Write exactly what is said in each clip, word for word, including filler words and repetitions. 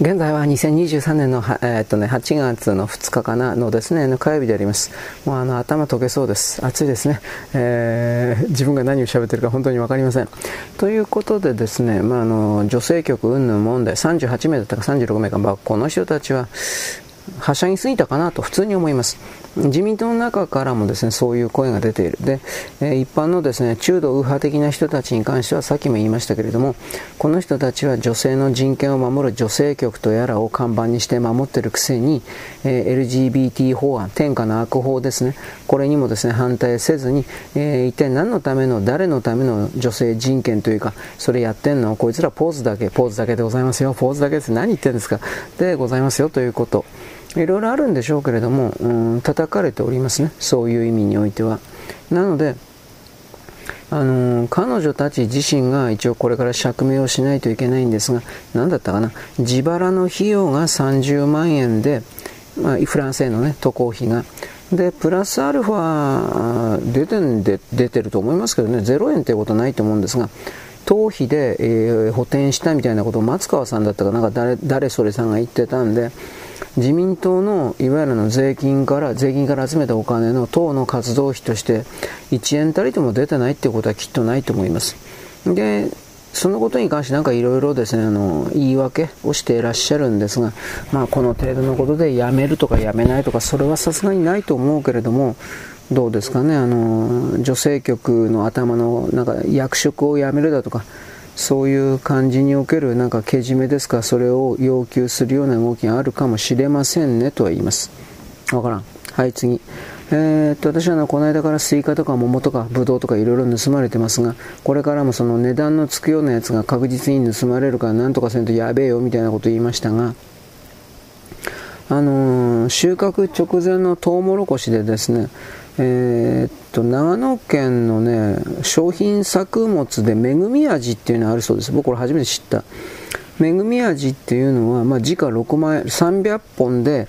現在はにせんにじゅうさんねんの、えーっとね、はちがつのふつかかなのですね、の火曜日であります。もうあの頭溶けそうです。暑いですね。えー、自分が何を喋ってるか本当に分かりません。ということでですね、まあ、あの女性局云々問題、さんじゅうはちめいだったかさんじゅうろくめいか、まあ、この人たちははしゃぎすぎたかなと普通に思います。自民党の中からもですね、そういう声が出ている。で、えー、一般のですね、中道右派的な人たちに関しては、さっきも言いましたけれども、この人たちは女性の人権を守る女性局とやらを看板にして守っているくせに、えー、エルジービーティー 法案、天下の悪法ですね、これにもですね、反対せずに、えー、一体何のための、誰のための女性人権というか、それやってんの、こいつらポーズだけ、ポーズだけでございますよ、ポーズだけです、何言ってんですか、でございますよということ。いろいろあるんでしょうけれども、うん、叩かれておりますね、そういう意味においては。なので、あのー、彼女たち自身が一応これから釈明をしないといけないんですが、何だったかな、自腹の費用がさんじゅうまんえんで、まあ、フランスへの、ね、渡航費が。でプラスアルファ出てんで出てると思いますけどね、ゼロえんということはないと思うんですが、党費で、えー、補填したみたいなことを松川さんだったかなんか 誰, 誰それさんが言ってたんで、自民党のいわゆるの税金から税金から集めたお金の党の活動費としていちえんたりとも出てないってことはきっとないと思います。でそのことに関してなんかいろいろですね、あの言い訳をしていらっしゃるんですが、まあ、この程度のことでやめるとかやめないとかそれはさすがにないと思うけれども、どうですかね、あの女性局の頭のなんか役職をやめるだとかそういう感じにおけるなんかけじめですか、それを要求するような動きがあるかもしれませんねとは言います。わからん。はい次、えー、っと私はのこの間からスイカとか桃とかブドウとかいろいろ盗まれてますが、これからもその値段のつくようなやつが確実に盗まれるからなんとかせんとやべえよみたいなこと言いましたが、あのー、収穫直前のトウモロコシでですね、えー、っと長野県の、ね、商品作物で恵み味っていうのがあるそうです。僕これ初めて知った。恵み味っていうのは、まあ、時価ろくまんえんさんびゃっぽんで、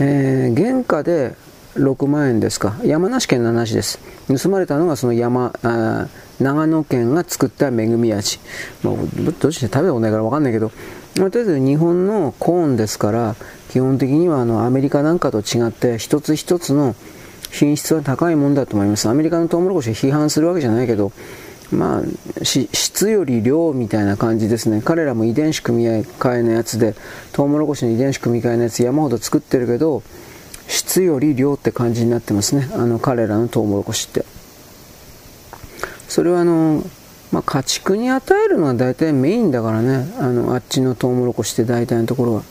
えー、原価でろくまんえんですか。山梨県の話です。盗まれたのがその山あ長野県が作った恵み味、まあ、どうして食べたことないから分かんないけど、まあ、とりあえず日本のコーンですから基本的にはあのアメリカなんかと違って一つ一つの品質は高いもんだと思います。アメリカのトウモロコシを批判するわけじゃないけど、まあ、質より量みたいな感じですね。彼らも遺伝子組み換えのやつで、トウモロコシの遺伝子組み換えのやつ山ほど作ってるけど、質より量って感じになってますね。あの彼らのトウモロコシって。それはあの、まあ、家畜に与えるのは大体メインだからね。あの、あっちのトウモロコシって大体のところは。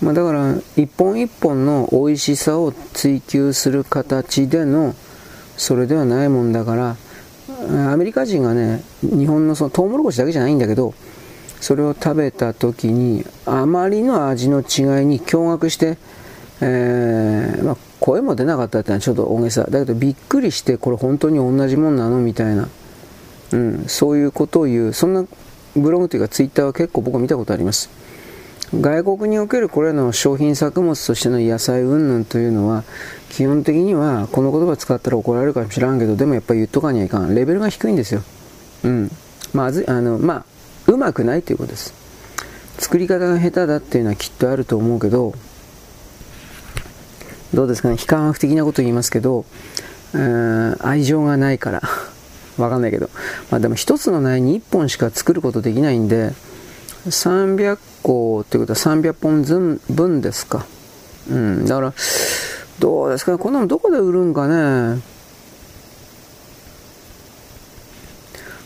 まあだから一本一本の美味しさを追求する形でのそれではないもんだから、アメリカ人がね日本のそのトウモロコシだけじゃないんだけど、それを食べた時にあまりの味の違いに驚愕して、えーまあ、声も出なかったってのはちょっと大げさだけど、びっくりしてこれ本当に同じもんなのみたいな、うん、そういうことを言うそんなブログというかツイッターは結構僕は見たことあります。外国におけるこれらの商品作物としての野菜云々というのは基本的にはこの言葉使ったら怒られるかもしらんけど、でもやっぱり言っとかにはいかん。レベルが低いんですよ。うん。まずあのまあうまくないということです。作り方が下手だっていうのはきっとあると思うけど、どうですかね、非科学的なこと言いますけど、うーん愛情がないからわかんないけど、まあでも一つの苗に一本しか作ることできないんで。さんびゃっこってことはさんびゃっぽんぶんですか。うん。だから、どうですかね。こんなのどこで売るんかね。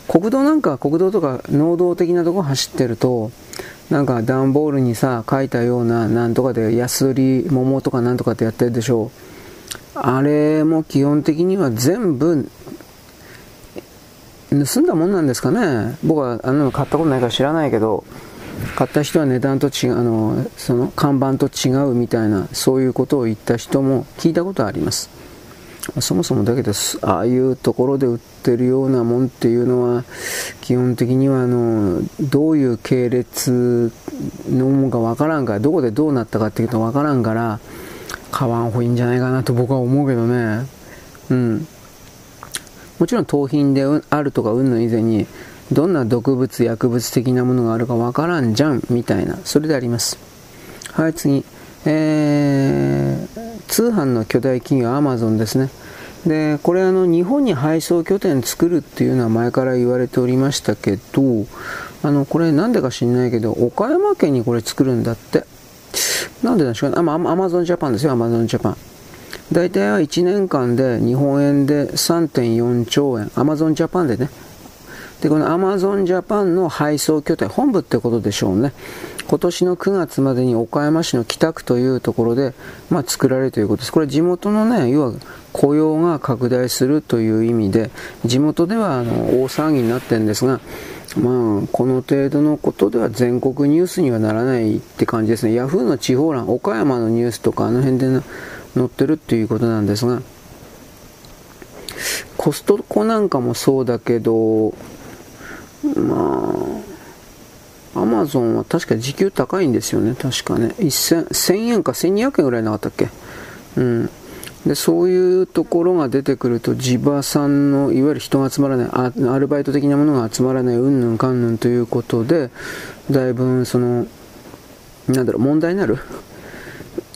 国道なんか、国道とか農道的なとこ走ってると、なんか段ボールにさ、書いたようななんとかで安売り桃とかなんとかってやってるでしょう。あれも基本的には全部、盗んだもんなんですかね。僕はあんなの買ったことないから知らないけど、買った人は値段と違う、あのその看板と違うみたいな、そういうことを言った人も聞いたことあります。そもそもだけど、ああいうところで売ってるようなもんっていうのは基本的にはあのどういう系列のものかわからんから、どこでどうなったかっていうとわからんから買わんほうがいいんじゃないかなと僕は思うけどね。うん、もちろん盗品であるとかうんぬん以前にどんな毒物薬物的なものがあるかわからんじゃんみたいな、それであります。はい、次、えー、通販の巨大企業アマゾンですね。でこれあの日本に配送拠点作るっていうのは前から言われておりましたけど、あのこれなんでか知んないけど岡山県にこれ作るんだって。なんでなんでしょうかね。アマゾンジャパンですよ。アマゾンジャパン大体はいちねんかんで日本円で さんてんよんちょうえん、アマゾンジャパンでね。でこのアマゾンジャパンの配送拠点本部ってことでしょうね。今年のくがつまでに岡山市の北区というところで、まあ、作られるということです。これ地元のね、要は雇用が拡大するという意味で地元ではあの大騒ぎになってるんですが、まあ、この程度のことでは全国ニュースにはならないって感じですね。ヤフーの地方欄、岡山のニュースとかあの辺で載ってるっていうことなんですが、コストコなんかもそうだけど、まあアマゾンは確か時給高いんですよね。確かねせんえんかせんにひゃくえんぐらいなかったっけ、うん、でそういうところが出てくると地場産のいわゆる人が集まらないア、アルバイト的なものが集まらない、うんぬんかんぬんということでだいぶそのなんだろう問題になる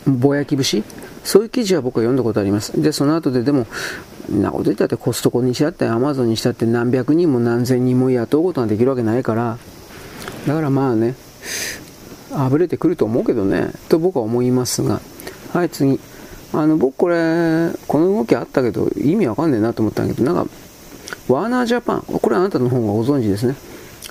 ぼやき節、そういう記事は僕は読んだことあります。でその後ででもなこと言ったってコストコにしたってアマゾンにしたって何百人も何千人も雇うことができるわけないから、だからまあねあぶれてくると思うけどねと僕は思いますが、はい、次、あの僕これこの動きあったけど意味わかんねえなと思ったんだけど、なんかワーナージャパン、これはあなたの方がご存知ですね。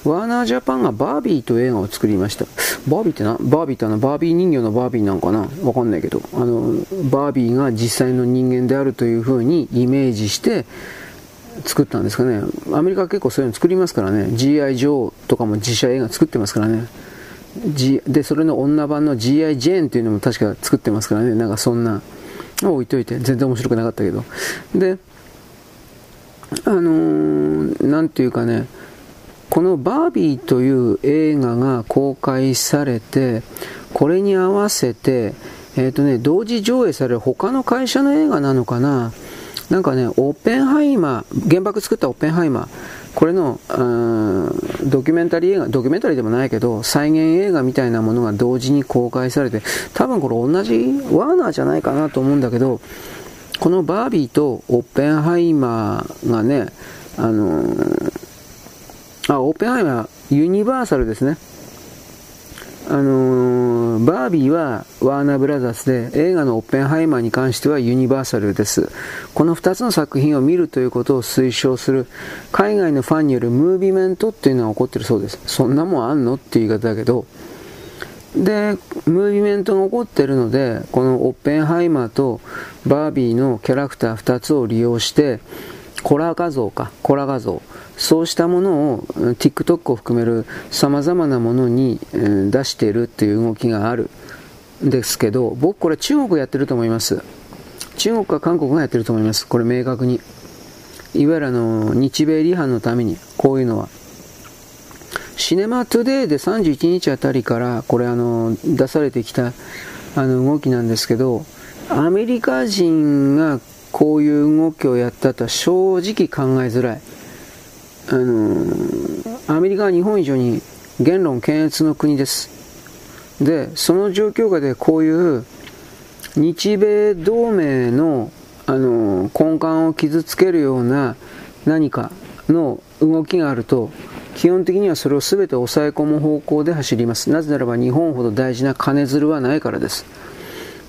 ワーナージャパンがバービーという映画を作りました。バービーってな、バービーってあのバービー人形のバービーなんかな、わかんないけど、あのバービーが実際の人間であるというふうにイメージして作ったんですかね。アメリカは結構そういうの作りますからね。 ジーアイジョー とかも自社映画作ってますからね。 G、でそれの女版の ジーアイジェーン というのも確か作ってますからね。なんかそんな置いといて全然面白くなかったけど、であのー、なんていうかね、このバービーという映画が公開されて、これに合わせて、えーとね、同時上映される他の会社の映画なのかな、なんかね、オッペンハイマー、原爆作ったオッペンハイマー、これのドキュメンタリー映画、ドキュメンタリーでもないけど、再現映画みたいなものが同時に公開されて、多分これ同じワーナーじゃないかなと思うんだけど、このバービーとオッペンハイマーがね、あのーあオッペンハイマーはユニバーサルですね。あのー、バービーはワーナーブラザーズで、映画のオッペンハイマーに関してはユニバーサルです。このふたつの作品を見るということを推奨する海外のファンによるムービメントっていうのが起こってるそうです。そんなもんあんのっていう言い方だけど、でムービメントが起こってるので、このオッペンハイマーとバービーのキャラクターふたつを利用してコラ画像か、コラ画像、そうしたものを TikTok を含めるさまざまなものに出しているっていう動きがあるんですけど、僕これ中国やってると思います。中国か韓国がやってると思います。これ明確にいわゆるあの日米離反のためにこういうのはシネマトゥデイでさんじゅういちにちあたりからこれあの出されてきたあの動きなんですけど、アメリカ人がこういう動きをやったとは正直考えづらい。あのー、アメリカは日本以上に言論検閲の国です。でその状況下でこういう日米同盟の、あのー、根幹を傷つけるような何かの動きがあると、基本的にはそれを全て抑え込む方向で走ります。なぜならば日本ほど大事な金づるはないからです。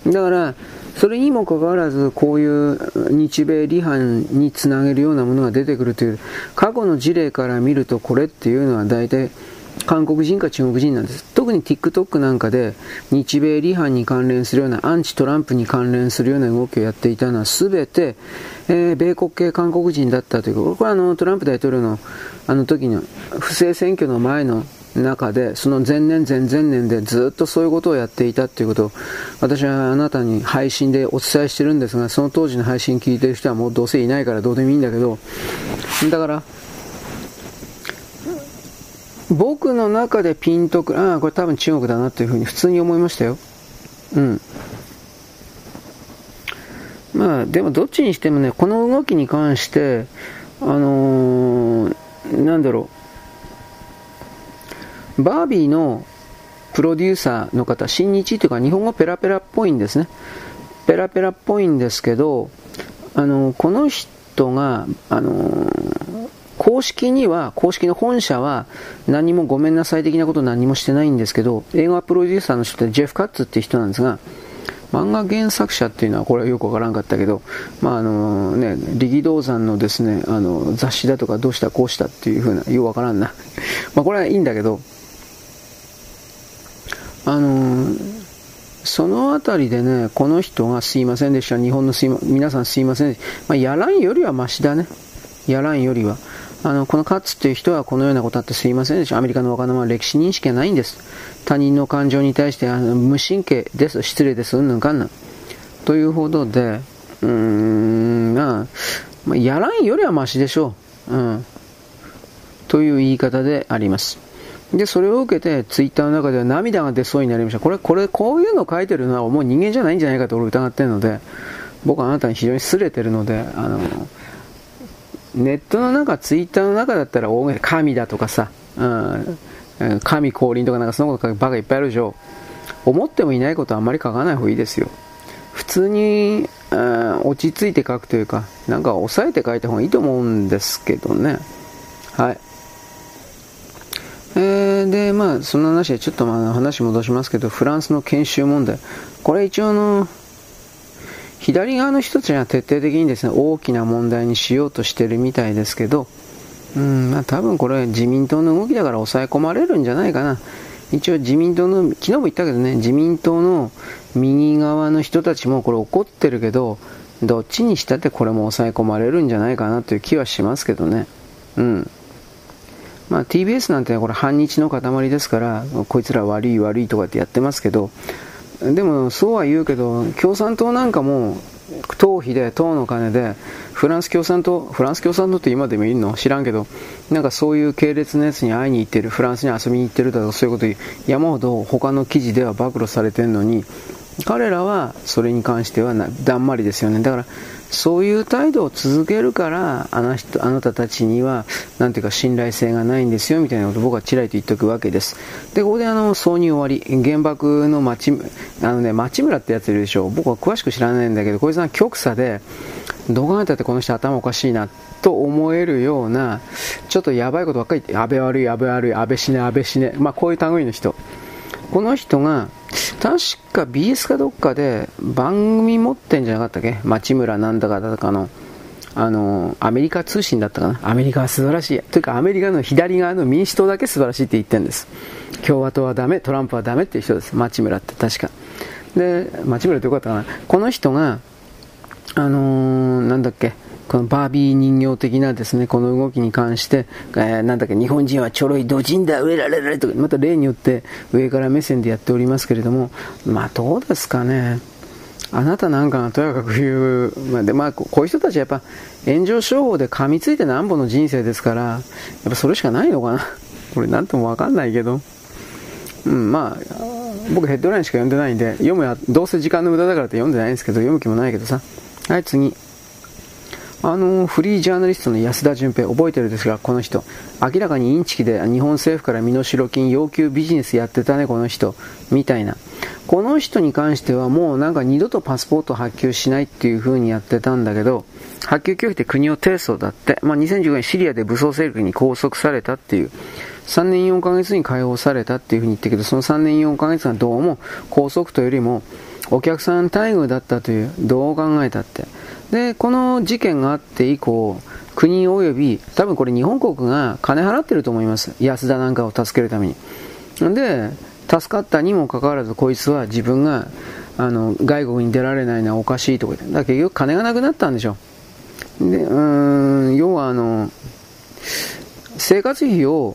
だからそれにもかかわらずこういう日米離反につなげるようなものが出てくるという、過去の事例から見るとこれっていうのは大体韓国人か中国人なんです。特に TikTok なんかで日米離反に関連するようなアンチトランプに関連するような動きをやっていたのは全て、えー、米国系韓国人だったという、これはあのトランプ大統領のあの時の不正選挙の前の中で、その前年前々年でずっとそういうことをやっていたということを私はあなたに配信でお伝えしてるんですが、その当時の配信聞いてる人はもうどうせいないからどうでもいいんだけど、だから僕の中でピンとくる、ああこれ多分中国だなというふうに普通に思いましたよ。うんまあでもどっちにしてもね、この動きに関してあのー、なんだろうバービーのププロデューサーの方、新日というか日本語ペラペラっぽいんですね。ペラペラっぽいんですけど、あのこの人があの公式には、公式の本社は何もごめんなさい的なこと何もしてないんですけど、映画プロデューサーの人でジェフ・カッツっていう人なんですが、漫画原作者っていうのはこれはよくわからんかったけど、まああのね、力道山のですね、あの雑誌だとかどうしたこうしたっていう風な、ようわからんなまあこれはいいんだけど、あのそのあたりでね、この人がすいませんでした、日本のすい、ま、皆さんすいませんでした、まあ、やらんよりはマシだね。やらんよりはあのこのカッツという人はこのようなことあってすいませんでした。アメリカの若者は歴史認識がないんです。他人の感情に対してあの無神経です、失礼です、うんぬんかんぬんというほどで、うーん、まあ、やらんよりはマシでしょう、うん、という言い方であります。でそれを受けてツイッターの中では涙が出そうになりました。これ、これこういうの書いてるのはもう人間じゃないんじゃないかと俺疑っているので、僕はあなたに非常に擦れてるので、あのネットの中、ツイッターの中だったら大げさ、神だとかさ、うん、神降臨とかなんかそのこと書くバカいっぱいあるでしょ。思ってもいないことはあんまり書かない方がいいですよ。普通に、うん、落ち着いて書くというか、なんか抑えて書いた方がいいと思うんですけどね。はい。えー、で、まあそんな話でちょっとまあ話戻しますけど、フランスの研修問題、これ一応の左側の人たちは徹底的にですね、大きな問題にしようとしてるみたいですけど、うん、まあ、多分これ自民党の動きだから抑え込まれるんじゃないかな。一応自民党の、昨日も言ったけどね、自民党の右側の人たちもこれ怒ってるけど、どっちにしたってこれも抑え込まれるんじゃないかなという気はしますけどね。うん。まあ ティービーエス なんてこれ反日の塊ですから、こいつら悪い悪いとかってやってますけど、でもそうは言うけど、共産党なんかも党費で党の金でフランス共産党、フランス共産党って今でもいるの知らんけど、なんかそういう系列のやつに会いに行ってる、フランスに遊びに行ってるだとかそういうことを山ほど他の記事では暴露されてるのに、彼らはそれに関してはだんまりですよね。だからそういう態度を続けるからあの人、あなたたちにはなんていうか信頼性がないんですよみたいなことを僕はちらりと言っておくわけです。でここであの挿入終わり、原爆の町、あのね町村ってやついるでしょ。僕は詳しく知らないんだけど、こいつは極左で、どう考えたってこの人頭おかしいなと思えるようなちょっとやばいことばっかり言って、安倍悪い安倍悪い安倍死ね安倍死ね、まあこういう類の人、この人が確か ビーエス かどっかで番組持ってんじゃなかったっけ、町村なんだかだとかの、あのアメリカ通信だったかな。アメリカは素晴らしいというか、アメリカの左側の民主党だけ素晴らしいって言ってるんです。共和党はダメ、トランプはダメっていう人です、町村って。確かで町村ってよかったかな。この人があのー、なんだっけ、このバービー人形的なですね、この動きに関して、えー、なんだっけ、日本人はちょろいドジンだ、上られられとか、また例によって上から目線でやっておりますけれども、まあどうですかね。あなたなんかがとやかく言う、まあでまあ、こういう人たちはやっぱ炎上商法で噛みついてなんぼの人生ですから、やっぱそれしかないのかな。これなんともわかんないけど、うん、まあ僕ヘッドラインしか読んでないんで、読むやどうせ時間の無駄だからって読んでないんですけど、読む気もないけどさ。はい、次、あのフリージャーナリストの安田純平、覚えてるですが、この人明らかにインチキで日本政府から身代金要求ビジネスやってたねこの人みたいな。この人に関してはもうなんか二度とパスポート発給しないっていう風にやってたんだけど、発給拒否で国を提訴だって、まあ、にせんじゅうごねんシリアで武装勢力に拘束されたっていう、さんねんよんかげつに解放されたっていう風に言ったけど、そのさんねんよんかげつがどうも拘束というよりもお客さん待遇だったという、どう考えたって。でこの事件があって以降、国および多分これ日本国が金払ってると思います、安田なんかを助けるために。で助かったにもかかわらず、こいつは自分があの外国に出られないのはおかしいとか言って、だから結局金がなくなったんでしょ。でうーん、要はあの生活費を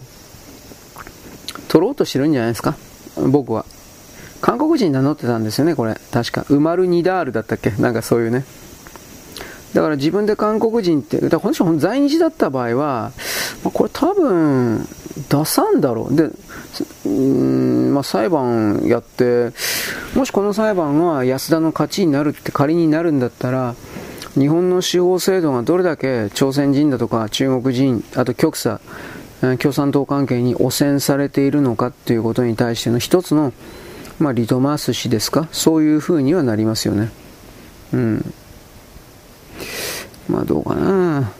取ろうとしてるんじゃないですか。僕は韓国人名乗ってたんですよね、これ確かウマルニダールだったっけ、なんかそういうね。だから自分で韓国人って、だからこの人在日だった場合は、まあ、これ多分出さんだろうで、うーん、まあ、裁判やって、もしこの裁判が安田の勝ちになるって仮になるんだったら、日本の司法制度がどれだけ朝鮮人だとか中国人、あと極左共産党関係に汚染されているのかということに対しての一つの、まあ、リトマス紙ですか、そういうふうにはなりますよね。うん。まあどうかな。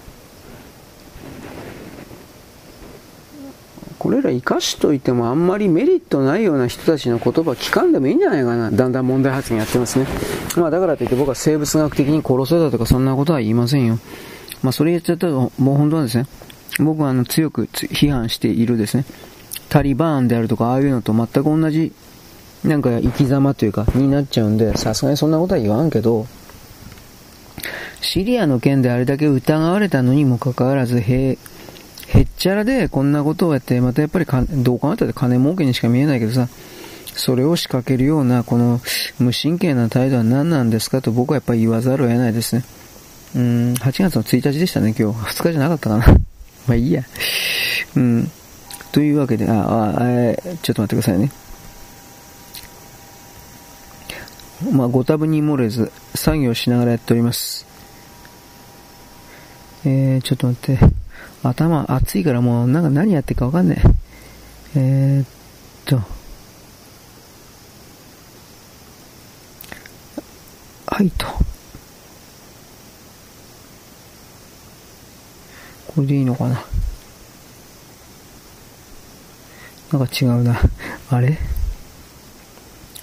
これら生かしといてもあんまりメリットないような人たちの言葉聞かんでもいいんじゃないかな。だんだん問題発言やってますね。まあだからといって僕は生物学的に殺せだとかそんなことは言いませんよ。まあそれ言っちゃったらもう本当はですね、僕はあの強く批判しているですね、タリバーンであるとかああいうのと全く同じなんか生き様というかになっちゃうんで、さすがにそんなことは言わんけど、シリアの件であれだけ疑われたのにもかかわらずへへっちゃらでこんなことをやって、またやっぱりかどう考えたって金儲けにしか見えないけどさ、それを仕掛けるようなこの無神経な態度は何なんですかと僕はやっぱり言わざるを得ないですね。うーん、はちがつのついたちでしたね。今日ふつかじゃなかったかなまあいいや。うん。というわけで、ああ、えー、ちょっと待ってくださいね。まあ、ご多分に漏れず、作業しながらやっております。えー、ちょっと待って。頭熱いからもう、なんか何やってるかわかんない。えー、っと。はいと。これでいいのかな。なんか違うな。あれ？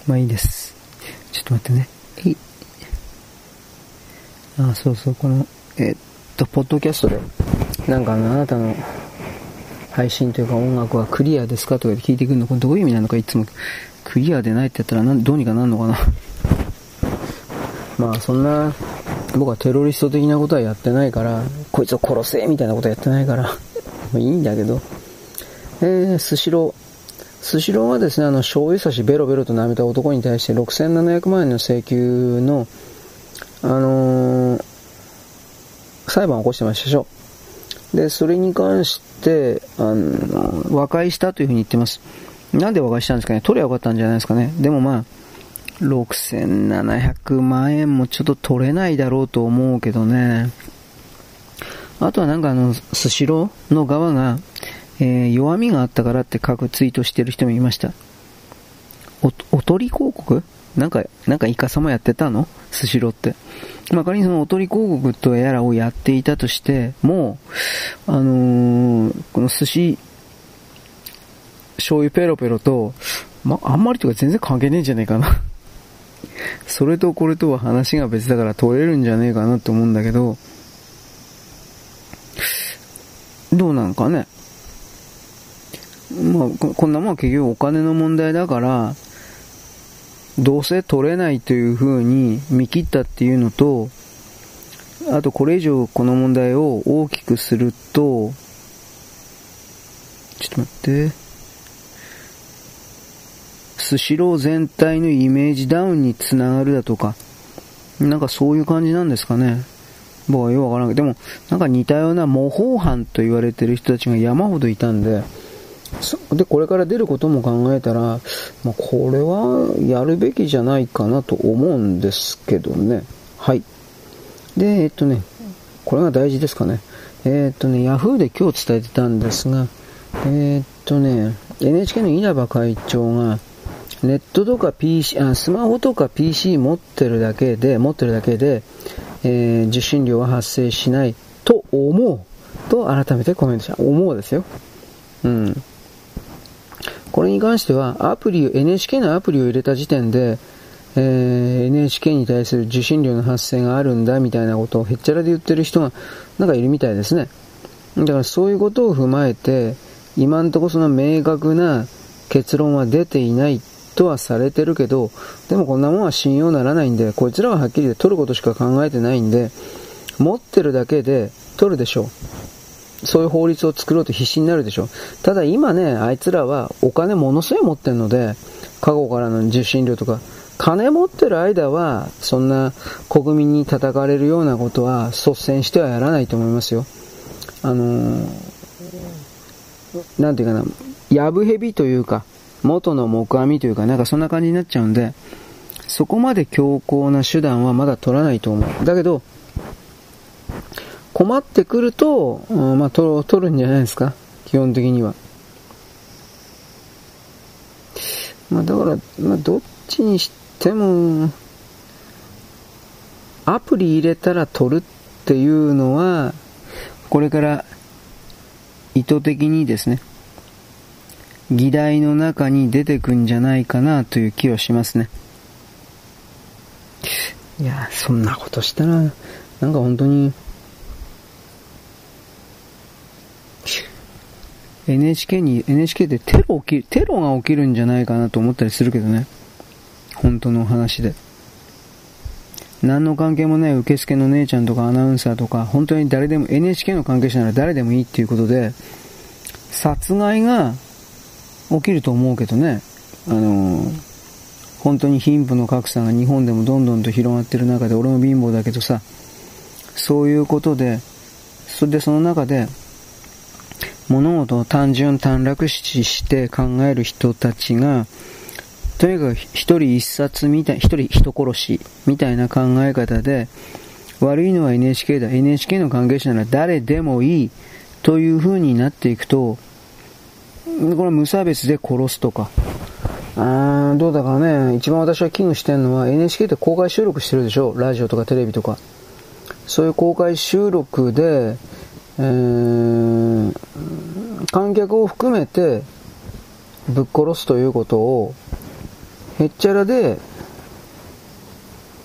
まあいいです。ちょっと待ってね。えい。ああ、そうそう、この、えー、っと、ポッドキャストで、なんかあの、あなたの配信というか音楽はクリアですかとかで聞いてくるの、これどういう意味なのか、いつもクリアでないってやったらなんどうにかなるのかな。まあそんな、僕はテロリスト的なことはやってないから、こいつを殺せみたいなことはやってないから、まあいいんだけど。えー、スシロー。スシローはですね、あの、醤油差しベロベロと舐めた男に対してろくせんななひゃくまんえんの請求の、あのー、裁判を起こしてましたでしょ。で、それに関して、あのー、和解したというふうに言ってます。なんで和解したんですかね。取ればよかったんじゃないですかね。でもまあ、ろくせんななひゃくまんえんもちょっと取れないだろうと思うけどね。あとはなんかあのスシローの側が、えー、弱みがあったからって書くツイートしてる人もいました。 お, おとり広告なんかなんかイカサマやってたのスシローって。まあ、仮にそのおとり広告とやらをやっていたとしても、あのー、この寿司醤油ペロペロと、まあんまりとか全然関係ねえんじゃねえかなそれとこれとは話が別だから取れるんじゃねえかなと思うんだけど、どうなんかね。まあ こ, こんなもんは結局お金の問題だから、どうせ取れないという風に見切ったっていうのと、あとこれ以上この問題を大きくすると、ちょっと待って、スシロー全体のイメージダウンにつながるだとか、なんかそういう感じなんですかね。僕はよくわからんけど、でもなんか似たような模倣犯と言われてる人たちが山ほどいたんで、でこれから出ることも考えたら、まあ、これはやるべきじゃないかなと思うんですけどね。はい。でえっとね、これが大事ですかね。えっとね、ヤフーで今日伝えてたんですが、えっとね、エヌエイチケー の稲葉会長がネットとか ピーシー、あ、スマホとか ピーシー 持ってるだけで、持ってるだけで、えー、受信料は発生しないと思うと改めてコメントした。思うですよ。うん。これに関しては、アプリ、エヌエイチケー のアプリを入れた時点で、えー、エヌエイチケー に対する受信料の発生があるんだみたいなことをへっちゃらで言ってる人がなんかいるみたいですね。だからそういうことを踏まえて、今んとこその明確な結論は出ていないとはされてるけど、でもこんなもんは信用ならないんで、こいつらははっきりで取ることしか考えてないんで、持ってるだけで取るでしょう。そういう法律を作ろうと必死になるでしょう。ただ今ね、あいつらはお金ものすごい持ってるので、過去からの受信料とか金持ってる間はそんな国民に叩かれるようなことは率先してはやらないと思いますよ。あのー、なんていうかな、やぶへびというか元の木阿弥というか、なんかそんな感じになっちゃうんで、そこまで強硬な手段はまだ取らないと思う。だけど困ってくると、うん、まあ取るんじゃないですか。基本的には。まあだから、まあどっちにしても、アプリ入れたら撮るっていうのは、これから意図的にですね、議題の中に出てくんじゃないかなという気はしますね。いや、そんなことしたら、なんか本当に、エヌエイチケー に、エヌエイチケー でテロ起き、テロが起きるんじゃないかなと思ったりするけどね。本当の話で。何の関係もない受付の姉ちゃんとかアナウンサーとか、本当に誰でも、エヌエイチケー の関係者なら誰でもいいっていうことで、殺害が起きると思うけどね。あのー、本当に貧富の格差が日本でもどんどんと広がってる中で、俺も貧乏だけどさ、そういうことで、それでその中で、物事を単純短絡視して考える人たちが、とにかく一人一殺みたい、一人人殺しみたいな考え方で、悪いのは エヌエイチケー だ、エヌエイチケー の関係者なら誰でもいいという風になっていくと、これ無差別で殺すとか、あーどうだかね、一番私は危惧してるのは エヌエイチケー って公開収録してるでしょ、ラジオとかテレビとか。そういう公開収録で、えー、観客を含めてぶっ殺すということをへっちゃらで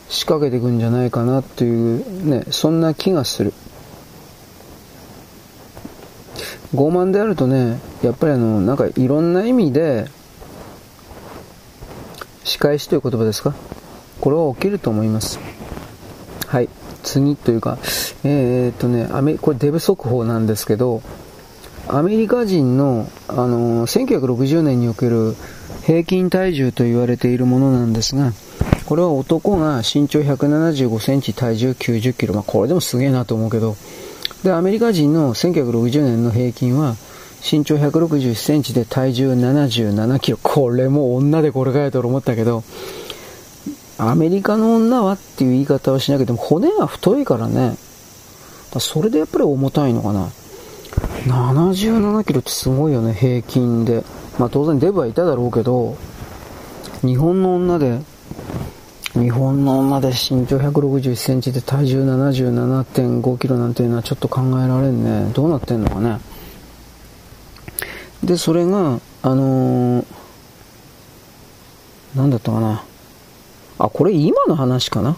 仕掛けていくんじゃないかなっていうね、そんな気がする。傲慢であるとね、やっぱりあのなんかいろんな意味で仕返しという言葉ですか、これは起きると思います。はい、次というか、えー、っとね、アメこれデブ速報なんですけど、アメリカ人の、あのー、せんきゅうひゃくろくじゅうねんにおける平均体重と言われているものなんですが、これは男が身長ひゃくななじゅうごセンチ、体重きゅうじゅっキロ、まあ、これでもすげえなと思うけど、でアメリカ人のせんきゅうひゃくろくじゅうねんの平均は身長ひゃくろくじゅういちセンチで体重ななじゅうななキロ、これも女でこれかやと思ったけど、アメリカの女はっていう言い方はしなきゃ、でも骨が太いからね。だそれでやっぱり重たいのかな。ななじゅうななキロってすごいよね、平均で。まあ当然デブはいただろうけど、日本の女で、日本の女で身長ひゃくろくじゅういちセンチで体重 ななじゅうななてんごキロなんていうのはちょっと考えられんね。どうなってんのかね。で、それが、あのー、なんだったかな。あ、これ今の話かな。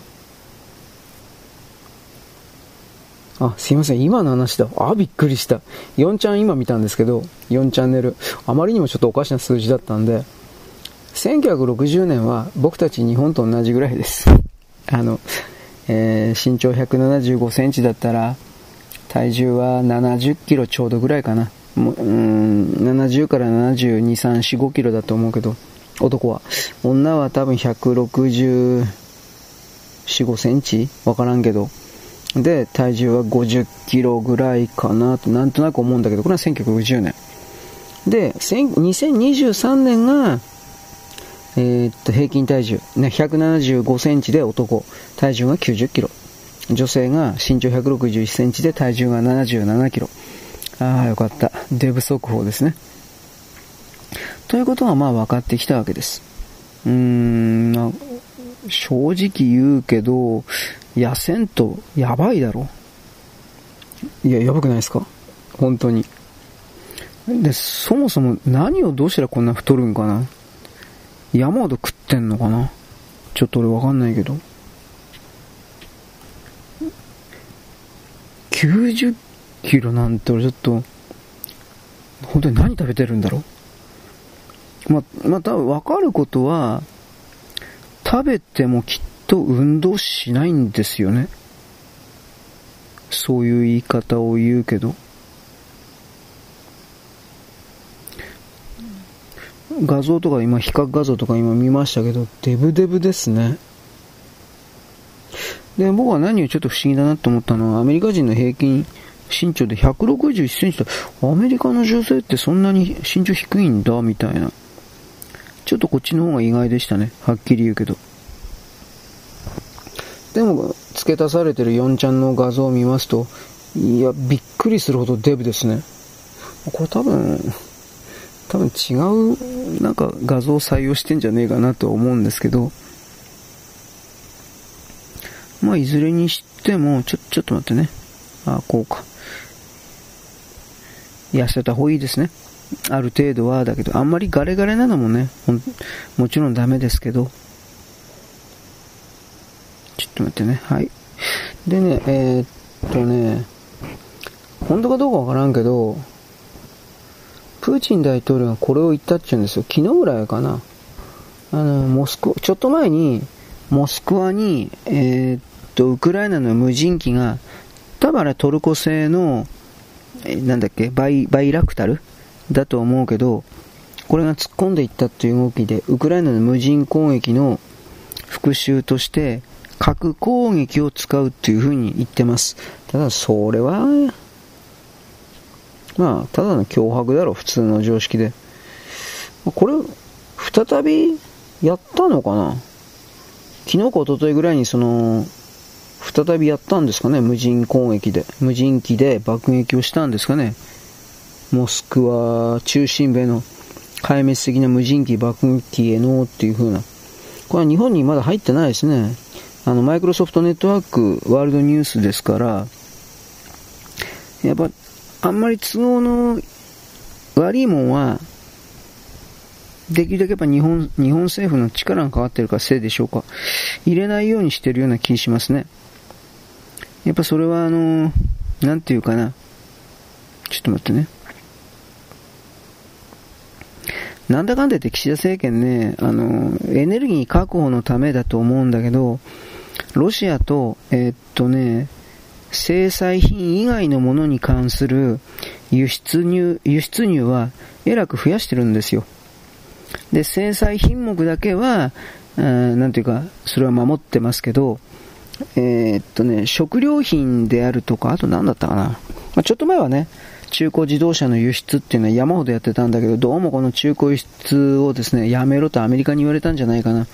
あ、すいません、今の話だ。あ、びっくりした。よんちゃん今見たんですけど、よんチャンネル。あまりにもちょっとおかしな数字だったんで、せんきゅうひゃくろくじゅうねんは僕たち日本と同じぐらいです。あの、えー、身長ひゃくななじゅうごセンチだったら、体重はななじゅっキロちょうどぐらいかな。もう、うーん、ななじゅうからななじゅうに、さん、よん、ごキロだと思うけど、男は。女は多分ひゃくろくじゅうよん、ごセンチわからんけど。で、体重はごじゅっキロぐらいかなと、なんとなく思うんだけど、これはせんきゅうひゃくろくじゅうねん。で、にせんにじゅうさんねんが、えー、っと、平均体重。ね、ひゃくななじゅうごセンチで男。体重がきゅうじゅっキロ。女性が身長ひゃくろくじゅういちセンチで体重がななじゅうななキロ。ああ、よかった。デブ速報ですね。ということはまあ分かってきたわけです。うーん、まあ、正直言うけど、痩せんとやばいだろ。いや、やばくないですか本当に。で、そもそも何をどうしたらこんな太るんかな。山ほど食ってんのかな、ちょっと俺分かんないけど。きゅうじゅっキロなんて俺ちょっと本当に何食べてるんだろう。ま、また分かることは、食べてもきっと運動しないんですよね。そういう言い方を言うけど。画像とか今、比較画像とか今見ましたけど、デブデブですね。で、僕は何よりちょっと不思議だなと思ったのは、アメリカ人の平均身長でひゃくろくじゅういちセンチと、アメリカの女性ってそんなに身長低いんだ、みたいな。ちょっとこっちの方が意外でしたね。はっきり言うけど。でも、付け足されてるよんちゃんの画像を見ますと、いや、びっくりするほどデブですね。これ多分多分違うなんか画像を採用してんじゃねえかなと思うんですけど、まあいずれにしてもちょちょっと待ってね、あこうか、痩せた方がいいですね、ある程度は。だけどあんまりガレガレなのもね、もちろんダメですけど、ちょっと待ってね、はい。でね、えー、っとね、本当かどうかわからんけど、プーチン大統領がこれを言ったって言うんですよ。昨日ぐらいかな。あの、モスク、ちょっと前に、モスクワに、えー、っと、ウクライナの無人機が、多分あれトルコ製の、えー、なんだっけ、バイ、バイラクタルだと思うけど、これが突っ込んでいったっていう動きで、ウクライナの無人攻撃の復讐として、核攻撃を使うっていう風に言ってます。ただそれは、まあ、ただの脅迫だろ、普通の常識で。これ、再びやったのかな？昨日か一昨日ぐらいにその、再びやったんですかね、無人攻撃で。無人機で爆撃をしたんですかね。モスクワ中心部への壊滅的な無人機爆撃機へのっていう風な。これは日本にまだ入ってないですね。あのマイクロソフトネットワークワールドニュースですから、やっぱあんまり都合の悪いもんはできるだけやっぱ日本日本政府の力が変わってるからせいでしょうか、入れないようにしてるような気しますね。やっぱそれはあのなんていうかな、ちょっと待ってね、なんだかんだ言って岸田政権ね、あのエネルギー確保のためだと思うんだけど、ロシアと、えーっとね、制裁品以外のものに関する輸出入、輸出入はえらく増やしてるんですよ。で、制裁品目だけは、あー、なんていうか、それは守ってますけど、えーっとね、食料品であるとか、あと何だったかな。まあ、ちょっと前はね、中古自動車の輸出っていうのは山ほどやってたんだけど、どうもこの中古輸出をですね、やめろとアメリカに言われたんじゃないかな。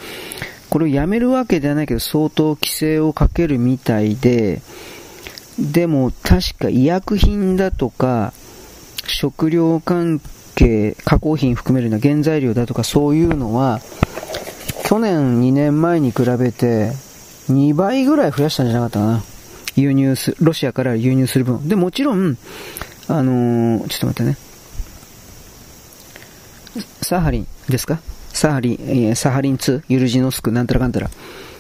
これをやめるわけではないけど、相当規制をかけるみたいで、でも確か医薬品だとか、食料関係、加工品含めるような原材料だとかそういうのは、去年にねんまえに比べてにばいぐらい増やしたんじゃなかったかな。輸入す、ロシアから輸入する分。で、もちろん、あのー、ちょっと待ってね。サハリンですか？サハリン、えー、サハリンツー、ユルジノスク、なんたらかんたら。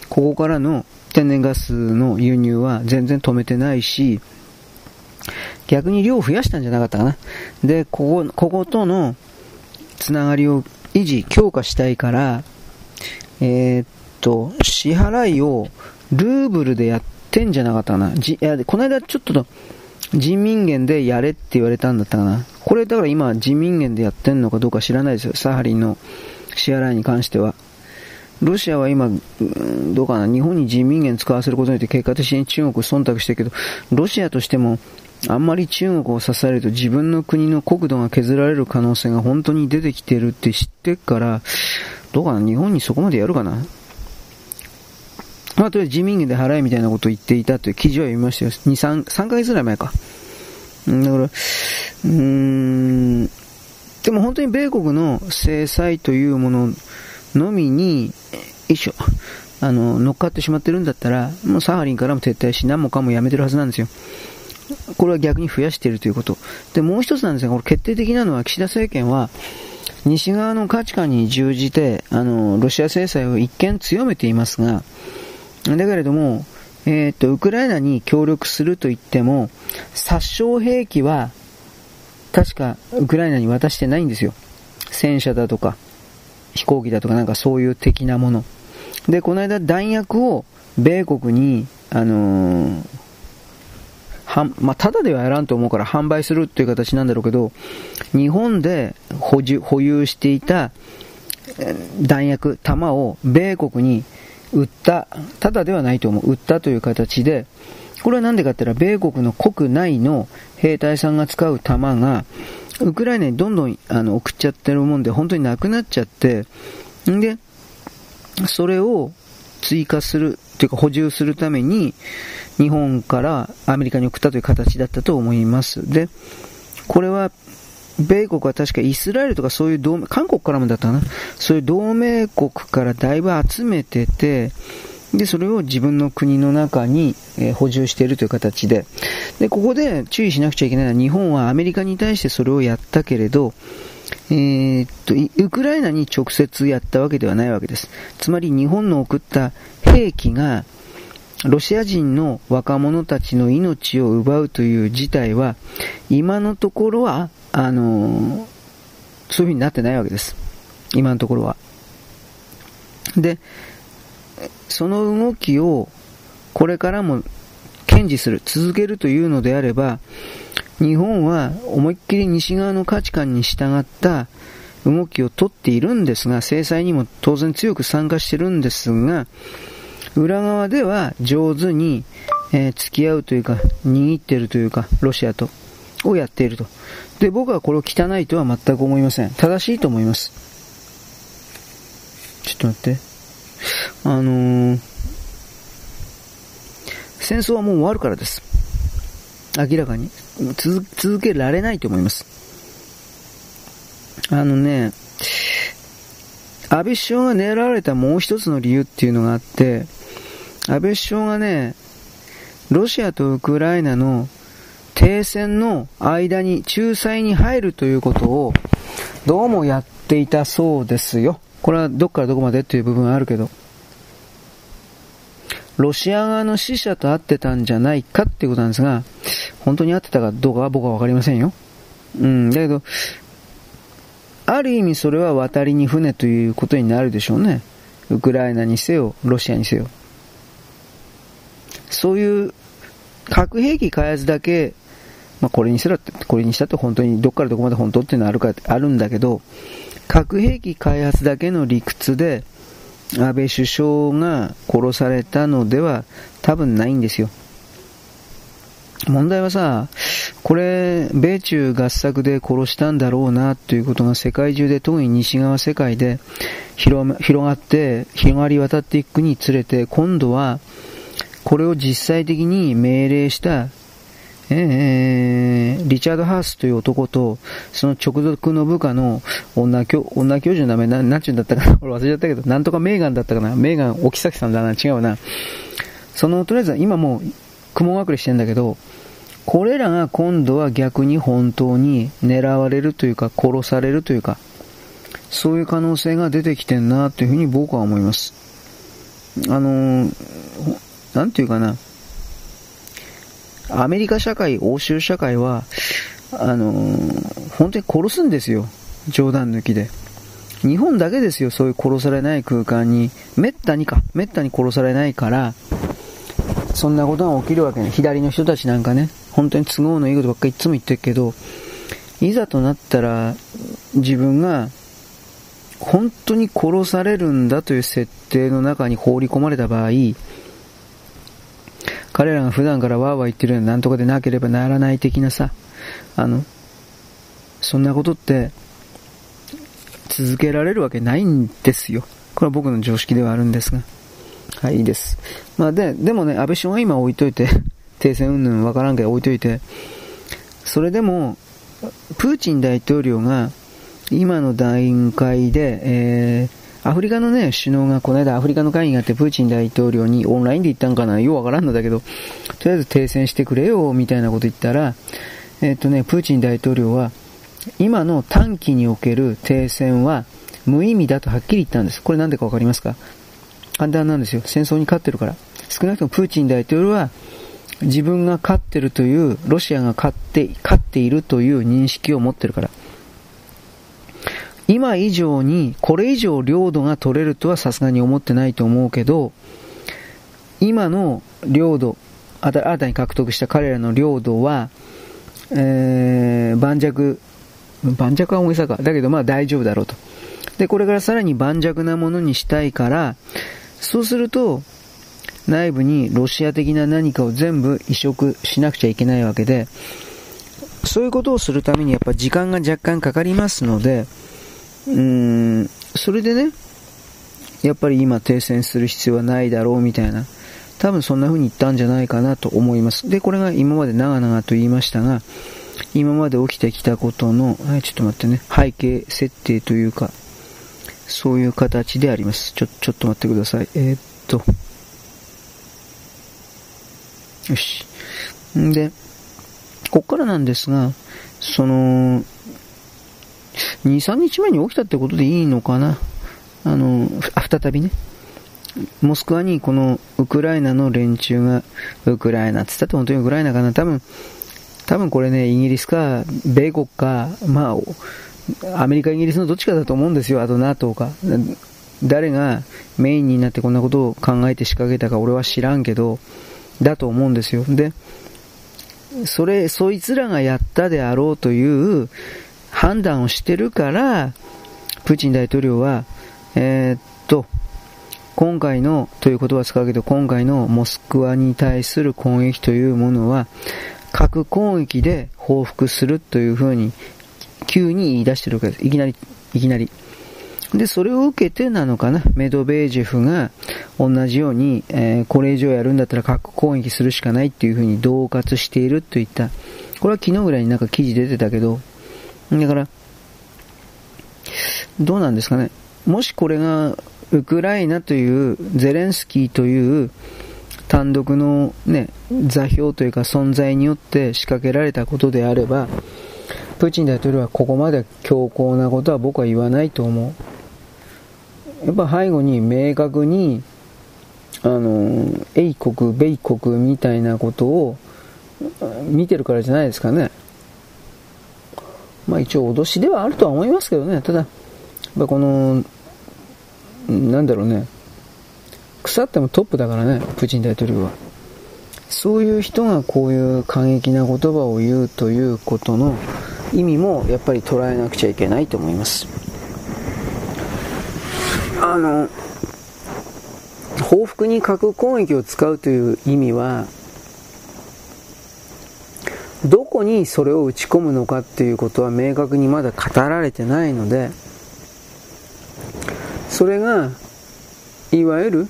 ここからの天然ガスの輸入は全然止めてないし、逆に量を増やしたんじゃなかったかな。で、ここ、こことのつながりを維持、強化したいから、えー、っと、支払いをルーブルでやってんじゃなかったかな。じ、いや、この間ちょっとと、人民元でやれって言われたんだったかな。これだから今人民元でやってんのかどうか知らないですよ。サハリンの支払いに関しては。ロシアは今、どうかな、日本に人民元使わせることによって結果的に中国を忖度してるけど、ロシアとしてもあんまり中国を支えると自分の国の国土が削られる可能性が本当に出てきてるって知ってから、どうかな、日本にそこまでやるかな。まあ、とりあえず人民元で払えみたいなことを言っていたという記事は読みましたよ。に、さん、さんかげつぐらい前か。だから、うーん、でも本当に米国の制裁というもののみに、よいしょ、あの、乗っかってしまってるんだったら、もうサハリンからも撤退し、何もかもやめてるはずなんですよ。これは逆に増やしているということ。で、もう一つなんですが、これ決定的なのは岸田政権は、西側の価値観に従事て、あの、ロシア制裁を一見強めていますが、だけれども、えー、っと、ウクライナに協力すると言っても、殺傷兵器は、確かウクライナに渡してないんですよ。戦車だとか、飛行機だとかなんかそういう的なもの。で、この間弾薬を米国に、あのー、はん、まあ、ただではやらんと思うから販売するっていう形なんだろうけど、日本で保有、保有していた弾薬、弾を米国に売った、ただではないと思う、売ったという形で、これはなんでかって言ったら、米国の国内の兵隊さんが使う弾が、ウクライナにどんどんあの送っちゃってるもんで、本当になくなっちゃって、んで、それを追加する、というか補充するために、日本からアメリカに送ったという形だったと思います。で、これは米国は確かイスラエルとかそういう同盟、韓国からもだったかな、そういう同盟国からだいぶ集めてて、でそれを自分の国の中に、えー、補充しているという形で、でここで注意しなくちゃいけないのは、日本はアメリカに対してそれをやったけれど、えー、っとウクライナに直接やったわけではないわけです。つまり日本の送った兵器がロシア人の若者たちの命を奪うという事態は、今のところはあのー、そういう風になってないわけです。今のところは。でその動きをこれからも堅持する、続けるというのであれば、日本は思いっきり西側の価値観に従った動きを取っているんですが、制裁にも当然強く参加してるんですが、裏側では上手に、えー、付き合うというか、握っているというか、ロシアとをやっていると。で、僕はこれを汚いとは全く思いません。正しいと思います。ちょっと待って。あのー、戦争はもう終わるからです。明らかに続、続けられないと思います。あのね、安倍首相が狙われたもう一つの理由っていうのがあって、安倍首相がね、ロシアとウクライナの停戦の間に仲裁に入るということをどうもやっていたそうですよ。これはどっからどこまでっていう部分はあるけど、ロシア側の死者と会ってたんじゃないかっていうことなんですが、本当に会ってたかどうかは僕はわかりませんよ。うん、だけど、ある意味それは渡りに船ということになるでしょうね。ウクライナにせよ、ロシアにせよ。そういう核兵器開発だけ、まあ、これにすら、これにしたって本当にどっからどこまで本当っていうのはあるか、あるんだけど、核兵器開発だけの理屈で安倍首相が殺されたのでは多分ないんですよ。問題はさ、これ米中合作で殺したんだろうなということが世界中で、特に西側世界で広がって広がり渡っていくにつれて、今度はこれを実際的に命令した、えー、リチャード・ハースという男とその直属の部下の女教、女教授の名前 な, なんちゅうんだったかな俺忘れちゃったけど、なんとかメーガンだったかな、メーガン沖崎さんだな、違うな、そのとりあえず今もう雲隠れしてんだけど、これらが今度は逆に本当に狙われるというか、殺されるというか、そういう可能性が出てきてんなというふうに僕は思います。あのー、なんていうかな、アメリカ社会、欧州社会はあのー、本当に殺すんですよ、冗談抜きで。日本だけですよ、そういう殺されない空間に、めったにかめったに殺されないから、そんなことが起きるわけね。左の人たちなんかね、本当に都合のいいことばっかりいつも言ってるけど、いざとなったら自分が本当に殺されるんだという設定の中に放り込まれた場合、彼らが普段からワーワー言ってるようななんとかでなければならない的なさ、あのそんなことって続けられるわけないんですよ。これは僕の常識ではあるんですが、はい、いいです。まあで、でもね、安倍首相は今置いといて、停戦云々わからんけど置いといて、それでも、プーチン大統領が、今の段階で、えー、アフリカのね、首脳が、この間アフリカの会議があって、プーチン大統領にオンラインで言ったんかな、ようわからんのだけど、とりあえず停戦してくれよ、みたいなこと言ったら、えーっとね、プーチン大統領は、今の短期における停戦は無意味だとはっきり言ったんです。これなんでかわかりますか？簡単なんですよ。戦争に勝ってるから。少なくともプーチン大統領は自分が勝ってるという、ロシアが勝って、勝っているという認識を持ってるから。今以上に、これ以上領土が取れるとはさすがに思ってないと思うけど、今の領土、新たに獲得した彼らの領土は、えー、盤石、盤石は大げさか。だけどまあ大丈夫だろうと。で、これからさらに盤石なものにしたいから、そうすると内部にロシア的な何かを全部移植しなくちゃいけないわけで、そういうことをするためにやっぱ時間が若干かかりますので、うーん、それでね、やっぱり今停戦する必要はないだろうみたいな、多分そんな風に言ったんじゃないかなと思います。で、これが今まで長々と言いましたが、今まで起きてきたことの、ちょっと待ってね、背景設定というか、そういう形であります。ちょ、ちょっと待ってください。えー、っと。よし。んで、こっからなんですが、その、に、さんにちまえに起きたってことでいいのかな。あの、再びね、モスクワにこのウクライナの連中が、ウクライナって言ったって本当にウクライナかな。多分、多分これね、イギリスか、米国か、まあ、アメリカ、イギリスのどっちかだと思うんですよ。あと ナトー か。誰がメインになってこんなことを考えて仕掛けたか俺は知らんけど、だと思うんですよ。で、それ、そいつらがやったであろうという判断をしてるから、プーチン大統領は、えー、っと、今回の、という言葉を使うけど、今回のモスクワに対する攻撃というものは、核攻撃で報復するというふうに、急に言い出してるわけです。いきなり、いきなり。で、それを受けてなのかな、メドベージェフが同じように、えー、これ以上やるんだったら核攻撃するしかないっていうふうに恫喝しているといった。これは昨日ぐらいになんか記事出てたけど、だから、どうなんですかね。もしこれがウクライナというゼレンスキーという単独の、ね、座標というか存在によって仕掛けられたことであれば、プーチン大統領はここまで強硬なことは僕は言わないと思う。やっぱ背後に明確にあの英国、米国みたいなことを見てるからじゃないですかね。まあ一応脅しではあるとは思いますけどね。ただこのなんだろうね、腐ってもトップだからね、プーチン大統領は。そういう人がこういう過激な言葉を言うということの意味もやっぱり捉えなくちゃいけないと思います。あの報復に核攻撃を使うという意味は、どこにそれを打ち込むのかっていうことは明確にまだ語られてないので、それがいわゆる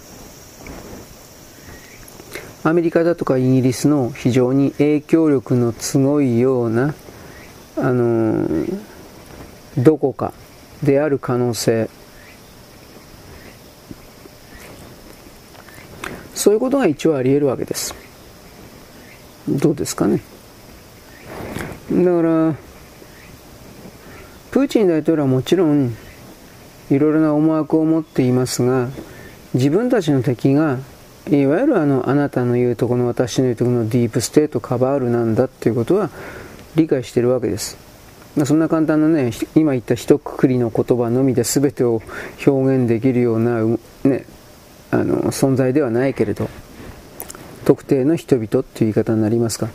アメリカだとかイギリスの非常に影響力の強いようなあのどこかである可能性、そういうことが一応あり得るわけです。どうですかね。だからプーチン大統領はもちろんいろいろな思惑を持っていますが、自分たちの敵がいわゆる あの、あなたの言うとこの私の言うとこのディープステートカバールなんだということは理解しているわけです。そんな簡単なね、今言った一括りの言葉のみで全てを表現できるような、ね、あの存在ではないけれど、特定の人々という言い方になりますか。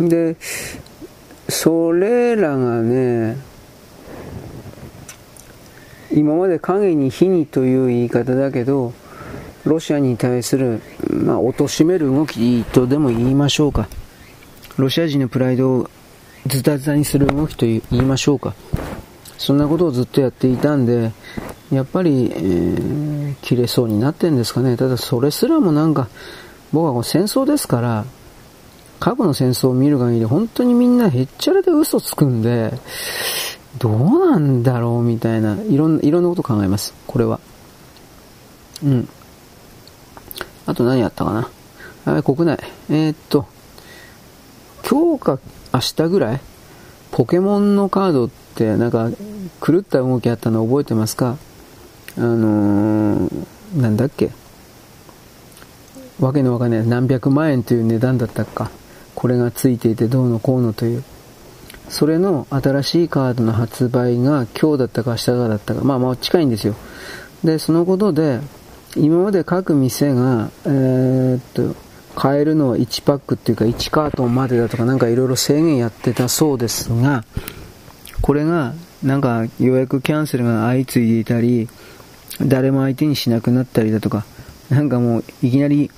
で、それらがね、今まで影に火にという言い方だけど、ロシアに対する、まあ、貶める動きとでも言いましょうか。ロシア人のプライドをズタズタにする動きと言いましょうか。そんなことをずっとやっていたんで、やっぱり、えー、切れそうになってんですかね。ただそれすらもなんか、僕はこう戦争ですから、過去の戦争を見る限り本当にみんなへっちゃらで嘘つくんで、どうなんだろうみたいな、いろんな、いろんなこと考えます。これは。うん。あと何やったかな。あれ、国内。えー、っと、今日か明日ぐらい、ポケモンのカードって、なんか、狂った動きあったの覚えてますか？あのー、なんだっけ。わけのわかんない。何百万円という値段だったか。これがついていてどうのこうのという。それの新しいカードの発売が今日だったか明日だったか、まあまあ近いんですよ。で、そのことで、今まで各店が、えー、っと、買えるのはいちパックっていうかいちカートンまでだとかなんかいろいろ制限やってたそうですが、これがなんか予約キャンセルが相次いでいたり、誰も相手にしなくなったりだとか、なんかもういきなり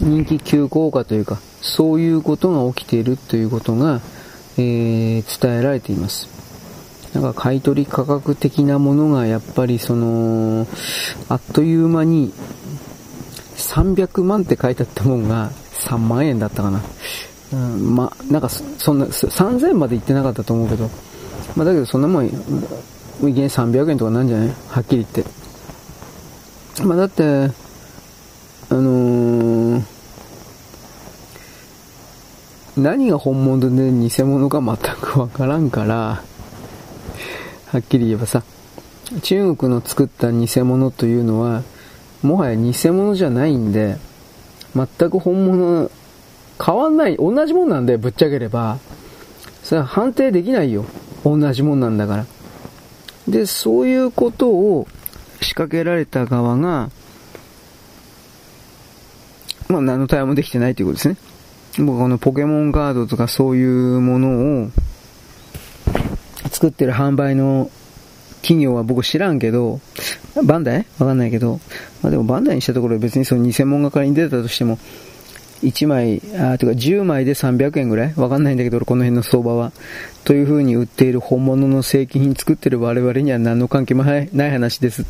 人気急降下というか、そういうことが起きているということが、えー、伝えられています。なんか買取価格的なものがやっぱりそのあっという間にさんびゃくまんって書いてあったもんがさんまんえんだったかな。うん、まあ、なんかそんなさんぜんまでいってなかったと思うけど、まあ、だけどそんなもんいきなりさんびゃくえんとかなんじゃない？はっきり言って。まあ、だってあのー、何が本物で偽物か全くわからんから、はっきり言えばさ、中国の作った偽物というのはもはや偽物じゃないんで、全く本物変わんない、同じもんなんで、ぶっちゃければそれは判定できないよ、同じもんなんだから。で、そういうことを仕掛けられた側が、まあ、何の対応もできてないということですね。僕このポケモンカードとかそういうものを作ってる販売の企業は僕知らんけど、バンダイ？わかんないけど、まあ、でもバンダイにしたところ別にその偽物が仮に出たとしてもいちまい、あとかじゅうまいでさんびゃくえんぐらい、わかんないんだけどこの辺の相場は、という風に売っている本物の正規品作ってる我々には何の関係もない話です。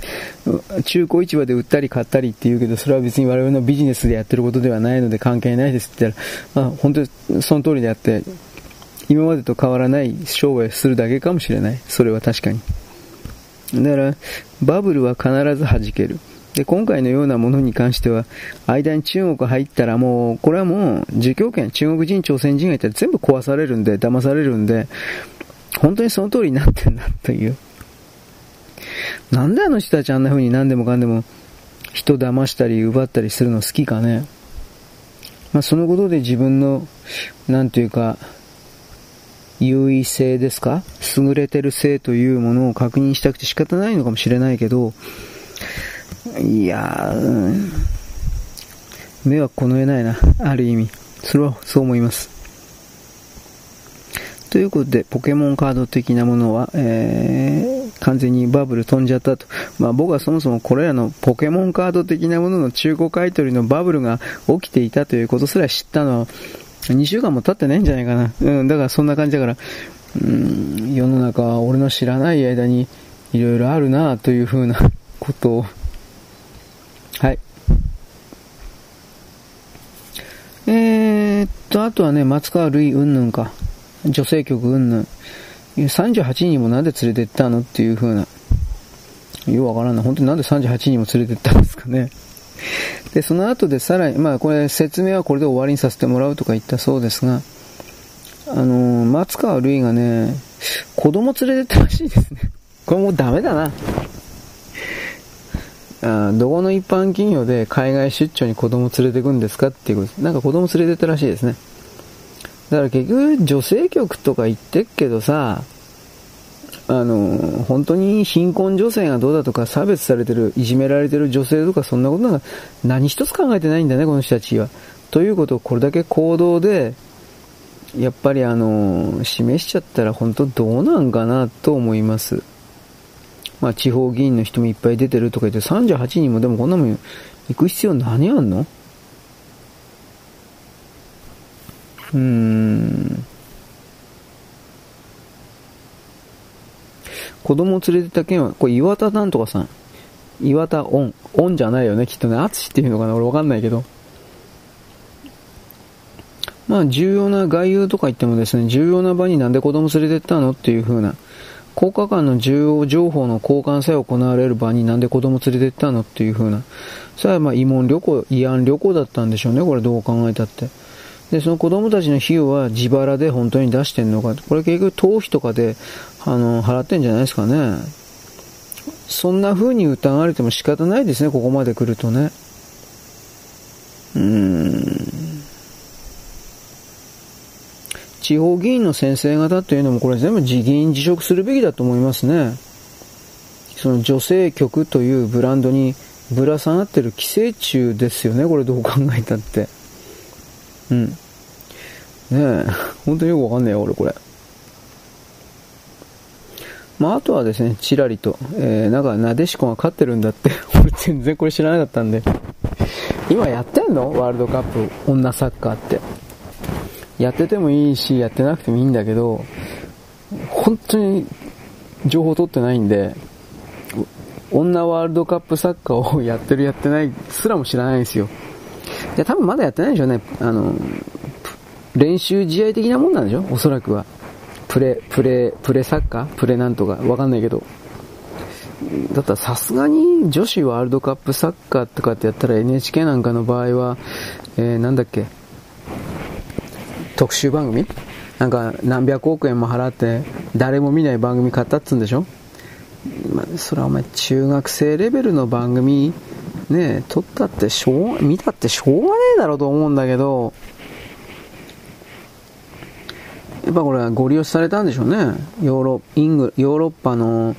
中古市場で売ったり買ったりっていうけど、それは別に我々のビジネスでやってることではないので関係ないですって言ったら、まあ、本当にその通りであって、今までと変わらない商売するだけかもしれない。それは確かに。だからバブルは必ず弾ける。で、今回のようなものに関しては、間に中国入ったらもう、これはもう、自供権、中国人、朝鮮人がいたら全部壊されるんで、騙されるんで、本当にその通りになってんな、という。なんであの人たちあんな風に何でもかんでも、人騙したり奪ったりするの好きかね。まあ、そのことで自分の、なんていうか、優位性ですか？優れてる性というものを確認したくて仕方ないのかもしれないけど、いやー、目はこのえないな、ある意味。それはそう思います。ということで、ポケモンカード的なものは、えー、完全にバブル飛んじゃったと。まあ、僕はそもそもこれらのポケモンカード的なものの中古買い取りのバブルが起きていたということすら知ったのはにしゅうかんも経ってないんじゃないかな。うん、だからそんな感じだから、うーん、世の中は俺の知らない間にいろいろあるなというふうなことを、はい。えーっと、あとはね、松川るいうんぬんか。女性局うんぬん。さんじゅうはちにんもなんで連れてったのっていう風な。ようわからんな。本当になんでさんじゅうはちにんも連れてったんですかね。で、その後でさらに、まあこれ説明はこれで終わりにさせてもらうとか言ったそうですが、あのー、松川るいがね、子供連れてったらしいですね。これもうダメだな。あ、どこの一般企業で海外出張に子供連れてくんですかっていうこと。なんか子供連れてたらしいですね。だから結局女性局とか言ってっけどさ、あの本当に貧困女性がどうだとか、差別されてる、いじめられてる女性とか、そんなことなんか何一つ考えてないんだね、この人たちは。ということをこれだけ行動でやっぱりあの示しちゃったら本当どうなんかなと思います。まあ、地方議員の人もいっぱい出てるとか言って、さんじゅうはちにんもでもこんなもん行く必要何あんの？うーん。子供を連れてった件は、これ岩田なんとかさん。岩田オン。オンじゃないよね、きっとね。あつしっていうのかな、俺わかんないけど。まあ、重要な外遊とか言ってもですね、重要な場になんで子供連れてったのっていう風な。効果間の重要情報の交換さえ行われる場になんで子供連れてったのっていう風な。それはまあ慰問旅行、慰安旅行だったんでしょうね、これどう考えたって。で、その子供たちの費用は自腹で本当に出してんのか。これ結局党費とかで、あの、払ってんじゃないですかね。そんな風に疑われても仕方ないですね、ここまで来るとね。うーん。地方議員の先生方というのもこれ全部自議員辞職するべきだと思いますね。その女性局というブランドにぶら下がってる寄生虫ですよね、これどう考えたって。うんねえ、本当によくわかんないよ俺これ。まあ、あとはですね、チラリと、えー、なんかなでしこが勝ってるんだって。俺全然これ知らなかったんで。今やってんの？ワールドカップ女サッカーって。やっててもいいし、やってなくてもいいんだけど、本当に情報取ってないんで、女ワールドカップサッカーをやってるやってないすらも知らないんですよ。いや、多分まだやってないでしょうね。あの、練習試合的なもんなんでしょ、おそらくは。プレ、プレ、プレサッカープレなんとかわかんないけど。だったらさすがに女子ワールドカップサッカーとかってやったら エヌエイチケー なんかの場合は、えー、なんだっけ、特集番組なんか何百億円も払って誰も見ない番組買ったっつうんでしょ。まあ、それはお前中学生レベルの番組ねえ撮ったってしょう、見たってしょうがねえだろうと思うんだけど、やっぱこれはご利用されたんでしょうね。ヨーロ、イング、ヨーロッパの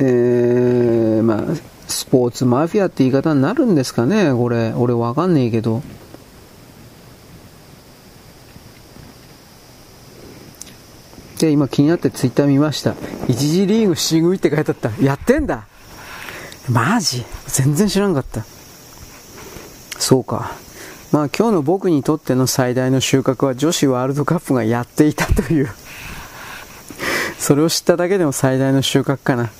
えー、まあスポーツマフィアって言い方になるんですかねこれ。俺わかんねえけど、で今気になってツイッター見ました。一次リーグ新組って書いてあった。やってんだ、マジ全然知らんかった。そうか。まあ今日の僕にとっての最大の収穫は女子ワールドカップがやっていたというそれを知っただけでも最大の収穫かな。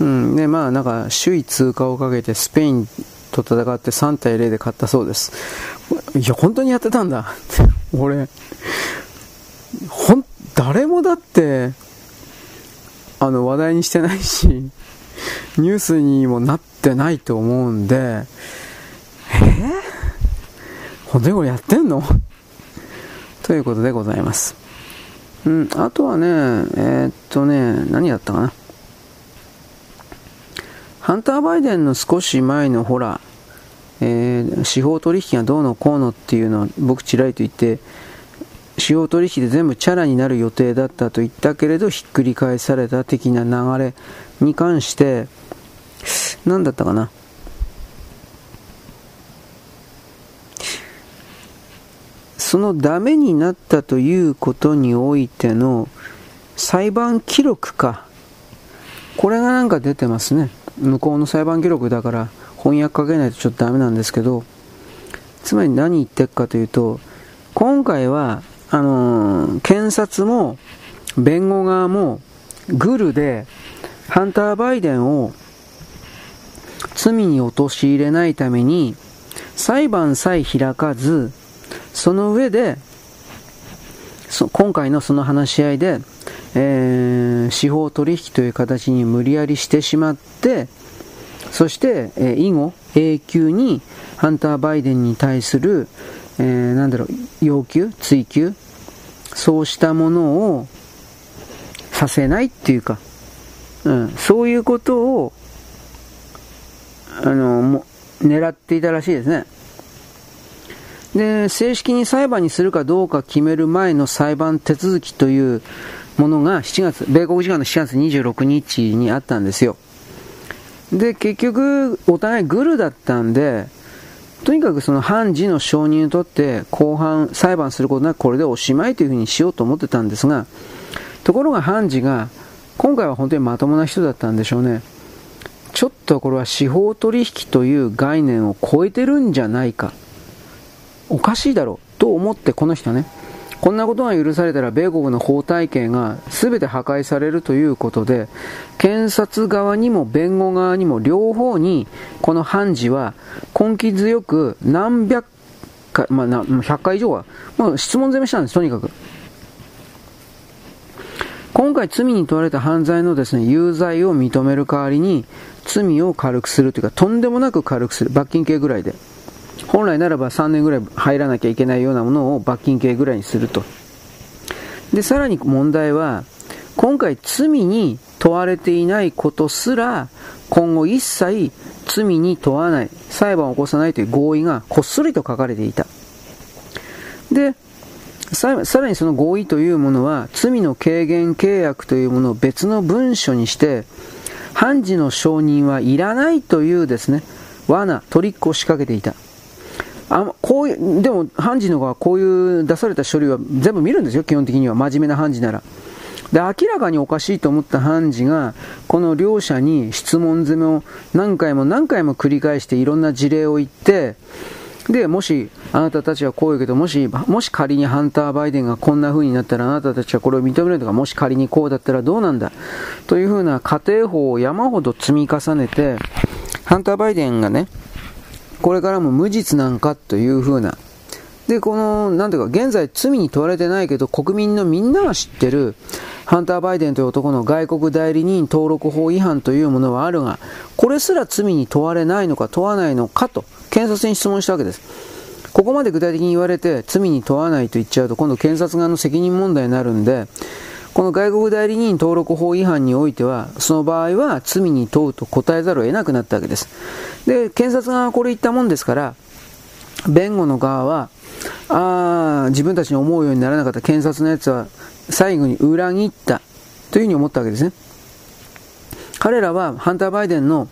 うん、でまあなんか首位通過をかけてスペインと戦ってさんたいゼロで勝ったそうです。いや本当にやってたんだ俺ほん誰もだってあの話題にしてないしニュースにもなってないと思うんで、えー、本当にこれやってんのということでございます。うん、あとはねえー、っとね何やったかな、ハンター・バイデンの少し前のほら、えー、司法取引がどうのこうのっていうのを僕ちらりと言って、司法取引で全部チャラになる予定だったと言ったけれどひっくり返された的な流れに関して何だったかな、そのダメになったということにおいての裁判記録か、これがなんか出てますね。向こうの裁判記録だから翻訳かけないとちょっとダメなんですけど、つまり何言ってるかというと、今回はあのー、検察も弁護側もグルでハンター・バイデンを罪に陥れないために裁判さえ開かず、その上でそ今回のその話し合いでえー、司法取引という形に無理やりしてしまって、そして、えー、以後永久にハンター・バイデンに対する、えー、なんだろう要求追求そうしたものをさせないっていうか、うん、そういうことをあのも狙っていたらしいですね。で正式に裁判にするかどうか決める前の裁判手続きというものがしちがつ、米国時間のしちがつにじゅうろくにちにあったんですよ。で結局お互いグルだったんで、とにかくその判事の承認を取って後半裁判することなくこれでおしまいというふうにしようと思ってたんですが、ところが判事が今回は本当にまともな人だったんでしょうね。ちょっとこれは司法取引という概念を超えてるんじゃないか、おかしいだろうと思って、この人ね、こんなことが許されたら米国の法体系が全て破壊されるということで、検察側にも弁護側にも両方にこの判事は根気強く何百回、まあ、ひゃっかい以上は、まあ、質問攻めしたんです。とにかく今回罪に問われた犯罪のですね、有罪を認める代わりに罪を軽くするというか、とんでもなく軽くする、罰金刑ぐらいで、本来ならばさんねんぐらい入らなきゃいけないようなものを罰金刑ぐらいにすると。でさらに問題は、今回罪に問われていないことすら今後一切罪に問わない、裁判を起こさないという合意がこっそりと書かれていた。でさ, さらにその合意というものは罪の軽減契約というものを別の文書にして、判事の承認はいらないというですね、罠、トリックを仕掛けていた。あこういうでも判事の側はこういう出された書類は全部見るんですよ、基本的には。真面目な判事なら。で明らかにおかしいと思った判事がこの両者に質問攻めを何回も何回も繰り返して、いろんな事例を言って、でもしあなたたちはこういうけど、もしもし仮にハンター・バイデンがこんな風になったらあなたたちはこれを認めるとか、もし仮にこうだったらどうなんだという風な仮定法を山ほど積み重ねて、ハンター・バイデンがねこれからも無実なんかという風なで、この、なんていうか、現在罪に問われてないけど、国民のみんなが知ってる、ハンター・バイデンという男の外国代理人登録法違反というものはあるが、これすら罪に問われないのか問わないのかと、検察に質問したわけです。ここまで具体的に言われて、罪に問わないと言っちゃうと、今度検察側の責任問題になるんで、この外国代理人登録法違反においては、その場合は罪に問うと答えざるを得なくなったわけです。で、検察側はこれ言ったもんですから、弁護の側は、ああ、自分たちに思うようにならなかった検察のやつは最後に裏切ったというふうに思ったわけですね。彼らはハンター・バイデンの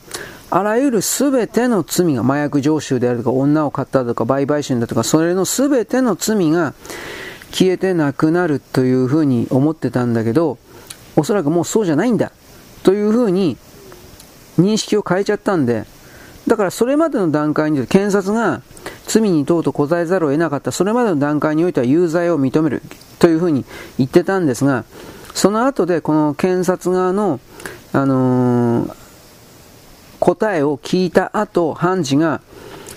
あらゆる全ての罪が、麻薬常習であるとか女を買ったとか売買春だとか、それの全ての罪が消えてなくなるというふうに思ってたんだけど、おそらくもうそうじゃないんだというふうに認識を変えちゃったんで、だからそれまでの段階に検察が罪に問うと答えざるを得なかった、それまでの段階においては有罪を認めるというふうに言ってたんですが、その後でこの検察側の、あのー、答えを聞いた後、判事が、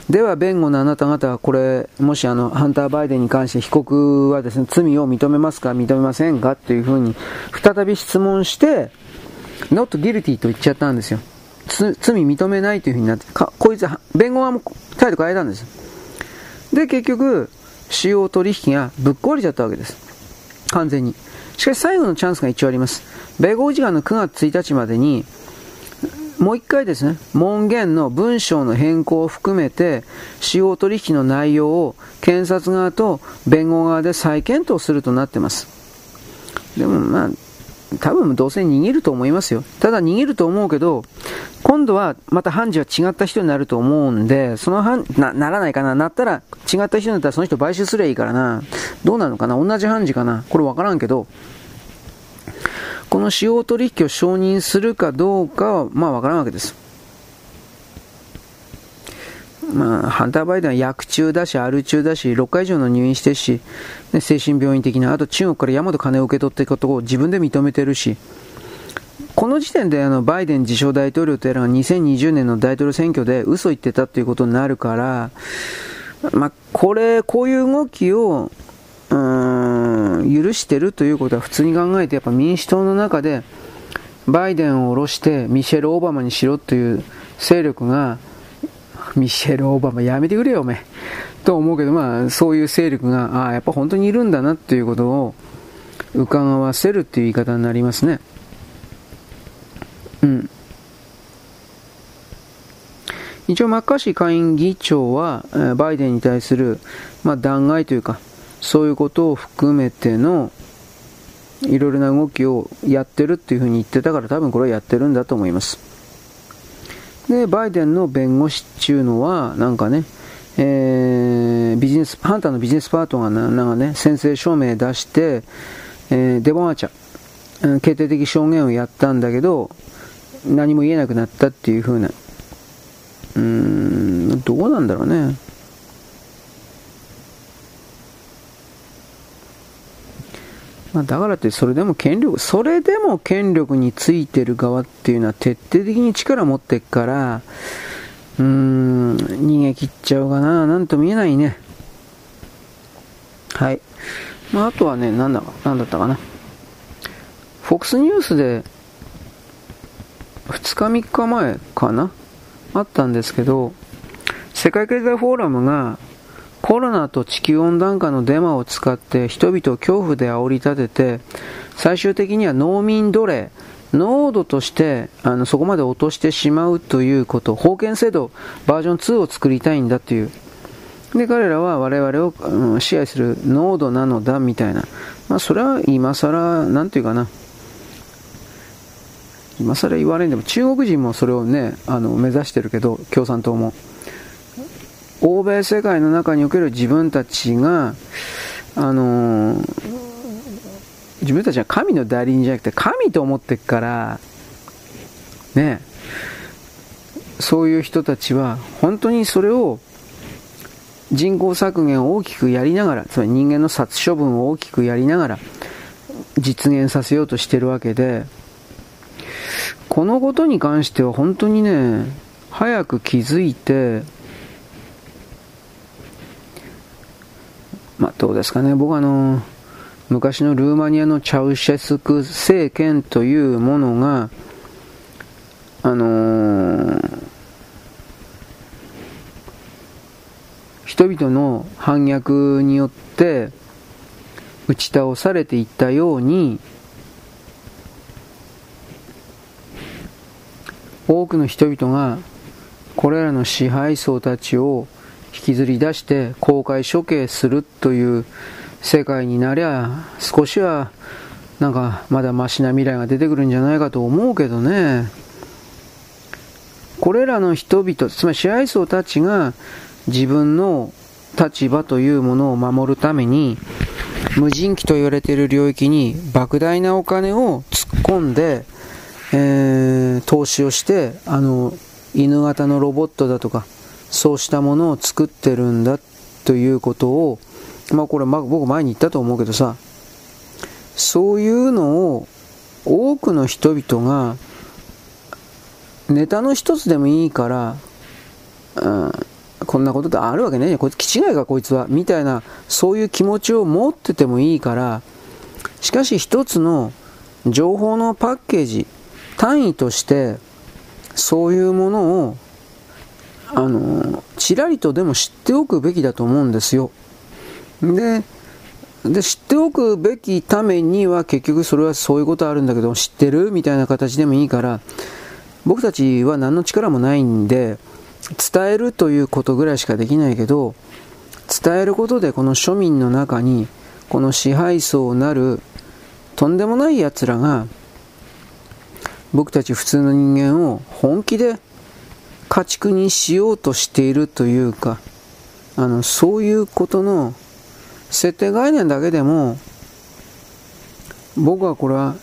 では弁護のあなた方はこれ、もしあのハンター・バイデンに関して被告はですね、罪を認めますか認めませんかというふうに再び質問して、 not guilty と言っちゃったんですよ。罪認めないというふうになって、かこいつ弁護側も態度変えたんです。で、結局、主要取引がぶっ壊れちゃったわけです。完全に。しかし最後のチャンスが一応あります。米国時間のくがつついたちまでに、もう一回ですね、文言の文章の変更を含めて、主要取引の内容を検察側と弁護側で再検討するとなってます。でもまあ、多分どうせ逃げると思いますよ。ただ逃げると思うけど、今度はまた判事は違った人になると思うんで、その判 な, ならないかな、なったら違った人になったらその人買収すればいいからな、どうなのかな、同じ判事かな、これ分からんけど、この使用取引を承認するかどうかはまあ分からんわけです。まあ、ハンター・バイデンは薬中だし、アル中だし、ろっかい以上の入院してるし、ね、精神病院的な、あと中国から山と金を受け取っていくことを自分で認めてるし、この時点であのバイデン自称大統領というのがにせんにじゅうねんの大統領選挙で嘘言ってたということになるから、まあ、これ、こういう動きをうーん許してるということは普通に考えて、やっぱ民主党の中でバイデンを下ろしてミシェル・オバマにしろという勢力が、ミシェル・オバマやめてくれよおめと思うけど、まあ、そういう勢力が、ああやっぱ本当にいるんだなということをうかがわせるという言い方になりますね。うん、一応マッカーシー下院議長はバイデンに対する、まあ、弾劾というかそういうことを含めてのいろいろな動きをやってるっていうふうに言ってたから、多分これはやってるんだと思います。で、バイデンの弁護士っていうのはなんかね、えー、ビジネスハンターのビジネスパートナーがなんかね、宣誓証明出して、えー、デモアーチャー決定的証言をやったんだけど、何も言えなくなったっていう風な、うーん、どうなんだろうね。まあ、だからってそれでも権力、それでも権力についてる側っていうのは徹底的に力持ってっから、うーん、逃げ切っちゃうかな、なんとも言えないね。はい。まあ、あとはね、なんだ、なんだったかな。フォックス ニュースで。ふつかみっかまえかなあったんですけど、世界経済フォーラムがコロナと地球温暖化のデマを使って人々を恐怖で煽り立てて、最終的には農民奴隷、農奴としてあのそこまで落としてしまうということ、封建制度バージョンツーを作りたいんだという。で、彼らは我々を、うん、支配する農奴なのだみたいな、まあ、それは今更なんていうかな、今更言われんでも、中国人もそれをね、あの目指してるけど、共産党も欧米世界の中における自分たちが、あのー、自分たちは神の代理人じゃなくて神と思ってっからね、そういう人たちは本当にそれを人口削減を大きくやりながら、つまり人間の殺処分を大きくやりながら実現させようとしてるわけで、このことに関しては本当にね、早く気づいて、まあ、どうですかね。僕はあの昔のルーマニアのチャウシェスク政権というものがあのー、人々の反逆によって打ち倒されていったように、多くの人々がこれらの支配層たちを引きずり出して公開処刑するという世界になりゃ、少しはなんかまだマシな未来が出てくるんじゃないかと思うけどね。これらの人々、つまり支配層たちが自分の立場というものを守るために、無人機と言われている領域に莫大なお金を突っ込んで、えー、投資をしてあの犬型のロボットだとかそうしたものを作ってるんだということを、まあこれ、ま、僕前に言ったと思うけどさ、そういうのを多くの人々がネタの一つでもいいから、うん、こんなことってあるわけね、こいつ気違いかこいつはみたいな、そういう気持ちを持っててもいいから、しかし一つの情報のパッケージ単位としてそういうものをあのちらりとでも知っておくべきだと思うんですよ。で、で知っておくべきためには結局それはそういうことあるんだけど知ってるみたいな形でもいいから、僕たちは何の力もないんで伝えるということぐらいしかできないけど、伝えることでこの庶民の中にこの支配層なるとんでもないやつらが僕たち普通の人間を本気で家畜にしようとしているというか、あのそういうことの設定概念だけでも、僕はこれは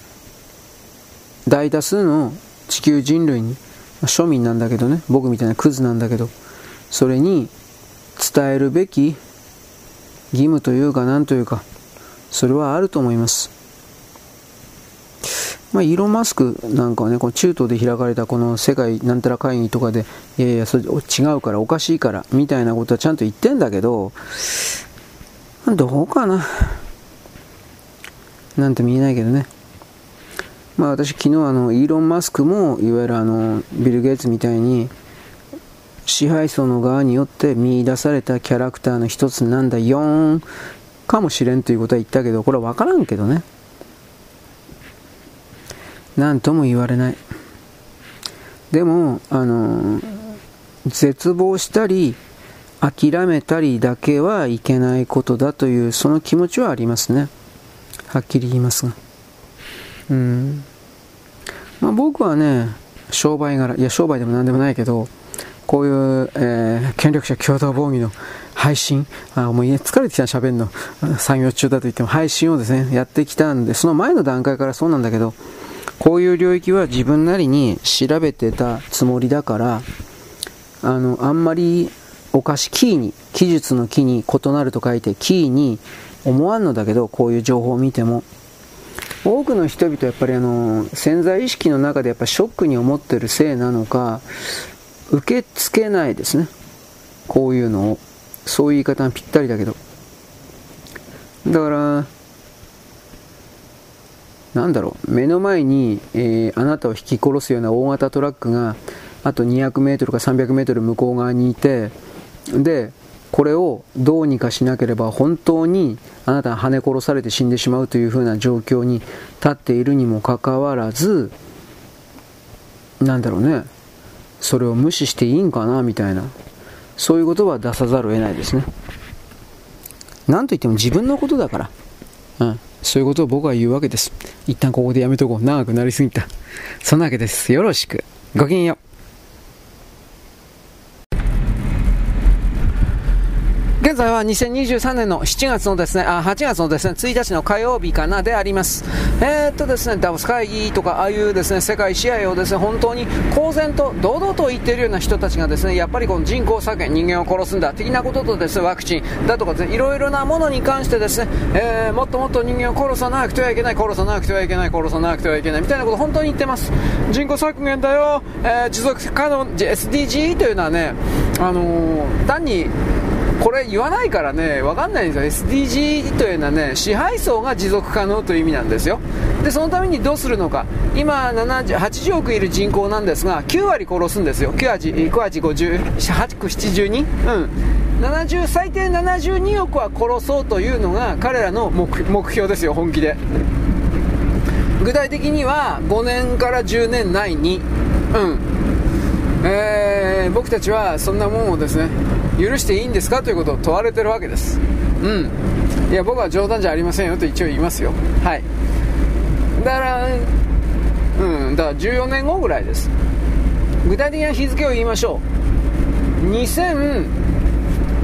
大多数の地球人類に、庶民なんだけどね、僕みたいなクズなんだけど、それに伝えるべき義務というかなんというか、それはあると思います。まあ、イーロン・マスクなんかはね、この中東で開かれたこの世界なんたら会議とかで、いやいやそれ違うからおかしいからみたいなことはちゃんと言ってんだけど、どうかななんて見えないけどね。まあ、私昨日あのイーロン・マスクもいわゆるあのビル・ゲイツみたいに支配層の側によって見出されたキャラクターの一つなんだよんかもしれんということは言ったけど、これは分からんけどね、なんとも言われない。でもあの絶望したり諦めたりだけはいけないことだという、その気持ちはありますね、はっきり言いますが。うん、まあ、僕はね、商売柄、いや商売でも何でもないけど、こういう、えー、権力者共同防御の配信、あもう疲れてきた、しゃべんの産業中だと言っても配信をですねやってきたんで、その前の段階からそうなんだけど、こういう領域は自分なりに調べてたつもりだから、あのあんまりおかしキーに記述のキに異なると書いてキーに思わんのだけど、こういう情報を見ても多くの人々やっぱりあの潜在意識の中でやっぱショックに思ってるせいなのか、受け付けないですね、こういうのを。そういう言い方がぴったりだけど、だからなんだろう、目の前に、えー、あなたを引き殺すような大型トラックがあとにひゃくメートルかさんびゃくメートル向こう側にいて、でこれをどうにかしなければ本当にあなたが跳ね殺されて死んでしまうというふうな状況に立っているにもかかわらず、なんだろうね、それを無視していいんかなみたいな、そういうことは出さざるを得ないですね。なんといっても自分のことだから、うん、そういうことを僕は言うわけです。一旦ここでやめとこう、長くなりすぎた。そんなわけです。よろしく、ごきげんよう。現在はにせんにじゅうさんねんのしちがつのですね、あ、はちがつのですね、ついたちの火曜日かなであります。えー、っとですね、ダボス会議とか、ああいうですね、世界試合をですね、本当に公然と堂々と言っているような人たちがですね、やっぱりこの人口削減、人間を殺すんだ、的なこととですね、ワクチンだとかですね、いろいろなものに関してですね、えー、もっともっと人間を殺さなくてはいけない、殺さなくてはいけない、殺さなくてはいけない、みたいなことを本当に言ってます。人口削減だよ、えー、持続可能、エスディージー というのはね、あのー、単に、これ言わないからね分かんないんですよね。 エスディージー というのはね、支配層が持続可能という意味なんですよ。でそのためにどうするのか、今はちじゅうおくいる人口なんですがきゅうわり殺すんですよ。きゅうわりごじゅうはち、ななじゅうにん、うん、ななじゅう最低ななじゅうにおくは殺そうというのが彼らの 目, 目標ですよ。本気で具体的にはごねんからじゅうねん内に、うんえー、僕たちはそんなもんをですね許していいんですかということを問われてるわけです、うん、いや僕は冗談じゃありませんよと一応言いますよ。はい、だから、うん、だからじゅうよねんごぐらいです。具体的な日付を言いましょう。にせん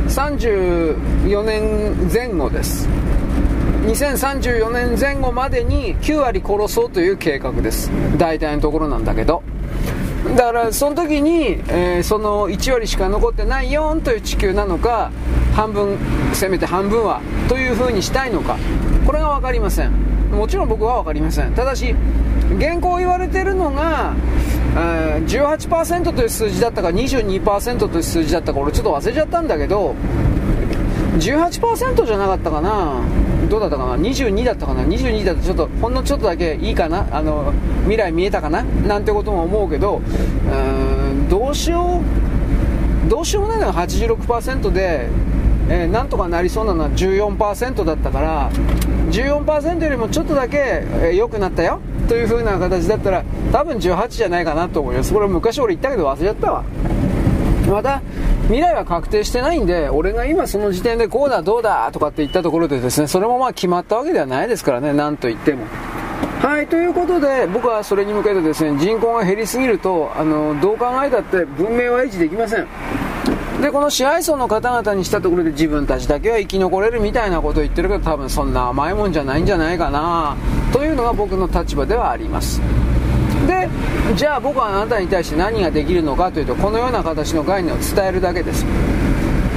さんじゅうよねん後です。にせんさんじゅうよねん前後までにきゅうわり殺そうという計画です。大体のところなんだけど、だからその時に、えー、そのいちわりしか残ってないよんという地球なのか、半分せめて半分はという風にしたいのか、これが分かりません。もちろん僕は分かりません。ただし現行言われているのが じゅうはちパーセント という数字だったか にじゅうにパーセント という数字だったか、俺ちょっと忘れちゃったんだけど じゅうはちパーセント じゃなかったかな、どうだったかな、にじゅうにだったかな、にじゅうにだとちょっとほんのちょっとだけいいかな、あの未来見えたかななんてことも思うけど、うーんどうしようどうしようもないのが はちじゅうろくパーセント で、えー、なんとかなりそうなのは じゅうよんパーセント だったから じゅうよんパーセント よりもちょっとだけ、えー、良くなったよという風な形だったら多分じゅうはちじゃないかなと思います。これ昔俺言ったけど忘れちゃったわ。また未来は確定してないんで、俺が今その時点でこうだどうだとかって言ったところでですね、それもまあ決まったわけではないですからね、なんと言っても。はい、ということで僕はそれに向けてですね、人口が減りすぎるとあのどう考えたって文明は維持できません。でこの支配層の方々にしたところで自分たちだけは生き残れるみたいなことを言ってるけど、多分そんな甘いもんじゃないんじゃないかなというのが僕の立場ではあります。でじゃあ僕はあなたに対して何ができるのかというと、このような形の概念を伝えるだけです。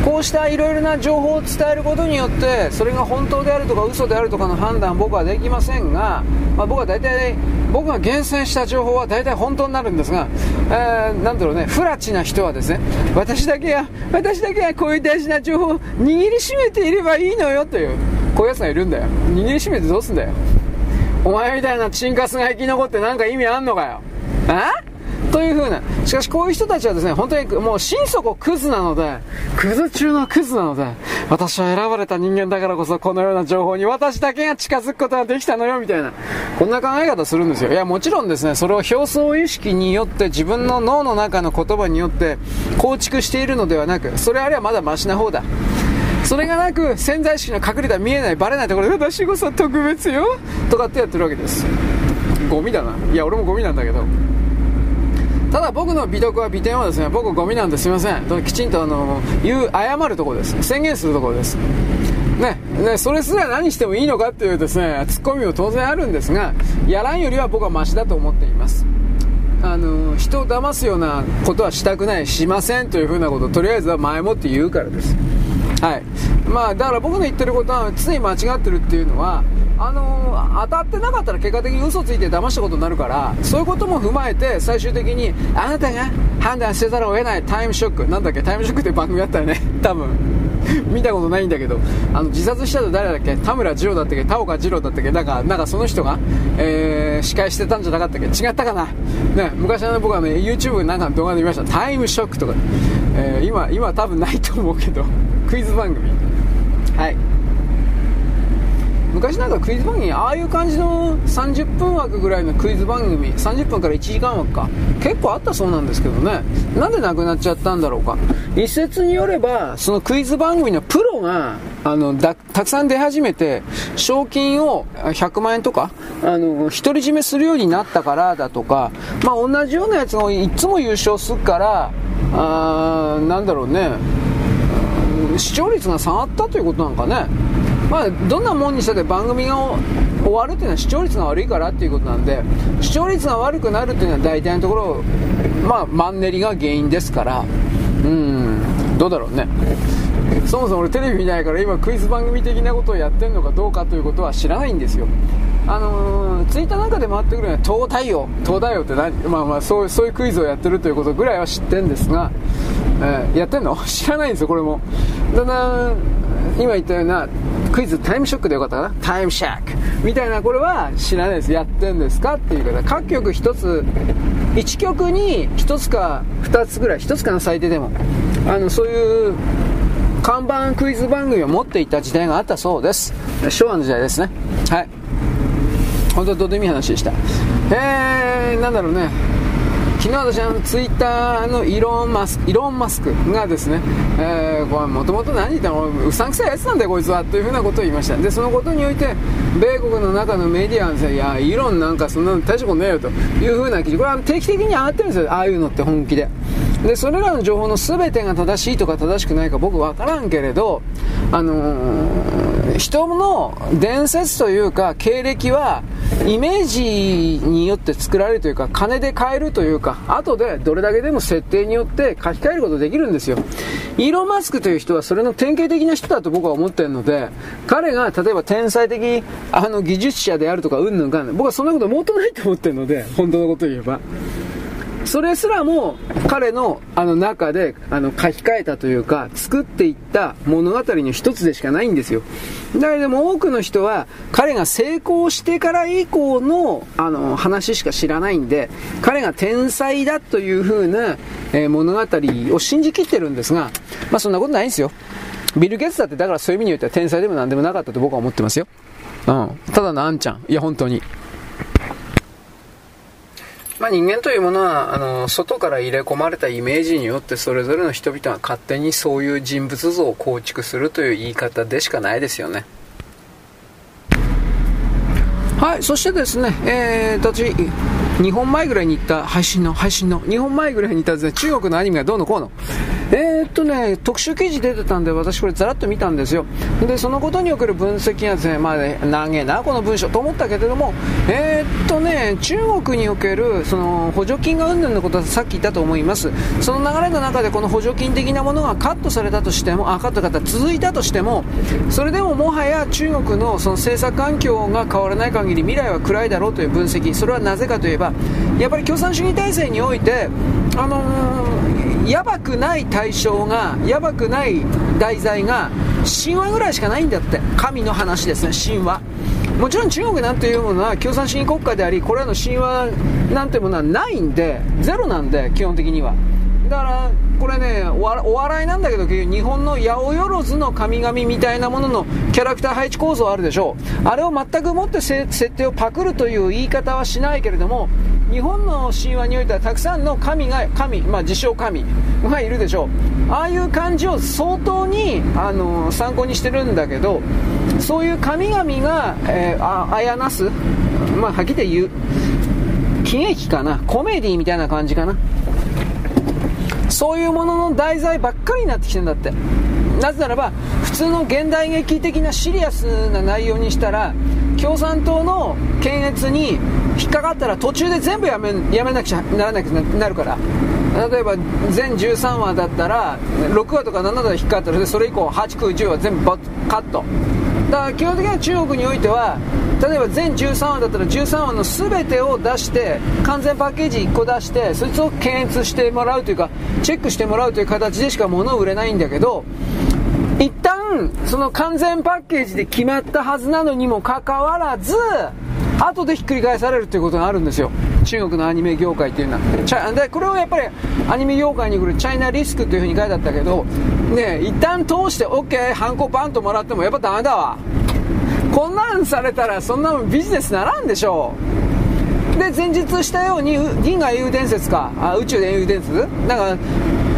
こうしたいろいろな情報を伝えることによってそれが本当であるとか嘘であるとかの判断僕はできませんが、まあ、僕は大体僕が厳選した情報は大体本当になるんですが、えー、なんだろうね、不らちな人はですね、私だけは私だけはこういう大事な情報を握りしめていればいいのよという、こういうやつがいるんだよ。握りしめてどうすんだよ、お前みたいなチンカスが生き残ってなんか意味あんのかよ、え？という風な。しかしこういう人たちはですね、本当にもう心底クズなので、クズ中のクズなので、私は選ばれた人間だからこそこのような情報に私だけが近づくことができたのよみたいな、こんな考え方するんですよ。いやもちろんですね、それを表層意識によって自分の脳の中の言葉によって構築しているのではなく、それあればまだマシな方だ。それがなく潜在意識の隠れた見えないバレないところで私こそ特別よとかってやってるわけです。ゴミだな。いや俺もゴミなんだけど、ただ僕の美徳は美点はですね、僕ゴミなんですいませんときちんとあの言う、謝るところです、宣言するところですね、ね、それすら何してもいいのかっていうですねツッコミも当然あるんですが、やらんよりは僕はマシだと思っています。あの人を騙すようなことはしたくない、しませんというふうなことをとりあえずは前もって言うからです。はい、まあだから僕の言ってることは常に間違ってるっていうのは、あのー、当たってなかったら結果的に嘘ついて騙したことになるから、そういうことも踏まえて最終的にあなたが判断せざるを得ないタイムショック、なんだっけタイムショックって番組あったよね多分見たことないんだけど、あの自殺したと誰だっけ、田村二郎だったっけ、田岡二郎だったっけ、なんか、なんかその人が、えー、司会してたんじゃなかったっけ、違ったかな、ね、昔の僕はね YouTube なんかの動画で見ましたタイムショックとか、えー、今、今は多分ないと思うけどクイズ番組、はい、昔なんかクイズ番組ああいう感じのさんじゅっぷん枠ぐらいのクイズ番組、さんじゅっぷんからいちじかん枠か結構あったそうなんですけどね、なんでなくなっちゃったんだろうか。一説によればそのクイズ番組のプロがあのだたくさん出始めて賞金をひゃくまんえんとかあの独り占めするようになったからだとか、まあ、同じようなやつがいつも優勝するから、あーなんだろうね、視聴率が下がったということなんかね、まあ、どんなもんにしたって番組が終わるというのは視聴率が悪いからということなんで、視聴率が悪くなるというのは大体のところ、まあ、マンネリが原因ですから、うーんどうだろうね。そもそも俺テレビ見ないから今クイズ番組的なことをやってるのかどうかということは知らないんですよ。あのー、ツイッターなんかで回ってくるのは東大王東大王って何、まあまあ、そう、そういうクイズをやってるということぐらいは知ってるんですが、えー、やってんの知らないんですよ。これもだんだん今言ったようなクイズタイムショックでよかったかな、タイムシャックみたいな、これは知らないです。やってんですかっていう方、各局一つ一局に一つか二つぐらい、一つかな最低でも、あのそういう看板クイズ番組を持っていた時代があったそうです。昭和の時代ですね。はい、本当にどうでもいい話でした。えー、なんだろうね、昨日私はツイッターのイロンマスク、イロンマスクがですね、えー、これもともと何言ったの、うさんくさいやつなんだよこいつはというふうなことを言いました。で、そのことにおいて米国の中のメディアはですね、いやイロンなんかそんなの大したことねえよというふうな記事、これは定期的に上がってるんですよ、ああいうのって本気で。で、それらの情報の全てが正しいとか正しくないか僕分からんけれど、あのー、人の伝説というか経歴はイメージによって作られるというか、金で買えるというか、後でどれだけでも設定によって書き換えることができるんですよ。イーロン・マスクという人はそれの典型的な人だと僕は思っているので、彼が例えば天才的あの技術者であるとかうんぬんかんぬん、僕はそんなこともっとないと思っているので、本当のことを言えばそれすらも彼のあの中であの書き換えたというか作っていった物語の一つでしかないんですよ。だけども多くの人は彼が成功してから以降のあの話しか知らないんで、彼が天才だという風な、えー、物語を信じきってるんですが、まあそんなことないんですよ。ビル・ゲイツだってだからそういう意味においては天才でも何でもなかったと僕は思ってますよ。うん、ただのあんちゃん、いや本当に。まあ、人間というものはあの外から入れ込まれたイメージによってそれぞれの人々が勝手にそういう人物像を構築するという言い方でしかないですよね。はい、そしてですね、えー、私にほんまえぐらいに行った配信の配信のにほんまえぐらいに行ったですね、中国のアニメがどうのこうの、えーっとね特集記事出てたんで私これざらっと見たんですよ。でそのことにおける分析がですね、まあ長えなこの文章と思ったけれども、えーっとね中国におけるその補助金がうんぬんのことはさっき言ったと思います。その流れの中でこの補助金的なものがカットされたとしても、あカット方続いたとしても、それでももはや中国のその政策環境が変わらない限り未来は暗いだろうという分析、それはなぜかといえばやっぱり共産主義体制において、あのー、やばくない対象が、やばくない題材が神話ぐらいしかないんだって。神の話ですね、神話。もちろん中国なんていうものは共産主義国家であり、これらの神話なんていうものはないんで、ゼロなんで基本的には。だからこれね、お笑いなんだけど日本の八百万の神々みたいなもののキャラクター配置構造あるでしょう。あれを全くもって設定をパクるという言い方はしないけれども、日本の神話においてはたくさんの神が神、まあ、自称神がいるでしょう。ああいう感じを相当にあの参考にしてるんだけど、そういう神々が、えー、あ、あやなす、まあ、はっきり言う喜劇かな、コメディみたいな感じかな、そういうものの題材ばっかりになってきてるんだって。なぜならば普通の現代劇的なシリアスな内容にしたら共産党の検閲に引っかかったら途中で全部やめ、やめなくちゃならなくなるから、例えば全じゅうさんわだったらろくわとかななわ引っかかったらそれ以降はち、きゅう、じゅうわ全部カットだから、基本的には中国においては例えば全じゅうさんわだったらじゅうさんわの全てを出して完全パッケージいっこ出してそいつを検閲してもらうというかチェックしてもらうという形でしか物を売れないんだけど、一旦その完全パッケージで決まったはずなのにもかかわらず後でひっくり返されるということがあるんですよ、中国のアニメ業界というのは。でこれをやっぱりアニメ業界に来るチャイナリスクというふうに書いてあったけどね、一旦通して OK ハンコパンともらってもやっぱダメだわ、こんなんされたらそんなビジネスならんでしょう。で前日したように銀河英雄伝説か、あ宇宙英雄伝説なんか、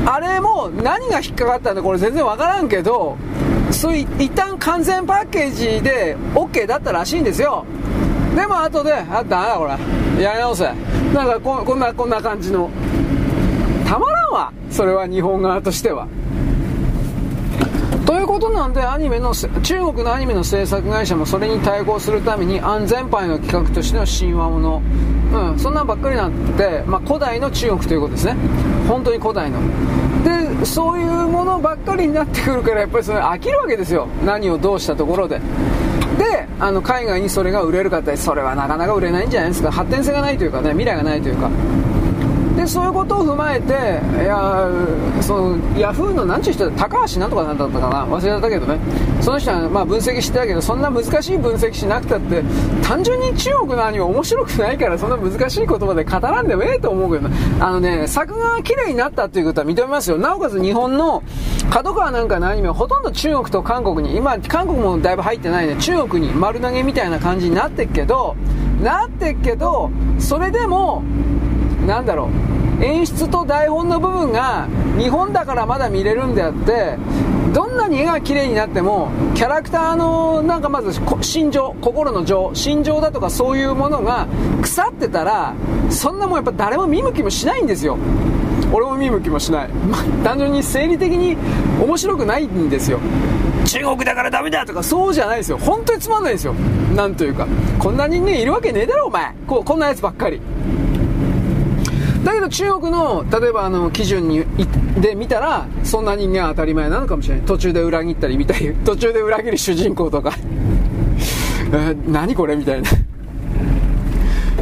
あれも何が引っかかったんだこれ全然わからんけど、そうい一旦完全パッケージで OK だったらしいんですよ。でも後であったなこれやり直せなんか こ, こんなこんな感じのたまらんわ、それは日本側としては。ということなんでアニメの中国のアニメの制作会社もそれに対抗するために安全牌の企画としての神話もの、うん、そんなんばっかりなんで、まあ、古代の中国ということですね、本当に古代の。でそういうものばっかりになってくるからやっぱりそれ飽きるわけですよ、何をどうしたところで。で、あの海外にそれが売れるかって、それはなかなか売れないんじゃないですか。発展性がないというかね、未来がないというか。でそういうことを踏まえて、いやそのヤフーのなんちゅう人、高橋なんとかなんだったかな、忘れちゃったけどね、その人はまあ分析してたけど、そんな難しい分析しなくたって単純に中国のアニメ面白くないから、そんな難しい言葉で語らんでもええと思うけど、ね、あのね、作画が綺麗になったということは認めますよ。なおかつ日本の角川なんかのアニメはほとんど中国と韓国に、今韓国もだいぶ入ってないね、中国に丸投げみたいな感じになってっけどなってっけどそれでもなんだろう、演出と台本の部分が日本だからまだ見れるんであって、どんなに絵が綺麗になってもキャラクターのなんかまず心情、心の情、心情だとかそういうものが腐ってたら、そんなもんやっぱ誰も見向きもしないんですよ。俺も見向きもしない、まあ、単純に生理的に面白くないんですよ。中国だからダメだとかそうじゃないですよ。本当につまんないですよ。なんというか、こんな人間いるわけねえだろお前、こうこんなやつばっかりだけど、中国の例えばあの基準にで見たらそんな人間は当たり前なのかもしれない。途中で裏切ったりみたい、途中で裏切る主人公とか何これみたいな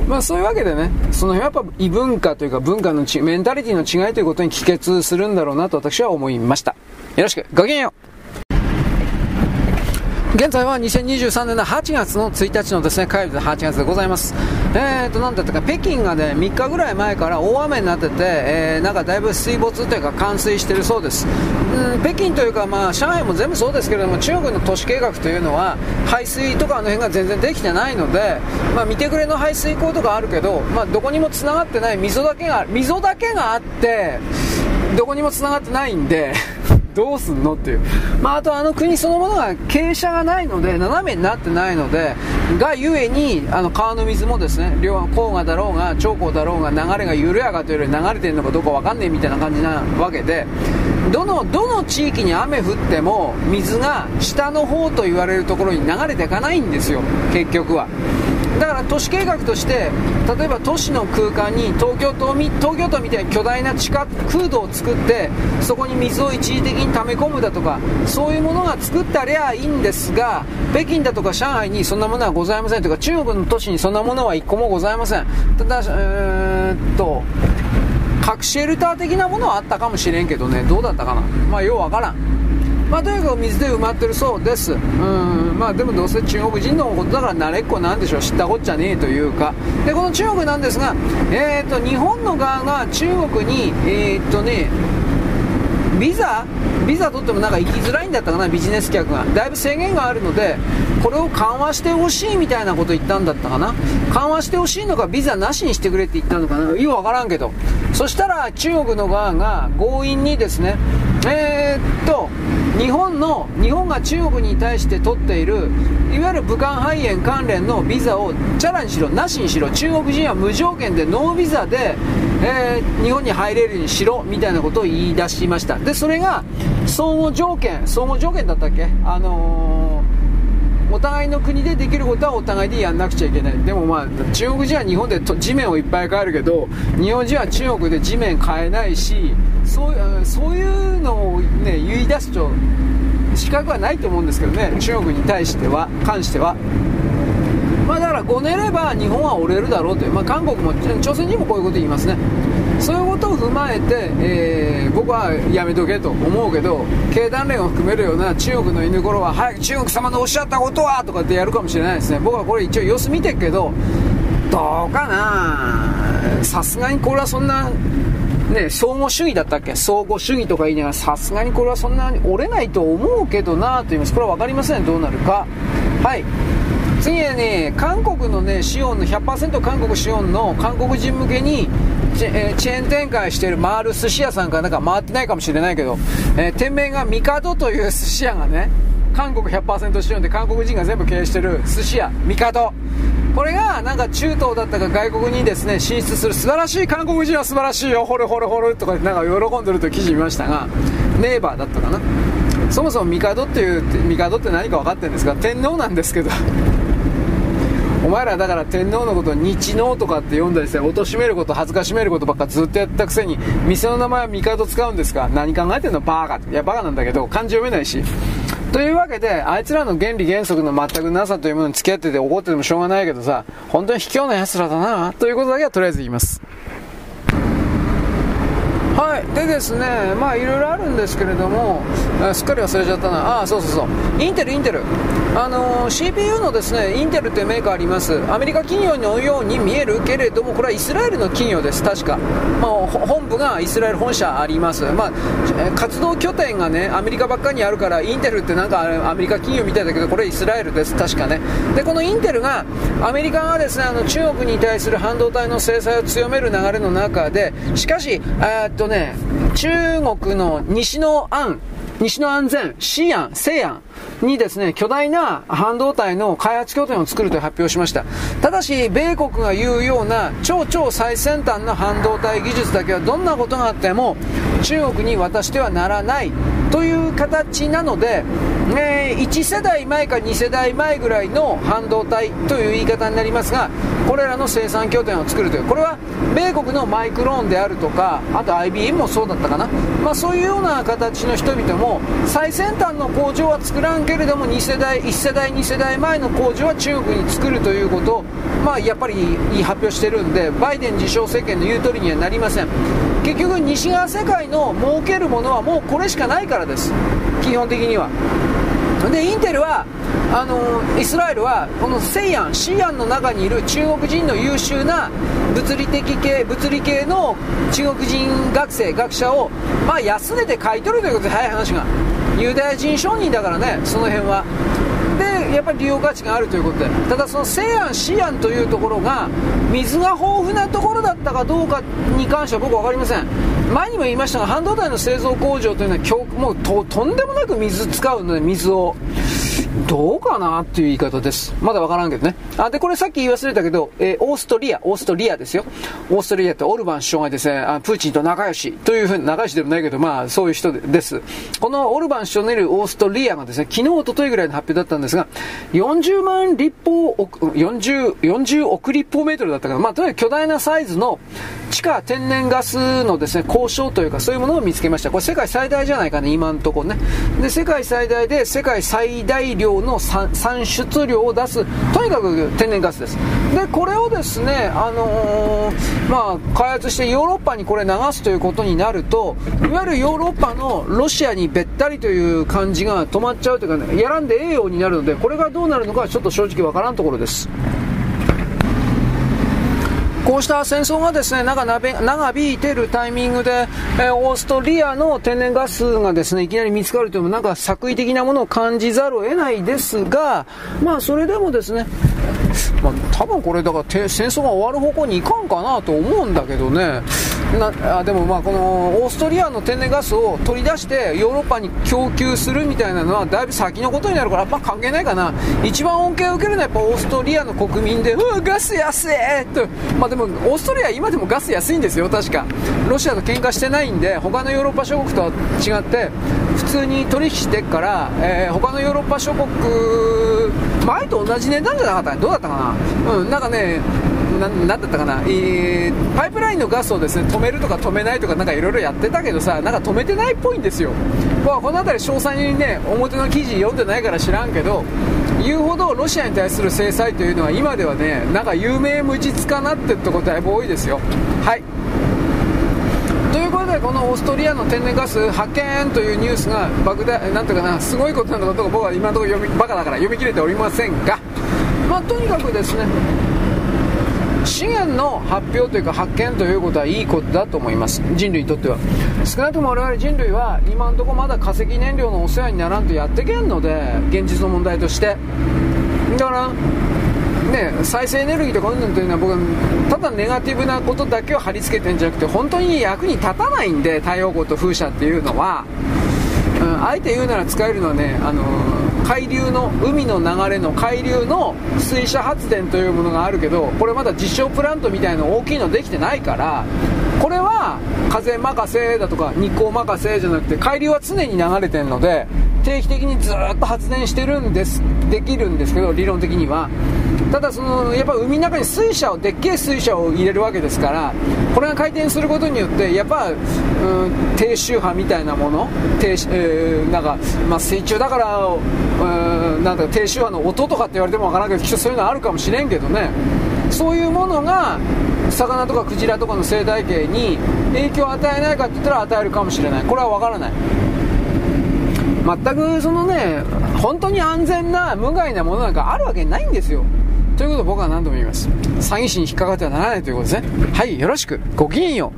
まあそういうわけでね、その辺はやっぱ異文化というか文化のちメンタリティの違いということに帰結するんだろうなと私は思いました。よろしくごきげんよう。現在はにせんにじゅうさんねんのはちがつのついたちのですね、火曜日のはちがつでございます。えーと、なんだったか、北京がね、みっかぐらい前から大雨になってて、えー、なんかだいぶ水没というか冠水してるそうです。うん、北京というか、まあ、上海も全部そうですけれども、中国の都市計画というのは、排水とかあの辺が全然できてないので、まあ、見てくれの排水溝とかあるけど、まあ、どこにも繋がってない溝だけが、溝だけがあって、どこにも繋がってないんで、どうすんのっていう、まあ、あとあの国そのものが傾斜がないので斜めになってないのでがゆえに、あの川の水もですね、両方がだろうが長江だろうが流れが緩やかというより流れてるのかどうか分かんないみたいな感じなわけで、どのどの地域に雨降っても水が下の方と言われるところに流れていかないんですよ、結局は。だから都市計画として、例えば都市の空間に東京都み東京都みたいな巨大な地下空洞を作って、そこに水を一時的に溜め込むだとかそういうものが作ったりゃいいんですが、北京だとか上海にそんなものはございませんというか、中国の都市にそんなものは一個もございません。ただ、えーっと核シェルター的なものはあったかもしれんけどね、どうだったかな、まあようわからん。まあ、とにかく水で埋まってるそうです。うん、まあ、でもどうせ中国人のことだから慣れっこなんでしょう、知ったこっちゃねえというか。でこの中国なんですが、えー、と日本の側が中国に、えーとね、ビザビザ取ってもなんか行きづらいんだったかな、ビジネス客がだいぶ制限があるので、これを緩和してほしいみたいなこと言ったんだったかな。緩和してほしいのかビザなしにしてくれって言ったのかな、よくわからんけど、そしたら中国の側が強引にですね、えー、っと日本の日本が中国に対して取っているいわゆる武漢肺炎関連のビザをチャラにしろなしにしろ、中国人は無条件でノービザで、えー、日本に入れるようにしろみたいなことを言い出しました。でそれが相互条件相互条件だったっけ、あのー、お互いの国でできることはお互いでやんなくちゃいけない。でもまあ中国人は日本で地面をいっぱい変えるけど、日本人は中国で地面変えないし、そう、そういうのを、ね、言い出すと資格はないと思うんですけどね、中国に対しては関しては、まあ、だからごねれば日本は折れるだろうという、まあ、韓国も朝鮮人もこういうこと言いますね。そういうことを踏まえて、えー、僕はやめとけと思うけど、経団連を含めるような中国の犬頃は早く中国様のおっしゃったことはとかってやるかもしれないですね。僕はこれ一応様子見てるけど、どうかな、さすがにこれはそんなね、相互主義だったっけ、相互主義とか言いながらさすがにこれはそんなに折れないと思うけどなと言います。これは分かりません、どうなるか。はい、次はね、韓国のねシオンの ひゃくパーセント 韓国シオンの韓国人向けにチェーン展開している回る寿司屋さんかなんか回ってないかもしれないけど、えー、店名がミカドという寿司屋がね、韓国 ひゃくパーセント 資本で韓国人が全部経営してる寿司屋ミカド、これがなんか中東だったか外国にですね進出する、素晴らしい、韓国人は素晴らしいよ、ホルホルホルとかなんか喜んでるという記事見ましたが、ネイバーだったかな。そもそもミカドっていうミカドって何か分かってるんですか、天皇なんですけどお前らだから天皇のことを日能とかって読んだりして、貶めること辱めることばっかずっとやったくせに店の名前はミカド使うんですか、何考えてんのバーカ、いやバカなんだけど漢字読めないし、というわけで、あいつらの原理原則の全くなさというものに付き合ってて怒っててもしょうがないけどさ、本当に卑怯な奴らだなということだけはとりあえず言います。はい。でですね、まあいろいろあるんですけれども、すっかり忘れちゃったな。ああ、そうそうそう、インテルインテルあのー、シーピーユー のですねインテルというメーカーあります。アメリカ企業のように見えるけれども、これはイスラエルの企業です。確か、まあ、本部がイスラエル、本社あります。まあ活動拠点がねアメリカばっかりにあるから、インテルってなんかアメリカ企業みたいだけど、これイスラエルです確かね。でこのインテルが、アメリカがですねあの中国に対する半導体の制裁を強める流れの中で、しかしえっとね中国の西の安西の安全、西安、西安にですね、巨大な半導体の開発拠点を作ると発表しました。ただし、米国が言うような超超最先端の半導体技術だけはどんなことがあっても中国に渡してはならないという形なので、えー、いち世代前かに世代前ぐらいの半導体という言い方になりますが、これらの生産拠点を作るという、これは米国のマイクローンであるとか、あと アイビーエム もそうだったかな、まあ、そういうような形の人々も最先端の工場は作らんけれども、に世代いち世代に世代前の工場は中国に作るということを、まあ、やっぱり発表してるんで、バイデン自称政権の言う通りにはなりません。結局西側世界の儲けるものはもうこれしかないからです、基本的には。でインテルはあのイスラエルはこの西安、西安の中にいる中国人の優秀な物理的系、物理系の中国人学生、学者を、まあ、安値で買い取るということで、早い話がユダヤ人商人だからね、その辺は。でやっぱり利用価値があるということで、ただその西安、西安というところが水が豊富なところだったかどうかに関しては僕は分かりません。前にも言いましたが、半導体の製造工場というのはもう と, とんでもなく水使うので、水をどうかなっていう言い方です。まだわからんけどね。あでこれさっき言い忘れたけど、えー、オーストリアオーストリアですよ。オーストリアってオルバン首相がですね、あプーチンと仲良しというふうに、仲良しでもないけど、まあそういう人です。このオルバン首相のいるオーストリアがですね、昨日おとといぐらいの発表だったんですが、よんじゅうまん立方 40, 40億立方メートルだったから、まあとにかく巨大なサイズの地下天然ガスのですね交渉というか、そういうものを見つけました。これ世界最大じゃないかね、今のところね。で世界最大で世界最大量の産出量を出す、とにかく天然ガスです。でこれをですね、あのー、まあ開発してヨーロッパにこれ流すということになると、いわゆるヨーロッパのロシアにべったりという感じが止まっちゃうというか、ね、やらんでええようになるので、これがどうなるのかはちょっと正直わからんところです。こうした戦争がですね、長引いているタイミングで、えー、オーストリアの天然ガスがですね、いきなり見つかるというのも、なんか作為的なものを感じざるを得ないですが、まあそれでもですね、まあ、多分これだから戦争が終わる方向に行かんかなと思うんだけどね。なあでもまあこのオーストリアの天然ガスを取り出してヨーロッパに供給するみたいなのはだいぶ先のことになるから、まあ、関係ないかな。一番恩恵を受けるのはやっぱオーストリアの国民で、うわガス安いと、まあ、でもオーストリア今でもガス安いんですよ確か。ロシアと喧嘩してないんで、他のヨーロッパ諸国とは違って普通に取引してから、えー、他のヨーロッパ諸国前と同じ値段じゃなかったね、どうだったかな、うん、なんかねな, なんだったかな、えー、パイプラインのガスをですね、止めるとか止めないとかなんかいろいろやってたけどさ、なんか止めてないっぽいんですよ。まあ、このあたり詳細にね表の記事読んでないから知らんけど、言うほどロシアに対する制裁というのは今ではね、なんか有名無実かなってとこだいぶ多いですよ。はい、ということで、このオーストリアの天然ガス発見というニュースが莫大なんていうかな、すごいことなのかとか、僕は今のところ読みバカだから読み切れておりませんが、まあとにかくですね、資源の発表というか発見ということはいいことだと思います、人類にとっては。少なくとも我々人類は今のところまだ化石燃料のお世話にならんとやってけんので、現実の問題として。だからね、再生エネルギーとかうんぬんというのは、僕はただネガティブなことだけを貼り付けてるんじゃなくて、本当に役に立たないんで、太陽光と風車っていうのは、うん、あえて言うなら使えるのはね、あのー海流の海の流れの海流の水車発電というものがあるけど、これまだ実証プラントみたいな大きいのできてないから、これは風任せだとか日光任せじゃなくて、海流は常に流れてるので定期的にずっと発電してるんですできるんですけど、理論的には。ただそのやっぱ海の中に水車をでっけえ水車を入れるわけですから、これが回転することによってやっぱ、うん、低周波みたいなもの低、えー、なんか、まあ、水中だから、うん、なんか低周波の音とかって言われてもわからんけど、きっとそういうのあるかもしれんけどね、そういうものが魚とかクジラとかの生態系に影響を与えないかって言ったら与えるかもしれない。これはわからない。全くそのね、本当に安全な無害なものなんかあるわけないんですよ。ということを僕は何度も言います。詐欺師に引っかかってはならないということですね。はい、よろしく。ごきげんよ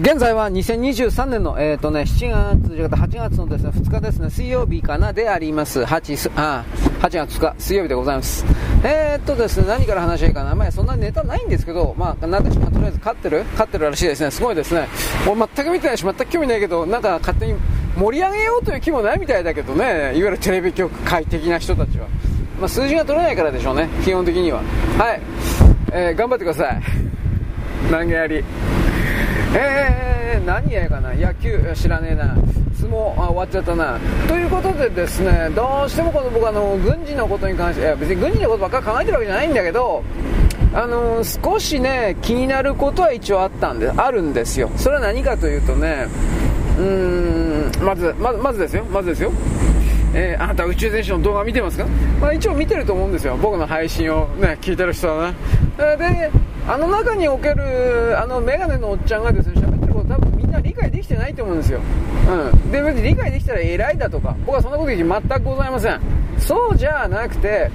う。現在はにせんにじゅうさんねんの、えーとね、しちがつはちがつのですね、ふつかですね、水曜日かなであります。はちがつふつか水曜日でございます。えーっとですね、何から話し合いかな、まあ、そんなネタないんですけど、まあ、私もとりあえず勝ってる勝ってるらしいですね。すごいですね。俺全く見てないし全く興味ないけど、なんか勝手に盛り上げようという気もないみたいだけどね、いわゆるテレビ局界的な人たちは、まあ、数字が取れないからでしょうね、基本的には。はい、えー、頑張ってください。投げやり、えー、何やかな、野球知らねえな、相撲あ終わっちゃったな。ということでですね、どうしてもこの僕はあの軍事のことに関して、いや別に軍事のことばっかり考えてるわけじゃないんだけど、あの少しね気になることは一応あったんであるんですよ。それは何かというとね、うーん、まずまずまずですよまずですよ。えー、あなた宇宙選手の動画見てますか？まあ、一応見てると思うんですよ、僕の配信をね聞いてる人はね。で、あの中におけるあのメガネのおっちゃんがですね、喋ってること多分みんな理解できてないと思うんですよ。うん。で、別に理解できたら偉いだとか、僕はそんなこと言って全くございません。そうじゃなくて、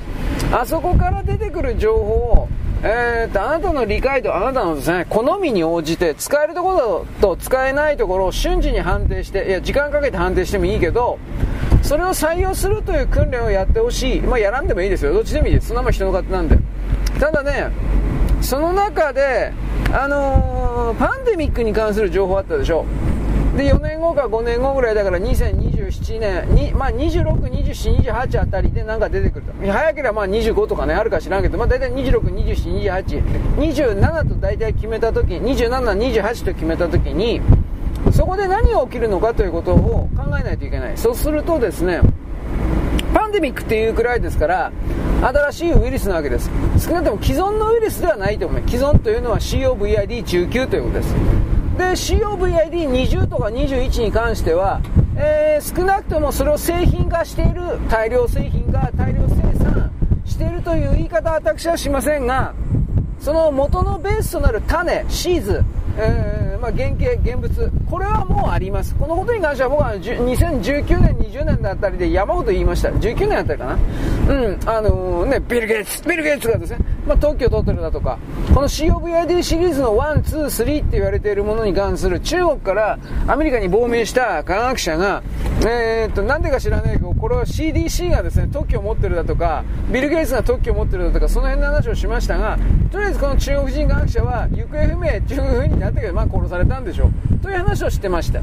あそこから出てくる情報を、えー、とあなたの理解とあなたのですね、好みに応じて使えるところと使えないところを瞬時に判定して、いや時間かけて判定してもいいけど、それを採用するという訓練をやってほしい。まあやらんでもいいですよ、どっちでもいいです、そんなもん人の勝手なんで。ただね、その中であのー、パンデミックに関する情報あったでしょ。で、よねんごかごねんごぐらいだからにせんにじゅうななねんに、まあ、にじゅうろく、にじゅうなな、にじゅうはちあたりで何か出てくると、早ければまあにじゅうごとかねあるか知らんけど、まあ、大体にじゅうろく、にじゅうなな、にじゅうはち、にじゅうななと大体決めた時、にじゅうなな、にじゅうはちと決めた時にそこで何が起きるのかということを考えないといけない。そうするとですね、パンデミックっていうくらいですから新しいウイルスなわけです。少なくとも既存のウイルスではないと思う。既存というのは コビッドじゅうきゅう ということです。で、コビッドにじゅう とかにじゅういちに関しては、えー、少なくともそれを製品化している、大量製品化、大量生産しているという言い方は私はしませんが、その元のベースとなる種、シーズ、えーまあ、原型、現物、これはもうあります。このことに関しては僕はにせんじゅうきゅうねん、にじゅうねんあたりで山ほど言いました。じゅうきゅうねんあたりかな。うん、あのー、ね、ビル・ゲイツ、ビル・ゲイツがですね、まあ、特許を取ってるだとか、この コビッド シリーズのいち、に、さんって言われているものに関する中国からアメリカに亡命した科学者が、えー、っと、なんでか知らないけど、これは シーディーシー がですね、特許を持ってるだとか、ビル・ゲイツが特許を持ってるだとか、その辺の話をしましたが、とりあえずこの中国人科学者は行方不明という風になったけど、まあ殺されたんでしょう、という話をしてました。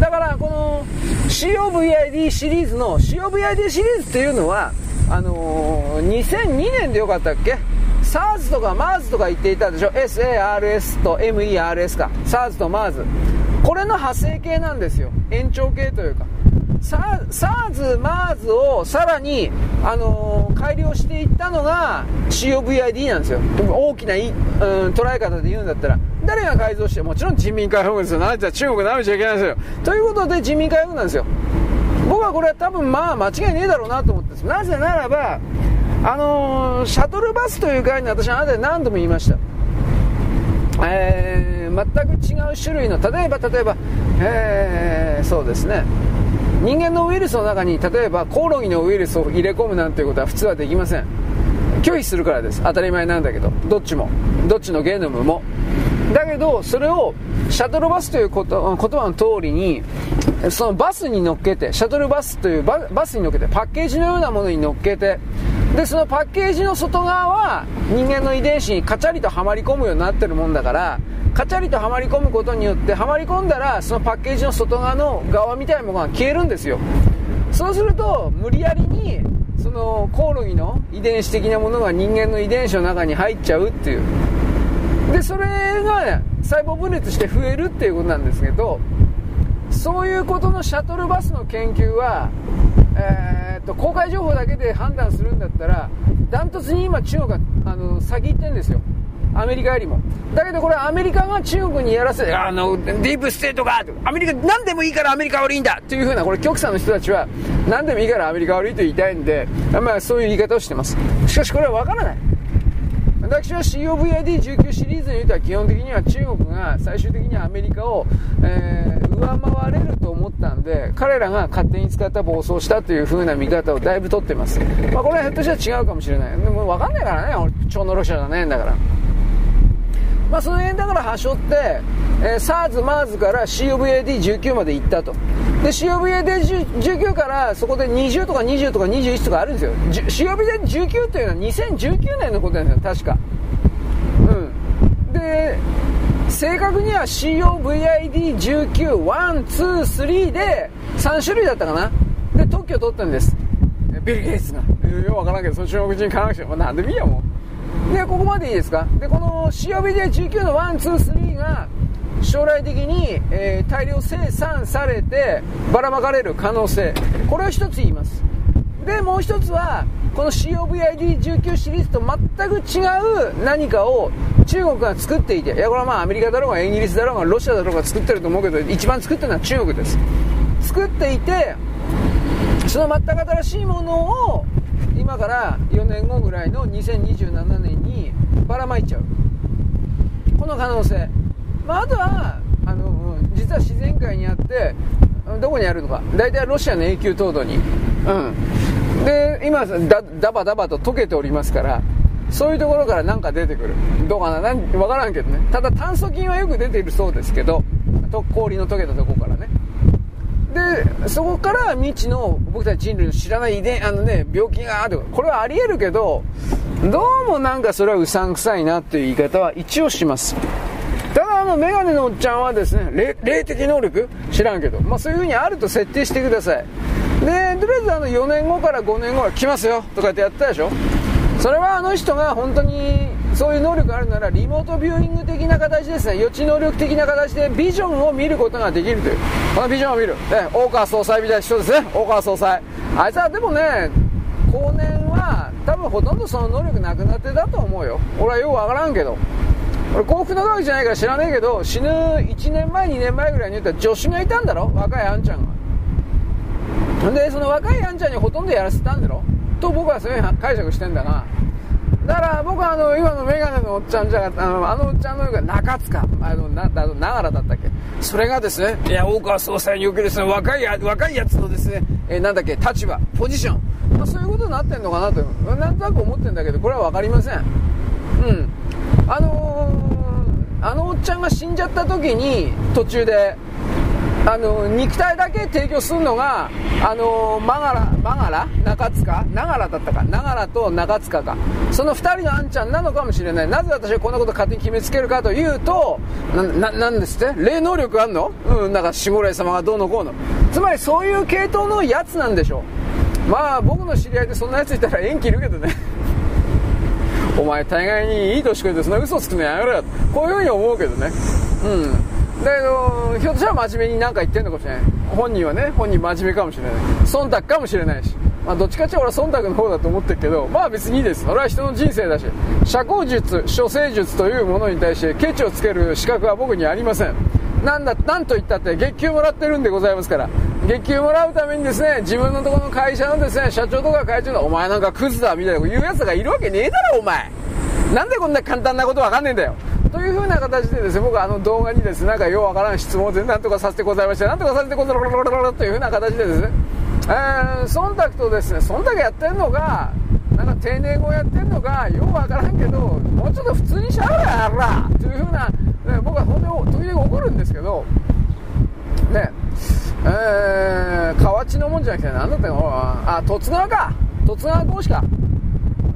だからこの コビッド シリーズの コビッド シリーズっていうのは、あのー、にせんにねんでよかったっけ、 SARS とか MERS とか言っていたでしょ。 SARS と MERS か、 SARS と MERS、 これの派生系なんですよ、延長系というか。 SARS、MERS をさらに、あのー、改良していったのが コビッド なんですよ。大きな、うん、捉え方で言うんだったら、誰が改造して、もちろん人民解放軍ですよ。なんじゃ中国舐めちゃいけないんですよ、ということで人民解放軍なんですよ。僕はこれは多分まあ間違いねえだろうなと思ってます。なぜならば、あのー、シャトルバスという概念、私はあなたに何度も言いました。えー、全く違う種類の、例えば例えば、えー、そうですね、人間のウイルスの中に例えばコオロギのウイルスを入れ込むなんていうことは普通はできません。拒否するからです。当たり前なんだけど、どっちも、どっちのゲノムも。だけどそれをシャトルバスということ言葉の通りに、そのバスに乗っけて、シャトルバスという バ, バスに乗っけて、パッケージのようなものに乗っけて、でそのパッケージの外側は人間の遺伝子にカチャリとはまり込むようになってるもんだから、カチャリとはまり込むことによって、はまり込んだらそのパッケージの外側の側みたいなものが消えるんですよ。そうすると無理やりにそのコオロギの遺伝子的なものが人間の遺伝子の中に入っちゃうっていう。でそれが細胞分裂して増えるっていうことなんですけど、そういうことのシャトルバスの研究は、えー、っと公開情報だけで判断するんだったら、ダントツに今中国があの先行ってるんですよ、アメリカよりも。だけどこれアメリカが中国にやらせ、あのディープステートがアメリカ何でもいいからアメリカ悪いんだっていう風な、これ極左の人たちは何でもいいからアメリカ悪いと言いたいんで、まあ、そういう言い方をしてます。しかしこれは分からない。私は シーオーブイアイディーじゅうきゅう シリーズにおいては基本的には中国が最終的にはアメリカを、えー、上回れると思ったんで、彼らが勝手に使った暴走したという風な見方をだいぶ取ってます。まあ、これはひょっとしたら違うかもしれない。でも分かんないからね、俺超能力者じゃないんだから。まあ、その辺だからはしょって、えー、SARS、MERS から シーオーブイアイディーじゅうきゅう まで行ったと。で シーオーブイアイディーじゅうきゅう からそこでにじゅうとかにじゅうとかにじゅういちとかあるんですよ。 シーオーブイアイディーじゅうきゅう というのはにせんじゅうきゅうねんのことなんですよ、確か。うん。で正確には シーオーブイアイディーじゅうきゅう、いち、に、さん でさん種類だったかな。で特許を取ったんです、ビル・ゲイツが。よくわからんけど、その中国人科学者、まあ、なんでもいいやもん。でここまでいいですか。でこの シーオーブイアイディーじゅうきゅう のいち、に、さんが将来的に、えー、大量生産されてばらまかれる可能性、これを一つ言います。でもう一つはこの シーオーブイアイディーじゅうきゅう シリーズと全く違う何かを中国が作っていて、いやこれはまあアメリカだろうがイギリスだろうがロシアだろうが作ってると思うけど、一番作ってるのは中国です。作っていて、その全く新しいものを今からよねんごぐらいのにせんにじゅうななねんにばらまいちゃう、この可能性。まあ、あとはあの実は自然界にあって、どこにあるのか、大体ロシアの永久凍土に、うん、で今だダバダバと溶けておりますから、そういうところから何か出てくる、どうかな、なん分からんけどね。ただ炭疽菌はよく出ているそうですけど、と氷の溶けたところからね。でそこから未知の僕たち人類の知らない遺伝、あの、ね、病気がある、これはあり得るけど、どうもなんかそれはうさんくさいなという言い方は一応します。ただあのメガネのおっちゃんはですね、霊, 霊的能力知らんけど、まあ、そういう風にあると設定してください。でとりあえずあのよねんごからごねんごは来ますよとかってやったでしょ。それはあの人が本当にそういう能力があるなら、リモートビューイング的な形ですね、予知能力的な形でビジョンを見ることができるという、このビジョンを見る、ね、大川総裁みたいな人ですね、大川総裁。あいつはでもね、後年は多分ほとんどその能力なくなってたと思うよ。俺はよくわからんけど、俺幸福の科学じゃないから知らねえけど、死ぬいちねんまえにねんまえぐらいに言ったら助手がいたんだろ、若いあんちゃんが。でその若いあんちゃんにほとんどやらせたんだろと僕はそういう解釈してんだな。だから僕はあの今のメガネのおっちゃんじゃなくて、あの、あのおっちゃんのようが中塚、あのなながらだったっけ、それがですね、いや大川総裁におけるですね、若いや若いやつのですね、えー、なんだっけ立場ポジション、まあ、そういうことになってんのかなとなんとなく思ってんだけど、これは分かりません。うん、あのー、あのおっちゃんが死んじゃった時に途中で。あの肉体だけ提供するのがあのマガラ、マガラ中塚ながらだったか、ながらと中塚か、そのふたりのあんちゃんなのかもしれない。なぜ私はこんなこと勝手に決めつけるかというと、 な, な, なんですって霊能力あんの、うん、なんか守護霊様がどうのこうの、つまりそういう系統のやつなんでしょう。まあ僕の知り合いでそんなやついたら縁切るけどねお前大概にいい年くれてそんな嘘つくのやめろよ、こういうふうに思うけどね。うんだけどひょっとしたら真面目に何か言ってるのかもしれない。本人はね、本人真面目かもしれない、忖度かもしれないし、まあ、どっちかっていうと俺は忖度の方だと思ってるけど、まあ別にいいです。それは人の人生だし、社交術、処世術というものに対してケチをつける資格は僕にありません。なんだ、なんと言ったって月給もらってるんでございますから、月給もらうためにですね、自分のところの会社のですね社長とか会長のお前なんかクズだみたいなこと言うやつがいるわけねえだろお前、なんでこんな簡単なことわかんねえんだよという風な形でですね、僕はあの動画にですね、なんかようわからん質問を何とかさせてございました、何とかさせてございましたという風な形でですね、えー、忖度とですね、忖度やってんのか、なんか丁寧語やってんのか、ようわからんけど、もうちょっと普通にしゃべれやらという風な、ね、僕は本当に時々怒るんですけど、ね、えー、河内のもんじゃなくて、なんだったの、あ、十津川か、十津川講師か。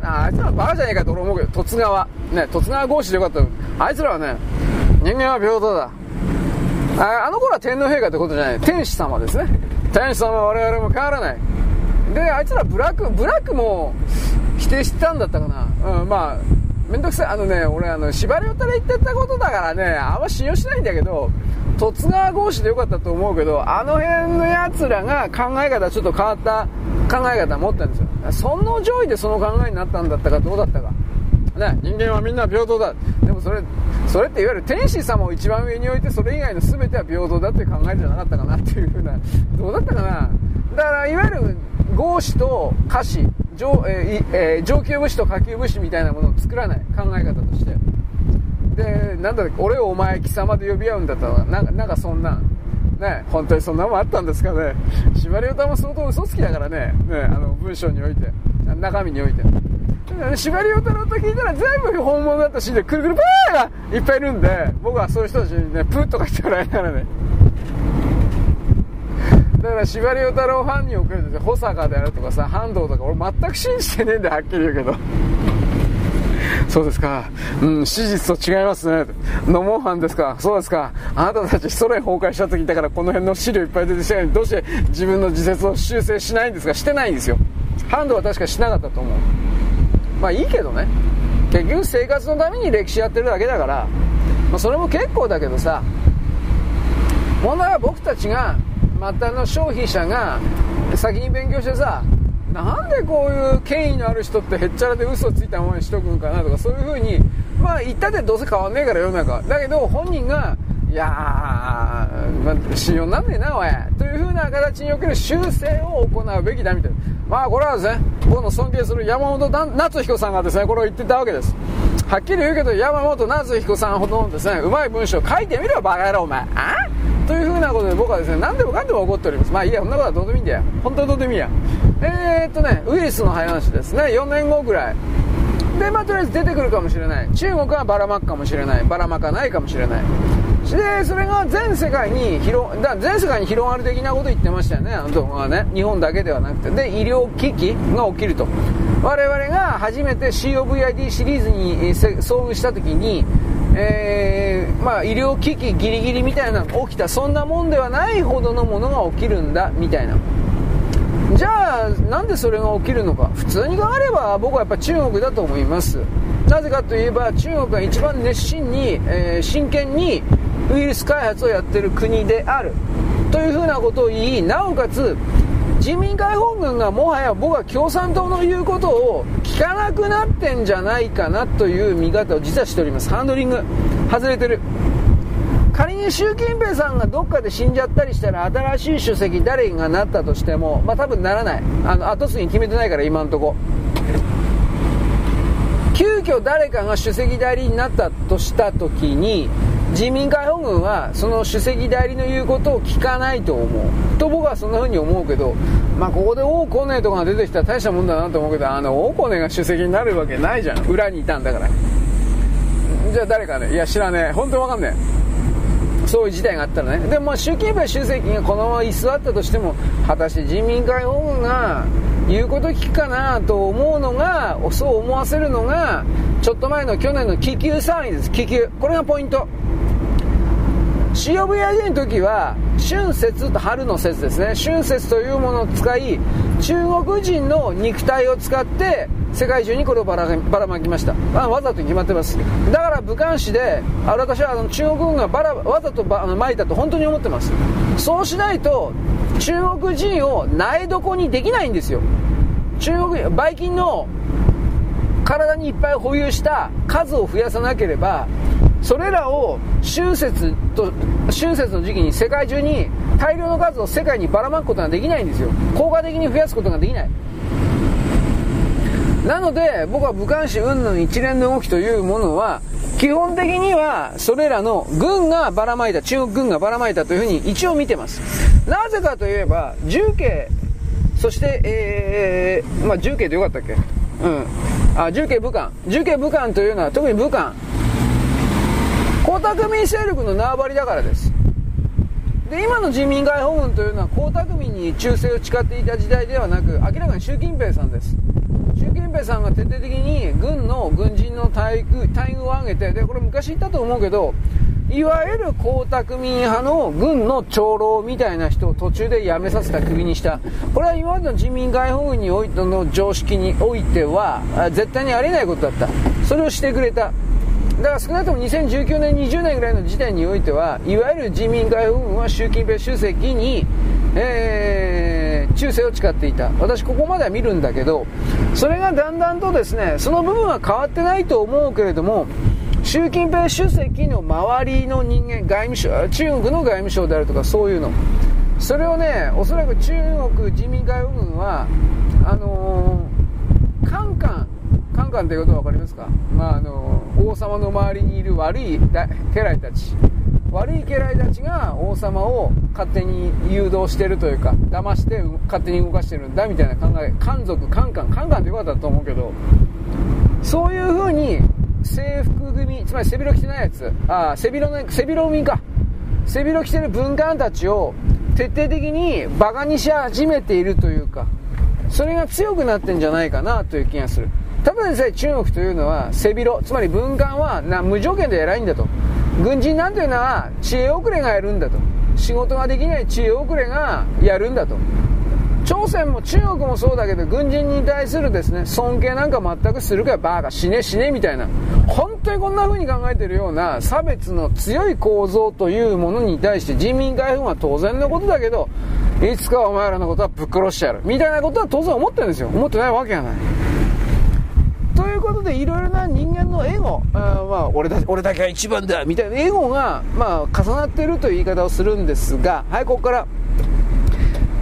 あ, あいつらはバカじゃねえかと俺思うけど、十津川ね、十津川豪子でよかった。あいつらはね、人間は平等だ、 あ, あの頃は天皇陛下ってことじゃない、天使様ですね、天使様は我々も変わらないで、あいつらブラックブラックも否定してたんだったかな、うん、まあめんどくさい、あのね、俺あの縛りをたら言ってたことだからね、あんま信用しないんだけど、十津川豪子でよかったと思うけど、あの辺のやつらが考え方ちょっと変わった考え方を持ってるんですよ。その上位でその考えになったんだったかどうだったか、ね、人間はみんな平等だ。でもそれそれっていわゆる天使様を一番上に置いてそれ以外の全ては平等だって考えじゃなかったかなっていうふうな、どうだったかな。だからいわゆる合子と下子、上、えーえー、上級武士と下級武士みたいなものを作らない考え方として、でなんだっけ、俺をお前貴様で呼び合うんだったらなんか、なんかそんなね、本当にそんなもんあったんですかね。司馬遼太も相当嘘つきだから ね, ねあの文章において、中身において司馬遼太郎と聞いたら全部本物だったし、でくるくるばーがいっぱいいるんで、僕はそういう人たちにねプーッとか言ってもらいながらね。だから司馬遼太郎ファンに送ると保坂であるとかさ、半藤とか俺全く信じてねえんだよ、はっきり言うけど。そうですか、うん、史実と違いますね。ノモンハンですか、そうですか。あなたたちソ連崩壊した時だからこの辺の資料いっぱい出てきたのにどうして自分の自説を修正しないんですか。してないんですよ。半藤は確かしなかったと思う。まあいいけどね、結局生活のために歴史やってるだけだから、まあ、それも結構だけどさ、問題は僕たちがまたの消費者が先に勉強してさ、なんでこういう権威のある人ってへっちゃらで嘘ついたままにしとくんかなとか、そういう風にまあ言ったってどうせ変わんねえから世の中だけど、本人がいやー、まあ、信用なんねえなおいという風な形における修正を行うべきだみたいな。まあこれはですね、僕の尊敬する山本夏彦さんがですねこれを言ってたわけです。はっきり言うけど山本夏彦さんほどのですねうまい文章を書いてみろバカ野郎お前あという風なことで、僕はですね何でもかんでも怒っております。まあいいや、こんなことはどうでもいいんだよ、本当にどうでもいいや。えーっとね、ウイルスの話ですね、よねんごぐらいで、まあとりあえず出てくるかもしれない。中国はばらまくかもしれない、ばらまかないかもしれない。でそれが全世界に広だ全世界に広がる的なこと言ってましたよね、あの動画はね。日本だけではなくて、で医療危機が起きると、我々が初めて コビッド シリーズに遭遇した時に、えーまあ、医療危機ギリギリみたいなのが起きた、そんなもんではないほどのものが起きるんだみたいな。じゃあなんでそれが起きるのか、普通に考えれば僕はやっぱ中国だと思います。なぜかといえば中国が一番熱心に、えー、真剣にウイルス開発をやってる国であるというふうなことを言い、なおかつ人民解放軍がもはや僕は共産党の言うことを聞かなくなってんじゃないかなという見方を実はしております。ハンドリング外れてる。仮に習近平さんがどっかで死んじゃったりしたら新しい主席誰がなったとしても、まあ多分ならない、あの後継ぎ決めてないから今のとこ。急遽誰かが主席代理になったとした時に人民解放軍はその主席代理の言うことを聞かないと思うと、僕はそんな風に思うけど、まあここで王コネとかが出てきたら大したもんだなと思うけど、あの王コネが主席になるわけないじゃん、裏にいたんだから。じゃあ誰かね、いや知らねえ、本当にわかんねえ、そういう事態があったらね。でもまあ習近平主席がこのまま居座ったとしても、果たして人民解放軍が言うこと聞くかなと思うのが、そう思わせるのがちょっと前の去年の気球騒ぎです。気球、これがポイント。コビッド の時は春節と春の節ですね、春節というものを使い中国人の肉体を使って世界中にこれをばらまきました。あ、わざと決まってます。だから武漢市であ私はあの中国軍がばらわざとばあのまいたと本当に思ってます。そうしないと中国人を苗床にできないんですよ。中国人、ばい菌の体にいっぱい保有した数を増やさなければ、それらを春節と春節の時期に世界中に大量の数を世界にばらまくことができないんですよ。効果的に増やすことができない。なので僕は武漢市云々一連の動きというものは基本的にはそれらの軍がばらまいた、中国軍がばらまいたというふうに一応見てます。なぜかといえば重慶、そして、えーまあ、重慶でよかったっけ、うん、あ重慶武漢、重慶武漢というのは特に武漢江沢民勢力の縄張りだからです。で今の人民解放軍というのは江沢民に忠誠を誓っていた時代ではなく、明らかに習近平さんです。習近平さんが徹底的に軍の軍人の待遇を上げて、でこれ昔言ったと思うけど、いわゆる江沢民派の軍の長老みたいな人を途中で辞めさせた、クビにした。これは今までの人民解放軍においての常識においては絶対にありえないことだった。それをしてくれた。だから少なくともにせんじゅうきゅうねんにじゅうねんぐらいの時点においては、いわゆる人民解放軍は習近平主席に、えー、中性を誓っていた。私ここまでは見るんだけど、それがだんだんとですね、その部分は変わってないと思うけれども、習近平主席の周りの人間、外務省、中国の外務省であるとか、そういうの、それをね、おそらく中国人民外務軍はあのー、カンカンカンカンということは分かりますか、まああのー、王様の周りにいる悪い家来たち悪い家来たちが王様を勝手に誘導してるというか、騙して勝手に動かしてるんだみたいな考え、漢族カンカンカンカンってよかったと思うけど、そういう風に制服組、つまり背広着てないやつ、あ、背広の、背広組か、背広着てる文官たちを徹底的にバカにし始めているというか、それが強くなってんじゃないかなという気がする。ただでさえ中国というのは背広、つまり文官はな無条件で偉いんだと、軍人なんていうのは知恵遅れがやるんだと、仕事ができない知恵遅れがやるんだと。朝鮮も中国もそうだけど、軍人に対するですね、尊敬なんか全くするからバカ死ね死ねみたいな、本当にこんな風に考えてるような差別の強い構造というものに対して、人民解放は当然のことだけど、いつかお前らのことはぶっ殺してやるみたいなことは当然思ってるんですよ。思ってないわけがないということで、いろいろな人間のエゴ、あ、まあ、俺だ、俺だけは一番だみたいなエゴが、まあ、重なっているという言い方をするんですが、はい、ここから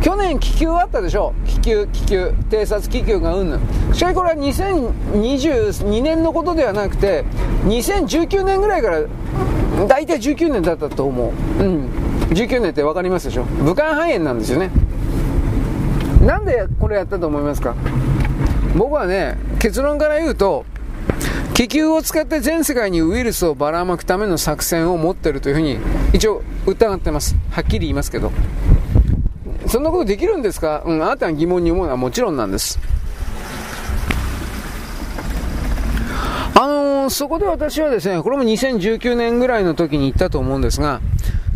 去年気球あったでしょ、気球、気球、偵察気球がうんぬん。しかしこれはにせんにじゅうにねんのことではなくて、にせんじゅうきゅうねんぐらいから、大体じゅうきゅうねんだったと思う。うん。じゅうきゅうねんって分かりますでしょ。武漢肺炎なんですよね。なんでこれやったと思いますか。僕はね、結論から言うと、気球を使って全世界にウイルスをばらまくための作戦を持ってるというふうに、一応疑ってます。はっきり言いますけど。そんなことできるんですか、うん、あなたが疑問に思うのはもちろんなんです。あのー、そこで私はですね、これもにせんじゅうきゅうねんぐらいの時に言ったと思うんですが、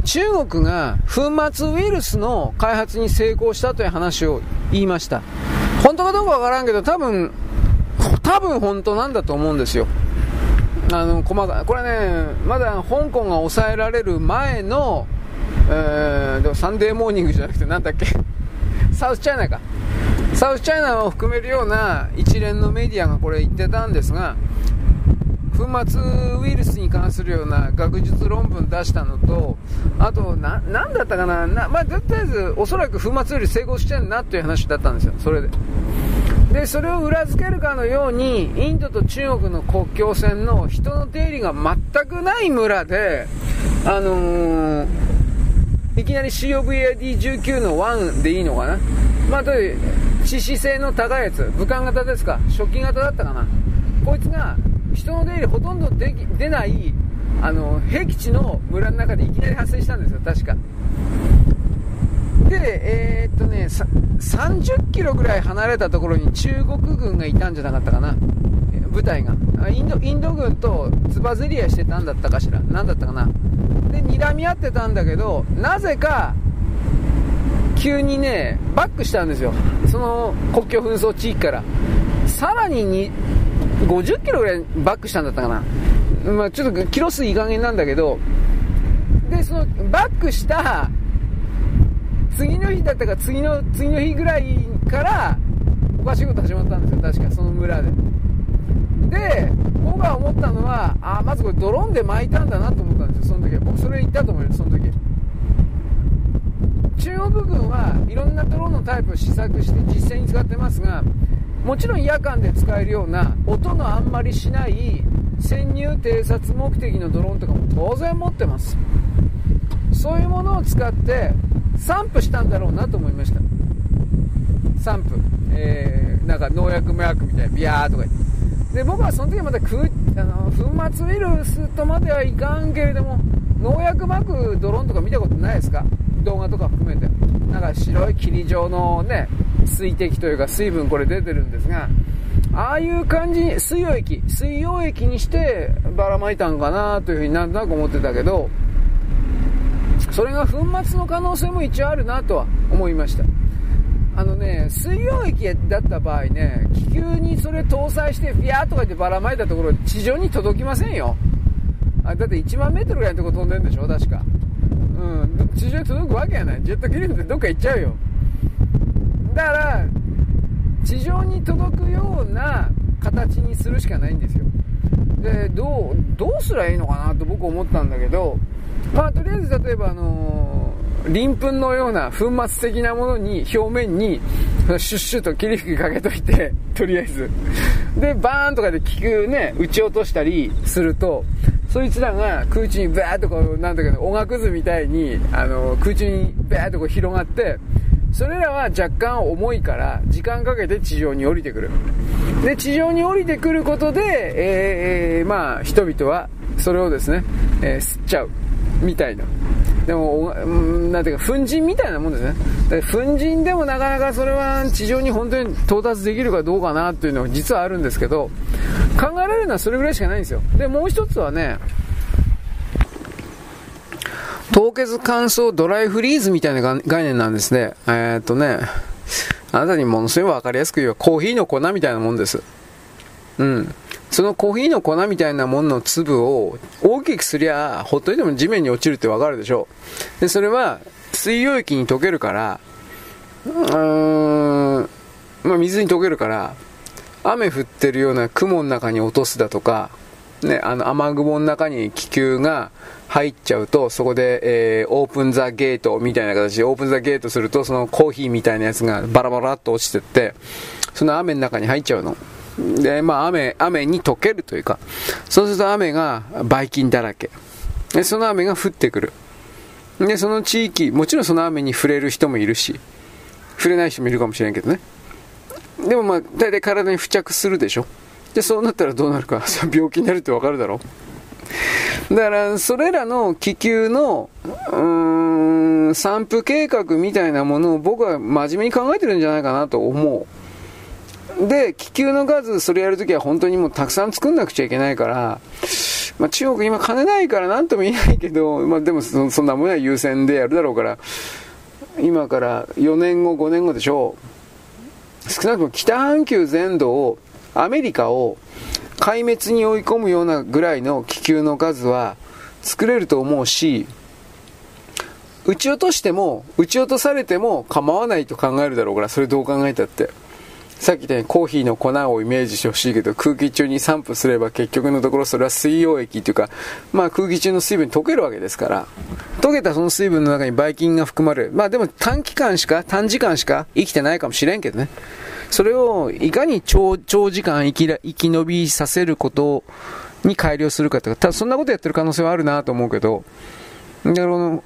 中国が粉末ウイルスの開発に成功したという話を言いました。本当かどうかわからんけど、多分多分本当なんだと思うんですよ。あの細かこれね、まだ香港が抑えられる前のえー、でもサンデーモーニングじゃなくて、なんだっけ、サウスチャイナか、サウスチャイナを含めるような一連のメディアがこれ言ってたんですが、粉末ウイルスに関するような学術論文出したのと、あと な, なんだったかなな、まあ、とりあえずおそらく粉末より成功してんなという話だったんですよ。それででそれを裏付けるかのように、インドと中国の国境線の人の出入りが全くない村で、あのーいきなり コビッドナインティーン のいちでいいのかな、まあという致死性の高いやつ、武漢型ですか、初期型だったかな、こいつが人の出入りほとんどでき出ないあの僻地の村の中でいきなり発生したんですよ、確かで。えー、っとねさんじゅっキロぐらい離れたところに中国軍がいたんじゃなかったかな、部隊がインド、インド軍とつばぜり合いしてたんだったかしら、なんだったかな、で睨み合ってたんだけど、なぜか急にねバックしたんですよ、その国境紛争地域からさらに、 にごじゅっキロぐらいバックしたんだったかな、まあ、ちょっとキロ数いい加減なんだけど、でそのバックした次の日だったか次の次の日ぐらいからおかしいこと始まったんですよ、確かその村で。で僕が思ったのは、あ、まずこれドローンで巻いたんだなと思ったんですよ、その時は。僕それ言ったと思います。その時中国軍はいろんなドローンのタイプを試作して実戦に使ってますが、もちろん夜間で使えるような音のあんまりしない潜入偵察目的のドローンとかも当然持ってます。そういうものを使って散布したんだろうなと思いました。散布、えー、なんか農薬無薬みたいなビヤーとか言ってで、僕はその時まだ空あの粉末ウイルスとまではいかんけれども、農薬まくドローンとか見たことないですか、動画とか含めて。なんか白い霧状のね水滴というか水分、これ出てるんですが、ああいう感じに水溶液水溶液にしてばらまいたんかなというふうになんとなく思ってたけど、それが粉末の可能性も一応あるなとは思いました。あのね、水溶液だった場合ね、気球にそれ搭載してビャーとか言ってばらまいたところ、地上に届きませんよ。あ、だっていちまんメートルぐらいのところ飛んでるんでしょ、確か。うん、地上に届くわけやない。ジェット気流でどっか行っちゃうよ。だから地上に届くような形にするしかないんですよ。でどう、どうすりゃいいのかなと僕思ったんだけど、まあ、とりあえず例えばあの鱗粉のような粉末的なものに表面にシュッシュッと霧吹きかけといて、とりあえずでバーンとかで効くね打ち落としたりすると、そいつらが空中にバーッとこうなんだかおがくずみたいにあの空中にバーッとこう広がって、それらは若干重いから時間かけて地上に降りてくる。で地上に降りてくることで、えー、まあ人々はそれをですね、えー、吸っちゃうみたいな。でもなんていうか粉塵みたいなもんですね。だから粉塵でもなかなかそれは地上に本当に到達できるかどうかなというのは実はあるんですけど、考えられるのはそれぐらいしかないんですよ。でもう一つはね、凍結乾燥ドライフリーズみたいな概念なんですね。えー、っとねあなたにものすごい分かりやすく言えばコーヒーの粉みたいなもんです。うん。そのコーヒーの粉みたいなものの粒を大きくすりゃほっといても地面に落ちるってわかるでしょ。でそれは水溶液に溶けるから、うーん、まあ、水に溶けるから雨降ってるような雲の中に落とすだとか、ね、あの雨雲の中に気球が入っちゃうとそこで、えー、オープンザゲートみたいな形でオープンザゲートするとそのコーヒーみたいなやつがバラバラっと落ちてってその雨の中に入っちゃうの。でまあ、雨, 雨に溶けるというか、そうすると雨がばい菌だらけで、その雨が降ってくる。でその地域もちろんその雨に触れる人もいるし触れない人もいるかもしれんけどね。でもまあ大体体に付着するでしょ。でそうなったらどうなるか病気になるって分かるだろ。だからそれらの気球のうーん散布計画みたいなものを僕は真面目に考えてるんじゃないかなと思う。で気球の数それやるときは本当にもうたくさん作んなくちゃいけないから、まあ、中国今金ないから何とも言えないけど、まあ、でも そ, そんなものは優先でやるだろうから、今からよねんごごねんごでしょう。少なくとも北半球全土をアメリカを壊滅に追い込むようなぐらいの気球の数は作れると思うし、撃ち落としても撃ち落とされても構わないと考えるだろうから、それどう考えたってさっき言ったようにコーヒーの粉をイメージしてほしいけど、空気中に散布すれば結局のところそれは水溶液というか、まあ、空気中の水分に溶けるわけですから、溶けたその水分の中にばい菌が含まれる。まあでも短期間しか短時間しか生きてないかもしれんけどね。それをいかに 長, 長時間生 き, 生き延びさせることに改良するかとか、ただそんなことやってる可能性はあるなと思うけど、だからあの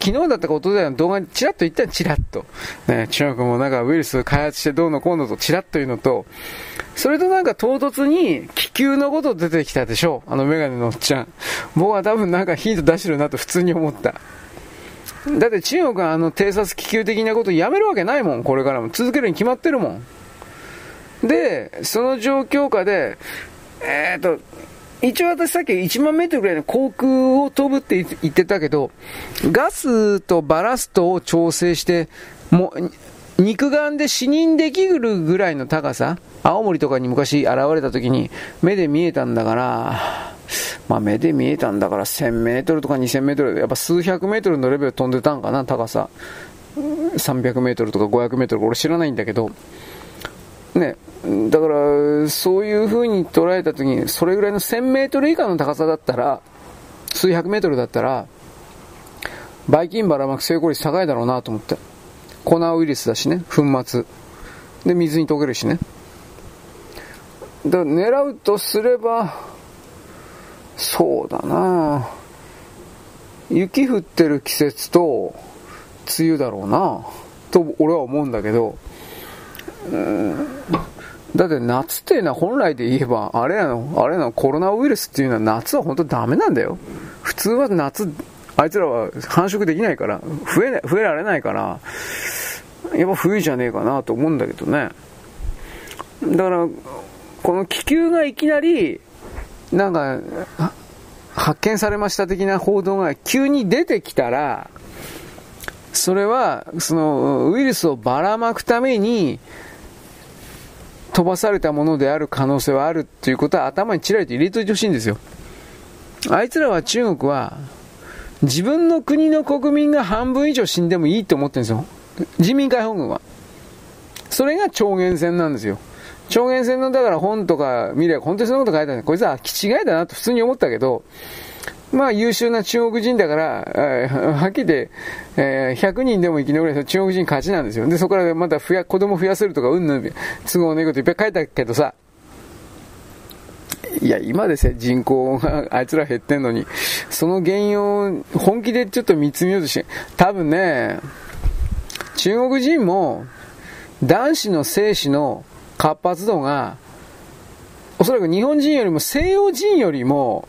昨日だったか一昨日の動画にチラッと言ったらチラッと、ね、中国もなんかウイルス開発してどうのこうのとチラッというのと、それとなんか唐突に気球のこと出てきたでしょ、あのメガネのおっちゃん。僕は多分なんかヒント出してるなと普通に思った。だって中国はあの偵察気球的なことやめるわけないもん。これからも続けるに決まってるもん。でその状況下でえーっと一応私さっきいちまんメートルぐらいの航空を飛ぶって言ってたけど、ガスとバラストを調整しても肉眼で視認できるぐらいの高さ、青森とかに昔現れた時に目で見えたんだから、まあ、目で見えたんだからせんメートルとかにせんメートル、やっぱ数百メートルのレベル飛んでたんかな、高ささんびゃくメートルとかごひゃくメートル、俺知らないんだけどね。だからそういう風に捉えた時にそれぐらいのせんメートル以下の高さだったら、数百メートルだったらばい菌ばらまく成功率高いだろうなと思って、粉ウイルスだしね、粉末で水に溶けるしね。だから狙うとすればそうだな、雪降ってる季節と梅雨だろうなと俺は思うんだけど、うんだって夏っていうのは本来で言えばあれやのあれのコロナウイルスっていうのは夏は本当ダメなんだよ。普通は夏あいつらは繁殖できないから増え、増えられないからやっぱ冬じゃねえかなと思うんだけどね。だからこの気球がいきなりなんか発見されました的な報道が急に出てきたら、それはそのウイルスをばらまくために飛ばされたものである可能性はあるっていうことは頭にちらりと入れといてほしいんですよ。あいつらは中国は自分の国の国民が半分以上死んでもいいと思ってるんですよ、人民解放軍は。それが超厳選なんですよ。超厳選のだから本とか見れば本当にそのこと書いてある。こいつは気違いだなと普通に思ったけど、まあ優秀な中国人だから、えー、はっきりで、えー、ひゃくにんでも生き残れば中国人勝ちなんですよ。で、そこからまた増や子供増やせるとかうんぬん都合のいいこといっぱい書いたけどさ、いや今ですね人口があいつら減ってんのにその原因を本気でちょっと見つめようとして、多分ね中国人も男子の精子の活発度がおそらく日本人よりも西洋人よりも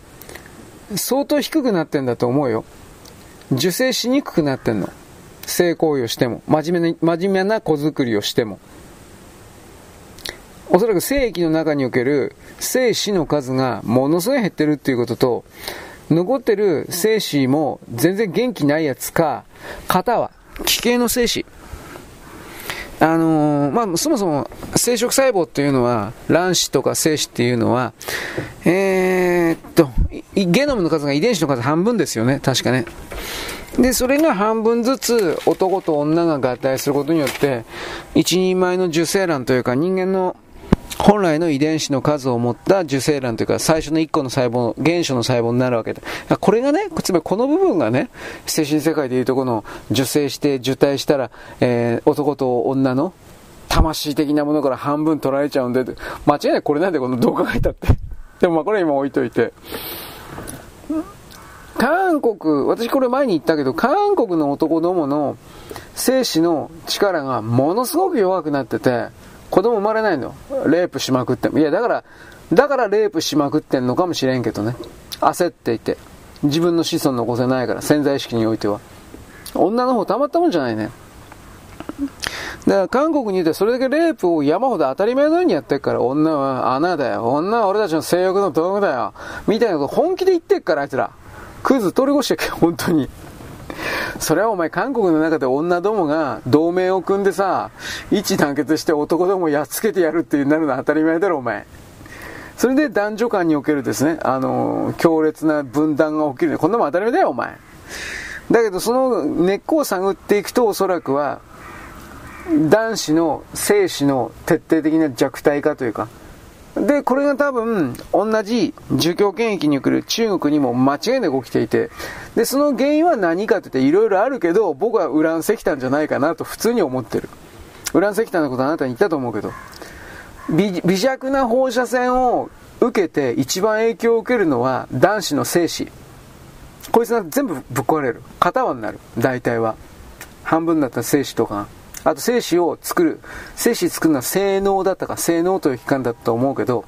相当低くなってんだと思うよ。受精しにくくなってんの、性行為をしても真面目な、真面目な子作りをしてもおそらく精液の中における精子の数がものすごい減ってるっていうことと、残ってる精子も全然元気ないやつか、型は奇形の精子、あのー、まあそもそも生殖細胞っていうのは卵子とか精子っていうのはえー、っとゲノムの数が遺伝子の数半分ですよね、確かね。でそれが半分ずつ男と女が合体することによって一人前の受精卵というか人間の本来の遺伝子の数を持った受精卵というか最初のいっこの細胞、原初の細胞になるわけで、これがね、つまりこの部分がね、精神世界でいうとこの受精して受胎したら、えー、男と女の魂的なものから半分取られちゃうんで、間違いないこれなんでこの動画書いたってでもまあこれ今置いといて、韓国、私これ前に言ったけど韓国の男どもの精子の力がものすごく弱くなってて子供生まれないの。レイプしまくっても。いや、だから、だからレイプしまくってんのかもしれんけどね。焦っていて。自分の子孫残せないから、潜在意識においては。女の方たまったもんじゃないね。だから韓国に言うとそれだけレイプを山ほど当たり前のようにやってるから、女は穴だよ。女は俺たちの性欲の道具だよ。みたいなこと本気で言ってっから、あいつら。クズ取り越してっけ、本当に。それはお前韓国の中で女どもが同盟を組んでさ一団結して男どもをやっつけてやるっていうなるのは当たり前だろお前。それで男女間におけるですね、あのー、強烈な分断が起きる、こんなもん当たり前だよお前。だけどその根っこを探っていくとおそらくは男子の精子の徹底的な弱体化というかで、これが多分同じ儒教権益における中国にも間違いなく起きていて、でその原因は何かって言っていろいろあるけど僕はウラン石炭じゃないかなと普通に思ってる。ウラン石炭のことあなたに言ったと思うけど、 微, 微弱な放射線を受けて一番影響を受けるのは男子の精子、こいつが全部ぶっ壊れる、片輪になる、大体は半分だったら精子とか、あと精子を作る、精子作るのは精脳だったか、精脳という機関だったと思うけど、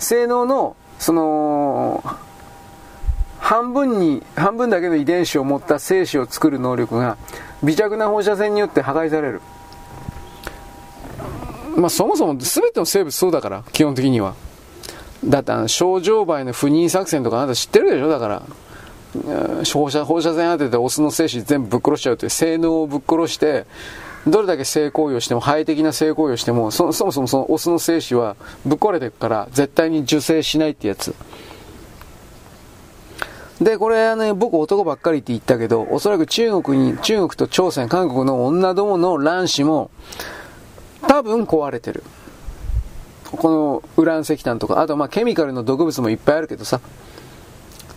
精脳のその半分に半分だけの遺伝子を持った精子を作る能力が微弱な放射線によって破壊される。まあそもそも全ての生物そうだから基本的には。だってあのショウジョウバエの不妊作戦とかあなた知ってるでしょ。だから放射、放射線当ててオスの精子全部ぶっ殺しちゃうという精脳をぶっ殺して、どれだけ性行為をしても、ハイ的な性行為をしても、そ, そもそもそのオスの精子はぶっ壊れていくから、絶対に受精しないってやつ。で、これはね、僕男ばっかりって言ったけど、おそらく中国に、中国と朝鮮、韓国の女どもの卵子も、多分壊れてる。このウラン石炭とか、あとまあケミカルの毒物もいっぱいあるけどさ。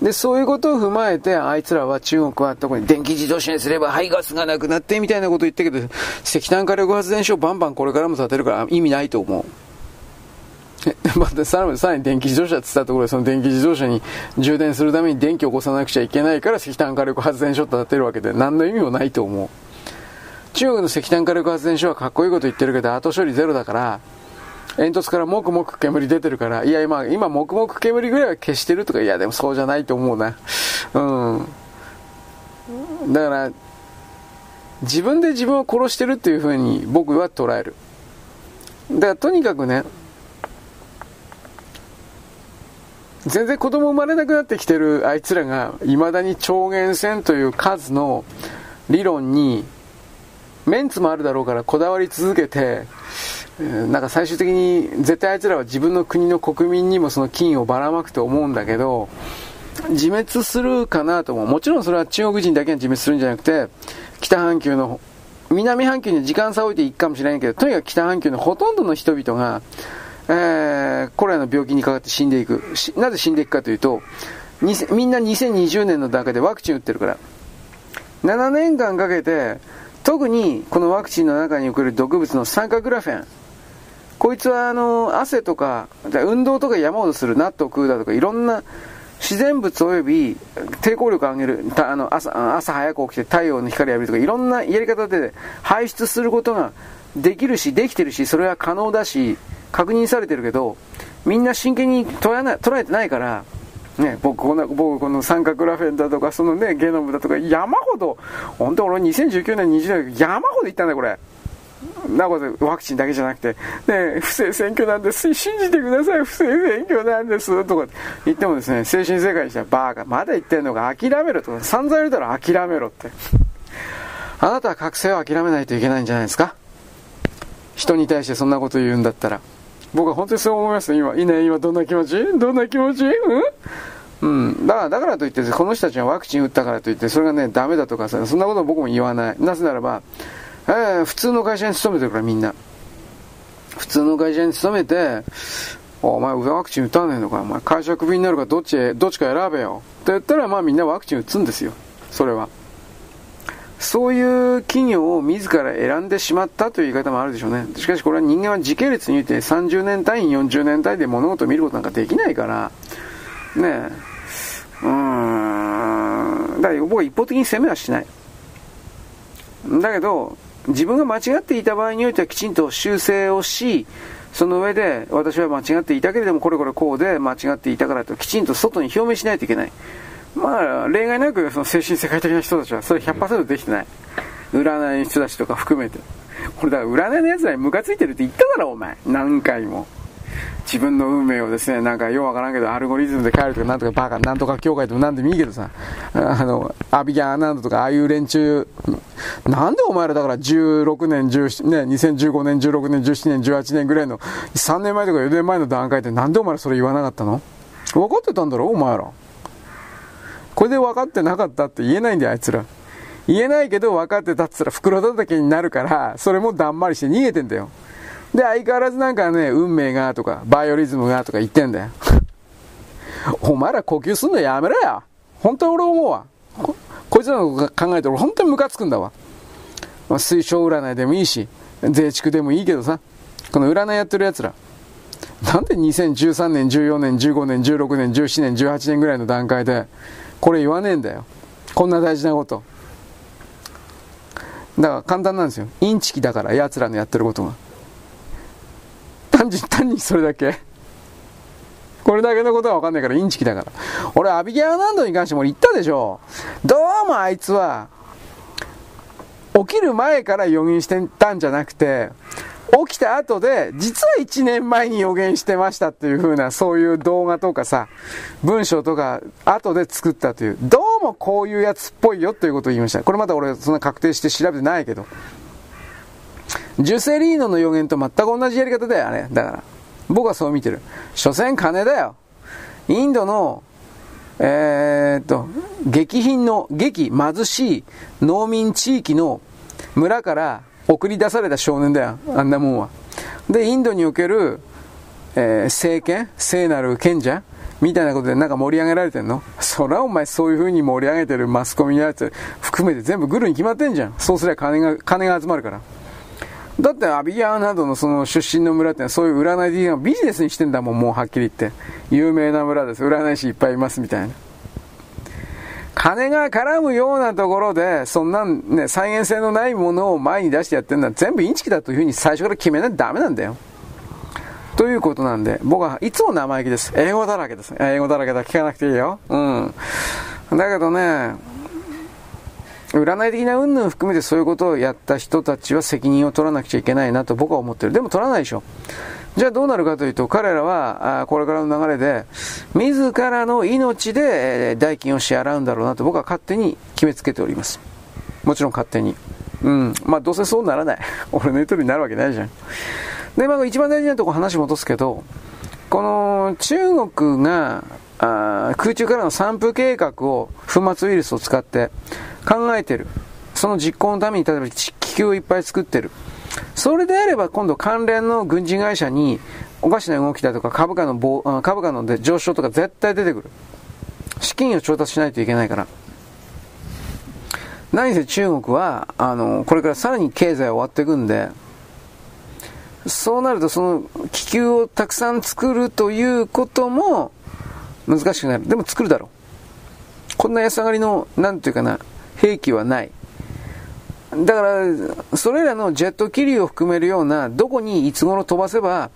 で、そういうことを踏まえて、あいつらは中国は特に電気自動車にすれば排ガスがなくなってみたいなこと言ったけど、石炭火力発電所をバンバンこれからも建てるから意味ないと思う。またさらに、さらに電気自動車って言ったところで、その電気自動車に充電するために電気を起こさなくちゃいけないから石炭火力発電所を建てるわけで、何の意味もないと思う。中国の石炭火力発電所はかっこいいこと言ってるけど、後処理ゼロだから、煙突からもくもく煙出てるから、いや今、今もくもく煙ぐらいは消してるとか、いやでもそうじゃないと思うな。うん。だから、自分で自分を殺してるっていう風に僕は捉える。だからとにかくね、全然子供生まれなくなってきてるあいつらが、未だに超厳選という数の理論に、メンツもあるだろうからこだわり続けて、なんか最終的に絶対あいつらは自分の国の国民にもその金をばらまくと思うんだけど、自滅するかなと思う。もちろんそれは中国人だけが自滅するんじゃなくて、北半球の南半球に時間差を置いていくかもしれないけど、とにかく北半球のほとんどの人々が、えー、これらの病気にかかって死んでいく。なぜ死んでいくかというと、みんなにせんにじゅうねんの段階でワクチン打ってるから。ななねんかんかけて、特にこのワクチンの中に送る毒物の酸化グラフェン、こいつはあの汗とか運動とか山ほどする、納豆を食うだとかいろんな自然物および抵抗力を上げる、あの 朝, 朝早く起きて太陽の光を浴びるとかいろんなやり方で排出することができるし、できてるし、それは可能だし確認されてるけど、みんな真剣に捉えてないからね、僕この、僕この三角ラフェンだとか、そのね、ゲノムだとか、山ほど、本当俺にせんじゅうきゅうねん、にじゅうねん、山ほど行ったんだよ、これ。なことワクチンだけじゃなくて、ね、不正選挙なんです、信じてください、不正選挙なんです、とか言ってもですね、精神世界にしたら、バーカ、まだ言ってんのか、諦めろとか、散々言うたら諦めろって。あなたは覚醒を諦めないといけないんじゃないですか。人に対してそんなこと言うんだったら。僕は本当にそう思いますね。今、いいね、今どんな気持ち？どんな気持ち？うん、うん、だから、だからといって、この人たちがワクチン打ったからといって、それがね、ダメだとかさ、そんなことは僕も言わない。なぜならば、えー、普通の会社に勤めてるから、みんな。普通の会社に勤めて、お前、ワクチン打たないのか、お前、会社クビになるからどっち、どっちか選べよ。って言ったら、まあみんなワクチン打つんですよ。それは。そういう企業を自ら選んでしまったという言い方もあるでしょうね。しかしこれは人間は時系列においてさんじゅうねん単位、よんじゅうねん単位で物事を見ることなんかできないから、ねえ、うーん、だから僕は一方的に責めはしない。だけど、自分が間違っていた場合においてはきちんと修正をし、その上で私は間違っていたけれども、これこれこうで間違っていたからときちんと外に表明しないといけない。まあ、例外なくその精神世界的な人たちはそれ ひゃくパーセント できてない。占いの人たちとか含めて。俺だから占いのやつらにムカついてるって言ったからお前。何回も。自分の運命をですね、なんかようわからんけどアルゴリズムで変えるとかなんとかバカ、なんとか協会でもなんでもいいけどさ、あの、アビギャーなんだとかああいう連中、なんでお前らだからじゅうろくねん、じゅうなな、ね、にせんじゅうごねん、じゅうろくねん、じゅうななねん、じゅうはちねんぐらいのさんねんまえとかよねんまえの段階でなんでお前らそれ言わなかったの？分かってたんだろお前ら。これで分かってなかったって言えないんだよ、あいつら。言えないけど分かってたって言ったら袋叩きになるから、それもだんまりして逃げてんだよ。で、相変わらずなんかね、運命がとか、バイオリズムがとか言ってんだよ。お前ら呼吸すんのやめろや。本当に俺思うわ。こ、こいつらのこと考えて俺本当にムカつくんだわ。まあ、水晶占いでもいいし、税畜でもいいけどさ、この占いやってるやつら。なんでにせんじゅうさんねん、じゅうよねん、じゅうごねん、じゅうろくねん、じゅうななねん、じゅうはちねんぐらいの段階で、これ言わねえんだよ。こんな大事なこと。だから簡単なんですよ。インチキだから、奴らのやってることが。単純、単にそれだけ。これだけのことは分かんないから、インチキだから。俺、アビゲアナンドに関しても言ったでしょ。どうもあいつは、起きる前から予言してたんじゃなくて、起きた後で、実はいちねんまえに予言してましたっていう風な、そういう動画とかさ、文章とか、後で作ったという、どうもこういうやつっぽいよということを言いました。これまだ俺、そんな確定して調べてないけど。ジュセリーノの予言と全く同じやり方だよ、あれ。だから。僕はそう見てる。所詮金だよ。インドの、えーっと、激貧の、激貧しい農民地域の村から、送り出された少年だよ、あんなもんは。で、インドにおける、えー、政権、聖なる賢者みたいなことでなんか盛り上げられてんの？そらお前そういう風に盛り上げてるマスコミのやつ含めて全部グルに決まってんじゃん。そうすりゃ金が、金が集まるから。だってアビギャーなどのその出身の村ってのはそういう占い的なビジネスにしてんだもん、もうはっきり言って。有名な村です。占い師いっぱいいますみたいな。金が絡むようなところで、そんなんね、再現性のないものを前に出してやってるのは全部インチキだというふうに最初から決めないとダメなんだよ。ということなんで、僕はいつも生意気です。英語だらけです。英語だらけだ。聞かなくていいよ。うん。だけどね、占い的な云々含めてそういうことをやった人たちは責任を取らなくちゃいけないなと僕は思ってる。でも取らないでしょ。じゃあどうなるかというと、彼らはこれからの流れで自らの命で代金を支払うんだろうなと僕は勝手に決めつけております。もちろん勝手に、うん、まあどうせそうならない。俺の言う通りになるわけないじゃん。で、まあ、一番大事なところ話戻すけど、この中国があ空中からの散布計画を粉末ウイルスを使って考えてる、その実行のために例えば気球をいっぱい作ってる。それであれば今度関連の軍事会社におかしな動きだとか株価の暴、株価の上昇とか絶対出てくる。資金を調達しないといけないから。何せ中国はあのこれからさらに経済を割っていくんで、そうなるとその気球をたくさん作るということも難しくなる。でも作るだろう。こんな安上がりのなんていうかな兵器はない。だからそれらのジェット気流を含めるような、どこにいつ頃飛ばせば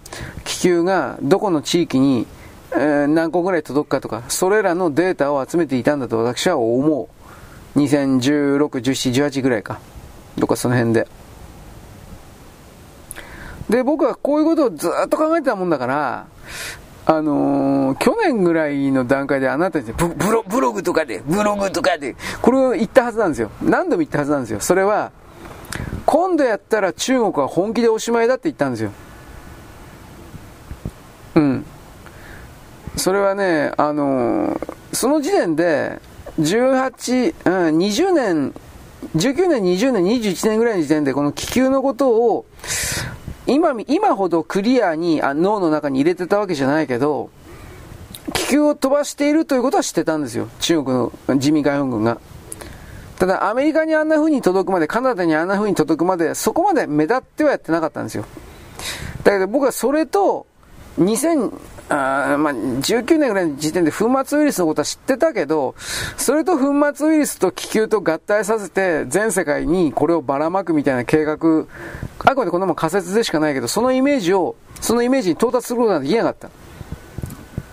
気球がどこの地域に、えー、何個ぐらい届くかとか、それらのデータを集めていたんだと私は思う。にせんじゅうろく、じゅうなな、じゅうはちぐらいか、どっかその辺で。で、僕はこういうことをずっと考えてたもんだから、あのー、去年ぐらいの段階であなたにブ、ブロ、ブログとかで、ブログとかで、これを言ったはずなんですよ。何度も言ったはずなんですよ。それは、今度やったら中国は本気でおしまいだって言ったんですよ。うん。それはね、あのー、その時点で、じゅうはち、にじゅうねん、じゅうきゅうねん、にじゅうねん、にじゅういちねんぐらいの時点で、この気球のことを、今、今ほどクリアにあ脳の中に入れてたわけじゃないけど、気球を飛ばしているということは知ってたんですよ、中国の人民解放軍が。ただアメリカにあんな風に届くまで、カナダにあんな風に届くまで、そこまで目立ってはやってなかったんですよ。だけど僕はそれとにせんじゅうきゅうねんぐらいの時点で粉末ウイルスのことは知ってたけど、それと粉末ウイルスと気球と合体させて全世界にこれをばらまくみたいな計画、あくまでこんなもん仮説でしかないけど、そのイメージを、そのイメージに到達することなんて言えなかった。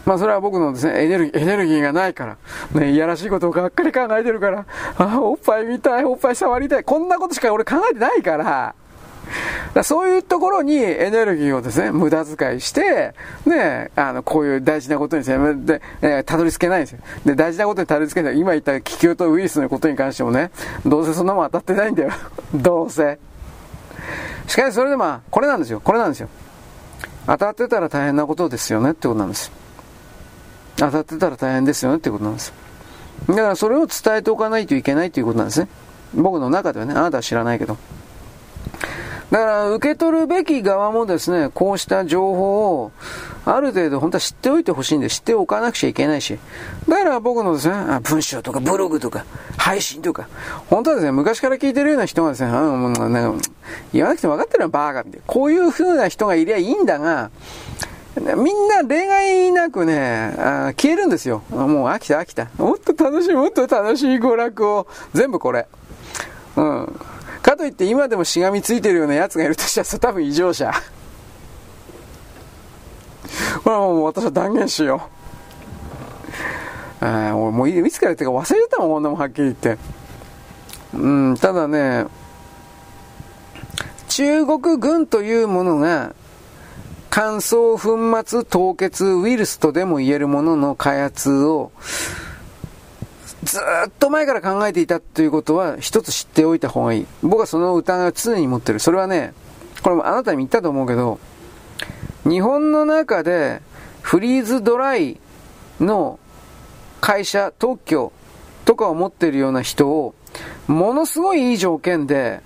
まあそれは僕のですね、エネルギー、エネルギーがないから、ね、いやらしいことをがっかり考えてるから、あ、おっぱい見たい、おっぱい触りたい、こんなことしか俺考えてないから、だからそういうところにエネルギーをですね、無駄遣いして、ね、あの、こういう大事なことにですね、で、えー、たどり着けないんですよ。で、大事なことにたどり着けない。今言った気球とウイルスのことに関してもね、どうせそんなもん当たってないんだよ。どうせ。しかしそれでまあ、これなんですよ。これなんですよ。当たってたら大変なことですよねってことなんです。当たってたら大変ですよねってことなんです。だからそれを伝えておかないといけないということなんですね。僕の中ではね、あなたは知らないけど。だから受け取るべき側もですね、こうした情報をある程度本当は知っておいてほしいんで、知っておかなくちゃいけないし、だから僕のですね、文章とかブログとか配信とか、本当はですね、昔から聞いてるような人がですね、あのもうなんか言わなくても分かってるよ、バーガーってこういう風な人がいりゃいいんだが、みんな例外なくね、あ、消えるんですよ。もう飽きた飽きた、もっと楽しいもっと楽しい娯楽を、全部これ、うん。かといって今でもしがみついてるようなやつがいるとしたら、多分異常者。これはもう私は断言しよう。あ、俺もういつからやってるか忘れてたもん、こんなもんはっきり言って。うん、ただね、中国軍というものが、乾燥、粉末、凍結、ウイルスとでも言えるものの開発を、ずっと前から考えていたということは一つ知っておいた方がいい。僕はその疑いを常に持ってる。それはね、これもあなたにも言ったと思うけど、日本の中でフリーズドライの会社、特許とかを持っているような人を、ものすごいいい条件で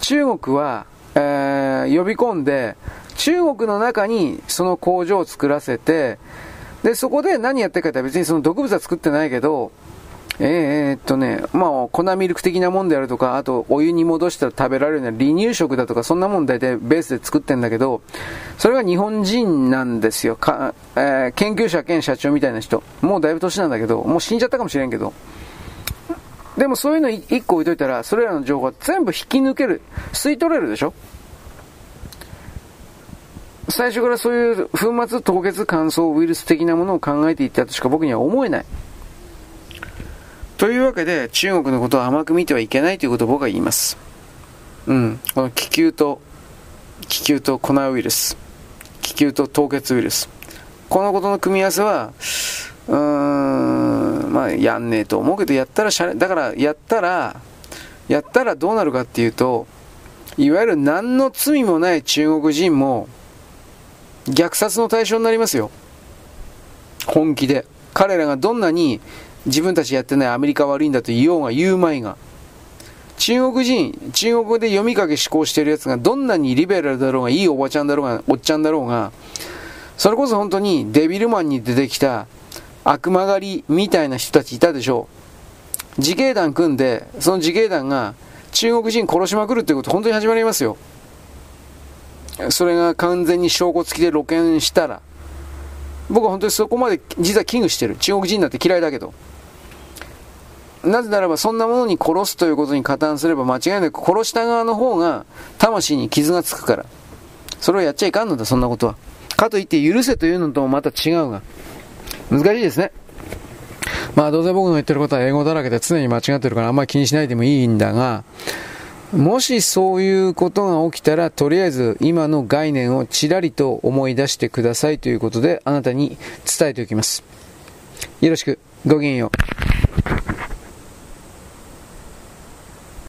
中国は、えー、呼び込んで、中国の中にその工場を作らせて、でそこで何やってるかって別にその毒物は作ってないけど、えー、っとね、まあ、粉ミルク的なもんであるとか、あと、お湯に戻したら食べられるような離乳食だとか、そんなもん大体ベースで作ってんだけど、それが日本人なんですよ。か、えー、研究者兼社長みたいな人。もうだいぶ年なんだけど、もう死んじゃったかもしれんけど。でもそういうの一個置いといたら、それらの情報は全部引き抜ける。吸い取れるでしょ？最初からそういう粉末、凍結、乾燥、ウイルス的なものを考えていったとしか僕には思えない。というわけで、中国のことを甘く見てはいけないということを僕は言います。うん。この気球と、気球と粉ウイルス、気球と凍結ウイルス。このことの組み合わせは、うーん、まあ、やんねえと思うけど、やったらシャレ、だから、やったら、やったらどうなるかっていうと、いわゆる何の罪もない中国人も、虐殺の対象になりますよ。本気で。彼らがどんなに、自分たちやってないアメリカ悪いんだと言おうが言うまいが、中国人、中国語で読み書き思考してるやつがどんなにリベラルだろうが、いいおばちゃんだろうが、おっちゃんだろうが、それこそ本当にデビルマンに出てきた悪魔狩りみたいな人たちいたでしょう。自警団組んで、その自警団が中国人殺しまくるってこと本当に始まりますよ。それが完全に証拠付きで露見したら、僕は本当にそこまで実は危惧してる。中国人だって嫌いだけど。なぜならば、そんなものに殺すということに加担すれば間違いなく殺した側の方が魂に傷がつくから。それをやっちゃいかんのだ、そんなことは。かといって許せというのともまた違うが。難しいですね。まあどうせ僕の言ってることは英語だらけで常に間違ってるからあんまり気にしないでもいいんだが、もしそういうことが起きたら、とりあえず今の概念をちらりと思い出してくださいということであなたに伝えておきます。よろしく。ごきげんよう。